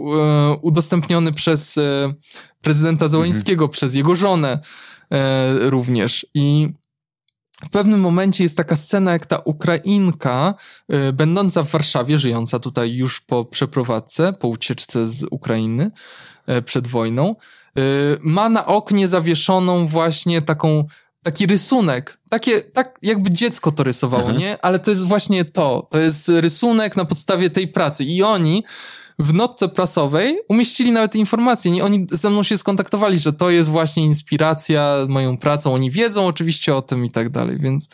udostępniony przez prezydenta Zełenskiego, przez jego żonę również. I w pewnym momencie jest taka scena, jak ta Ukrainka, będąca w Warszawie, żyjąca tutaj już po przeprowadzce, po ucieczce z Ukrainy przed wojną, ma na oknie zawieszoną właśnie taki rysunek, tak jakby dziecko to rysowało, nie? Ale to jest właśnie to jest rysunek na podstawie tej pracy i oni w notce prasowej umieścili nawet informacje, nie? Oni ze mną się skontaktowali, że to jest właśnie inspiracja moją pracą, oni wiedzą oczywiście o tym i tak dalej, więc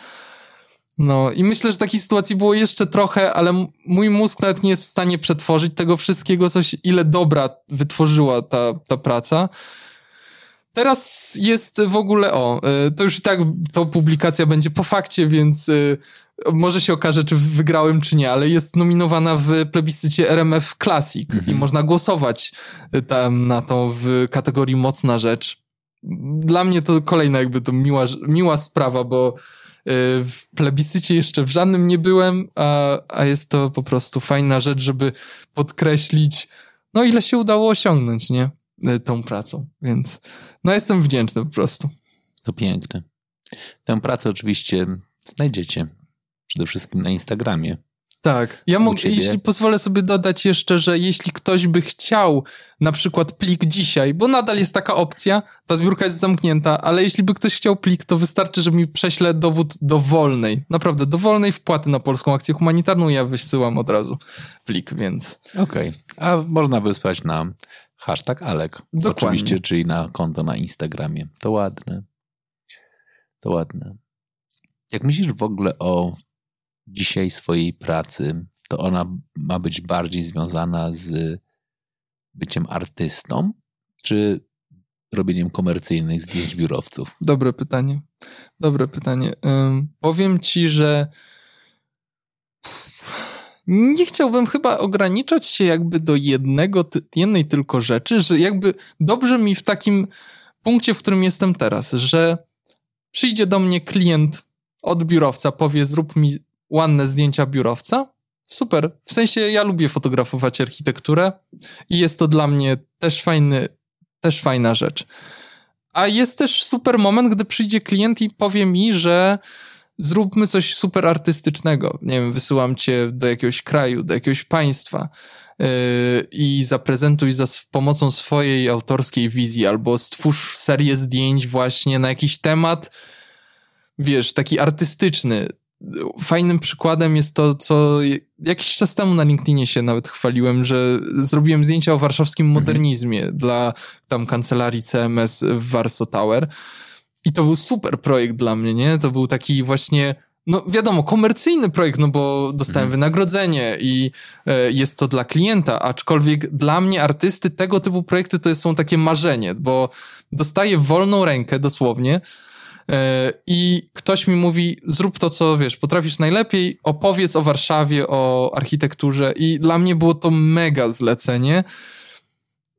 no i myślę, że takich sytuacji było jeszcze trochę, ale mój mózg nawet nie jest w stanie przetworzyć tego wszystkiego, ile dobra wytworzyła ta praca. Teraz jest w ogóle, to już i tak to publikacja będzie po fakcie, więc może się okaże, czy wygrałem, czy nie, ale jest nominowana w plebiscycie RMF Classic i można głosować tam na to w kategorii mocna rzecz. Dla mnie to kolejna jakby to miła sprawa, bo w plebiscycie jeszcze w żadnym nie byłem, a jest to po prostu fajna rzecz, żeby podkreślić, no ile się udało osiągnąć, nie? Tą pracą, więc no jestem wdzięczny po prostu. To piękne. Tę pracę oczywiście znajdziecie przede wszystkim na Instagramie. Tak. Ja mogę, jeśli pozwolę sobie dodać jeszcze, że jeśli ktoś by chciał na przykład plik dzisiaj, bo nadal jest taka opcja, ta zbiórka jest zamknięta, ale jeśli by ktoś chciał plik, to wystarczy, że mi prześle dowód dowolnej, naprawdę dowolnej wpłaty na Polską Akcję Humanitarną, ja wysyłam od razu plik, więc... Okej. A można wysłać na #Alek. Dokładnie. Oczywiście, czyli na konto na Instagramie. To ładne. To ładne. Jak myślisz w ogóle o dzisiaj swojej pracy, to ona ma być bardziej związana z byciem artystą, czy robieniem komercyjnych zdjęć biurowców? Dobre pytanie. Powiem ci, że nie chciałbym chyba ograniczać się jakby do jednej tylko rzeczy, że jakby dobrze mi w takim punkcie, w którym jestem teraz, że przyjdzie do mnie klient od biurowca, powie zrób mi ładne zdjęcia biurowca. Super. W sensie ja lubię fotografować architekturę i jest to dla mnie też fajna rzecz. A jest też super moment, gdy przyjdzie klient i powie mi, że zróbmy coś super artystycznego. Nie wiem, wysyłam cię do jakiegoś kraju, do jakiegoś państwa i zaprezentuj za pomocą swojej autorskiej wizji albo stwórz serię zdjęć właśnie na jakiś temat, wiesz, taki artystyczny. Fajnym przykładem jest to, co jakiś czas temu na LinkedInie się nawet chwaliłem, że zrobiłem zdjęcia o warszawskim modernizmie dla tam kancelarii CMS w Warsaw Tower. I to był super projekt dla mnie, nie? To był taki właśnie no wiadomo, komercyjny projekt, no bo dostałem wynagrodzenie i jest to dla klienta, aczkolwiek dla mnie artysty tego typu projekty to są takie marzenie, bo dostaję wolną rękę dosłownie i ktoś mi mówi, zrób to, co wiesz, potrafisz najlepiej, opowiedz o Warszawie, o architekturze i dla mnie było to mega zlecenie.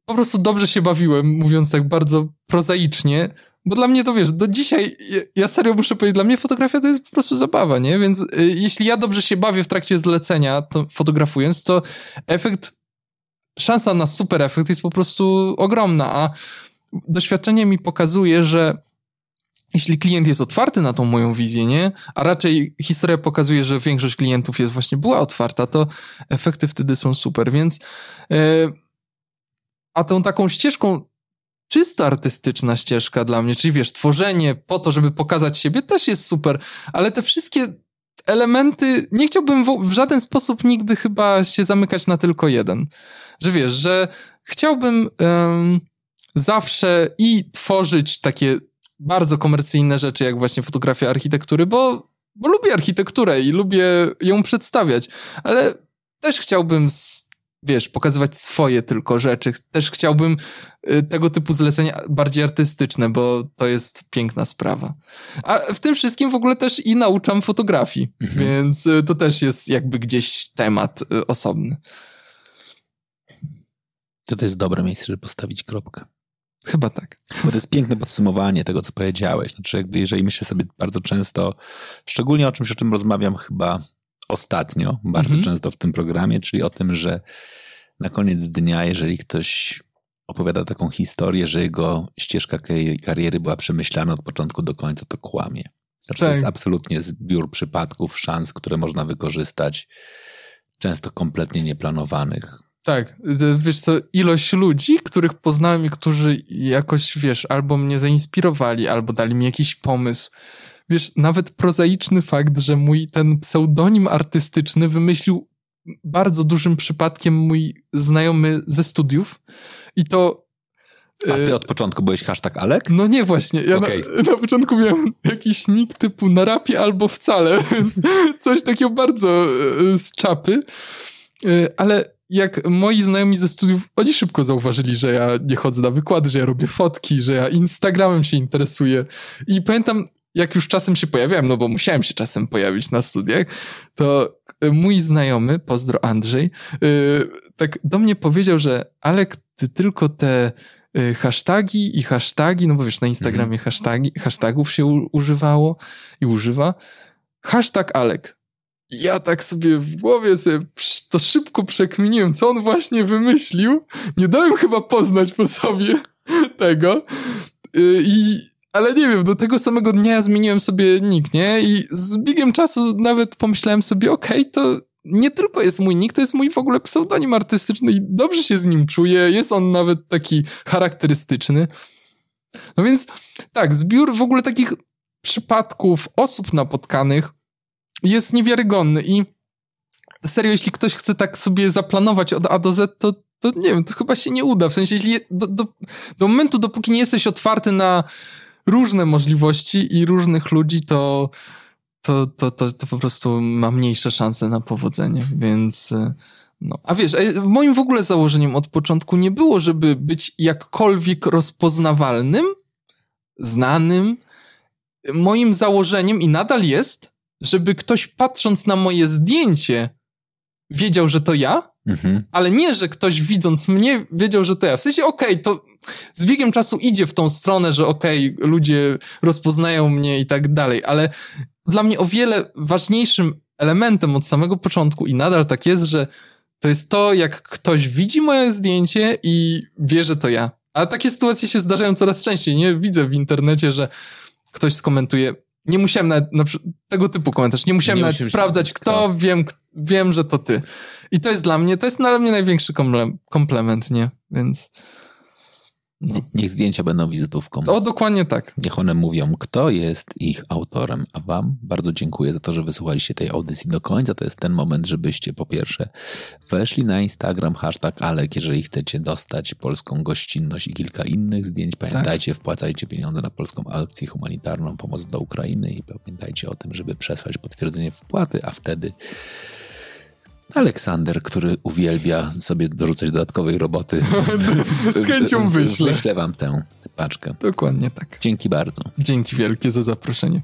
Po prostu dobrze się bawiłem, mówiąc tak bardzo prozaicznie, bo dla mnie to, wiesz, do dzisiaj, ja serio muszę powiedzieć, dla mnie fotografia to jest po prostu zabawa, nie? Więc jeśli ja dobrze się bawię w trakcie zlecenia, to fotografując, to efekt, szansa na super efekt jest po prostu ogromna, a doświadczenie mi pokazuje, że jeśli klient jest otwarty na tą moją wizję, nie? A raczej historia pokazuje, że większość klientów jest właśnie była otwarta, to efekty wtedy są super, więc... A tą taką ścieżką, czysto artystyczna ścieżka dla mnie, czyli wiesz, tworzenie po to, żeby pokazać siebie, też jest super, ale te wszystkie elementy, nie chciałbym w żaden sposób nigdy chyba się zamykać na tylko jeden. Że wiesz, że chciałbym zawsze i tworzyć takie bardzo komercyjne rzeczy, jak właśnie fotografia architektury, bo lubię architekturę i lubię ją przedstawiać, ale też chciałbym... wiesz, pokazywać swoje tylko rzeczy. Też chciałbym tego typu zlecenia bardziej artystyczne, bo to jest piękna sprawa. A w tym wszystkim w ogóle też i nauczam fotografii, więc to też jest jakby gdzieś temat osobny. To jest dobre miejsce, żeby postawić kropkę. Chyba tak. Bo to jest piękne podsumowanie tego, co powiedziałeś. Znaczy jakby, jeżeli myślę sobie bardzo często, szczególnie o czymś, o czym rozmawiam chyba ostatnio, bardzo często w tym programie, czyli o tym, że na koniec dnia, jeżeli ktoś opowiada taką historię, że jego ścieżka kariery była przemyślana od początku do końca, to kłamie. Znaczy, tak. To jest absolutnie zbiór przypadków, szans, które można wykorzystać, często kompletnie nieplanowanych. Tak, wiesz co, ilość ludzi, których poznałem i którzy jakoś, wiesz, albo mnie zainspirowali, albo dali mi jakiś pomysł. Wiesz, nawet prozaiczny fakt, że mój ten pseudonim artystyczny wymyślił bardzo dużym przypadkiem mój znajomy ze studiów i to... A ty od początku byłeś hashtag Alek? No nie, właśnie. Ja okay. na początku miałem jakiś nick typu na rapie albo wcale, więc coś takiego bardzo z czapy, ale... Jak moi znajomi ze studiów, oni szybko zauważyli, że ja nie chodzę na wykłady, że ja robię fotki, że ja Instagramem się interesuję. I pamiętam, jak już czasem się pojawiałem, no bo musiałem się czasem pojawić na studiach, to mój znajomy, pozdro Andrzej, tak do mnie powiedział, że Alek, ty tylko te hasztagi, no bo wiesz, na Instagramie hasztagów się używało i używa. Hashtag Alek. Ja tak sobie w głowie to szybko przekminiłem, co on właśnie wymyślił. Nie dałem chyba poznać po sobie tego. Ale nie wiem, do tego samego dnia ja zmieniłem sobie nick, nie? I z biegiem czasu nawet pomyślałem sobie, okej, to nie tylko jest mój nick, to jest mój w ogóle pseudonim artystyczny i dobrze się z nim czuję. Jest on nawet taki charakterystyczny. No więc tak, zbiór w ogóle takich przypadków osób napotkanych jest niewiarygodny i serio, jeśli ktoś chce tak sobie zaplanować od A do Z, to nie wiem, to chyba się nie uda. W sensie, jeśli do momentu, dopóki nie jesteś otwarty na różne możliwości i różnych ludzi, to po prostu ma mniejsze szanse na powodzenie, więc... No. A wiesz, moim w ogóle założeniem od początku nie było, żeby być jakkolwiek rozpoznawalnym, znanym. Moim założeniem i nadal jest, żeby ktoś patrząc na moje zdjęcie wiedział, że to ja, ale nie, że ktoś widząc mnie wiedział, że to ja. W sensie, okej, to z biegiem czasu idzie w tą stronę, że okej, ludzie rozpoznają mnie i tak dalej, ale dla mnie o wiele ważniejszym elementem od samego początku i nadal tak jest, że to jest to, jak ktoś widzi moje zdjęcie i wie, że to ja. A takie sytuacje się zdarzają coraz częściej, nie? Widzę w internecie, że ktoś skomentuje... Nie musiałem nawet, tego typu komentarz, nie musiałem sprawdzać, kto. Wiem, że to ty. I to jest dla mnie największy komplement, nie? Więc No. Niech zdjęcia będą wizytówką. O, dokładnie tak. Niech one mówią, kto jest ich autorem. A wam bardzo dziękuję za to, że wysłuchaliście tej audycji do końca. To jest ten moment, żebyście po pierwsze weszli na Instagram, #Alek, jeżeli chcecie dostać polską gościnność i kilka innych zdjęć. Pamiętajcie, tak, wpłacajcie pieniądze na Polską Akcję Humanitarną, pomoc dla Ukrainy i pamiętajcie o tym, żeby przesłać potwierdzenie wpłaty, a wtedy Aleksander, który uwielbia sobie dorzucać dodatkowej roboty, z chęcią wyślę wam tę paczkę. Dokładnie tak. Dzięki bardzo. Dzięki wielkie za zaproszenie.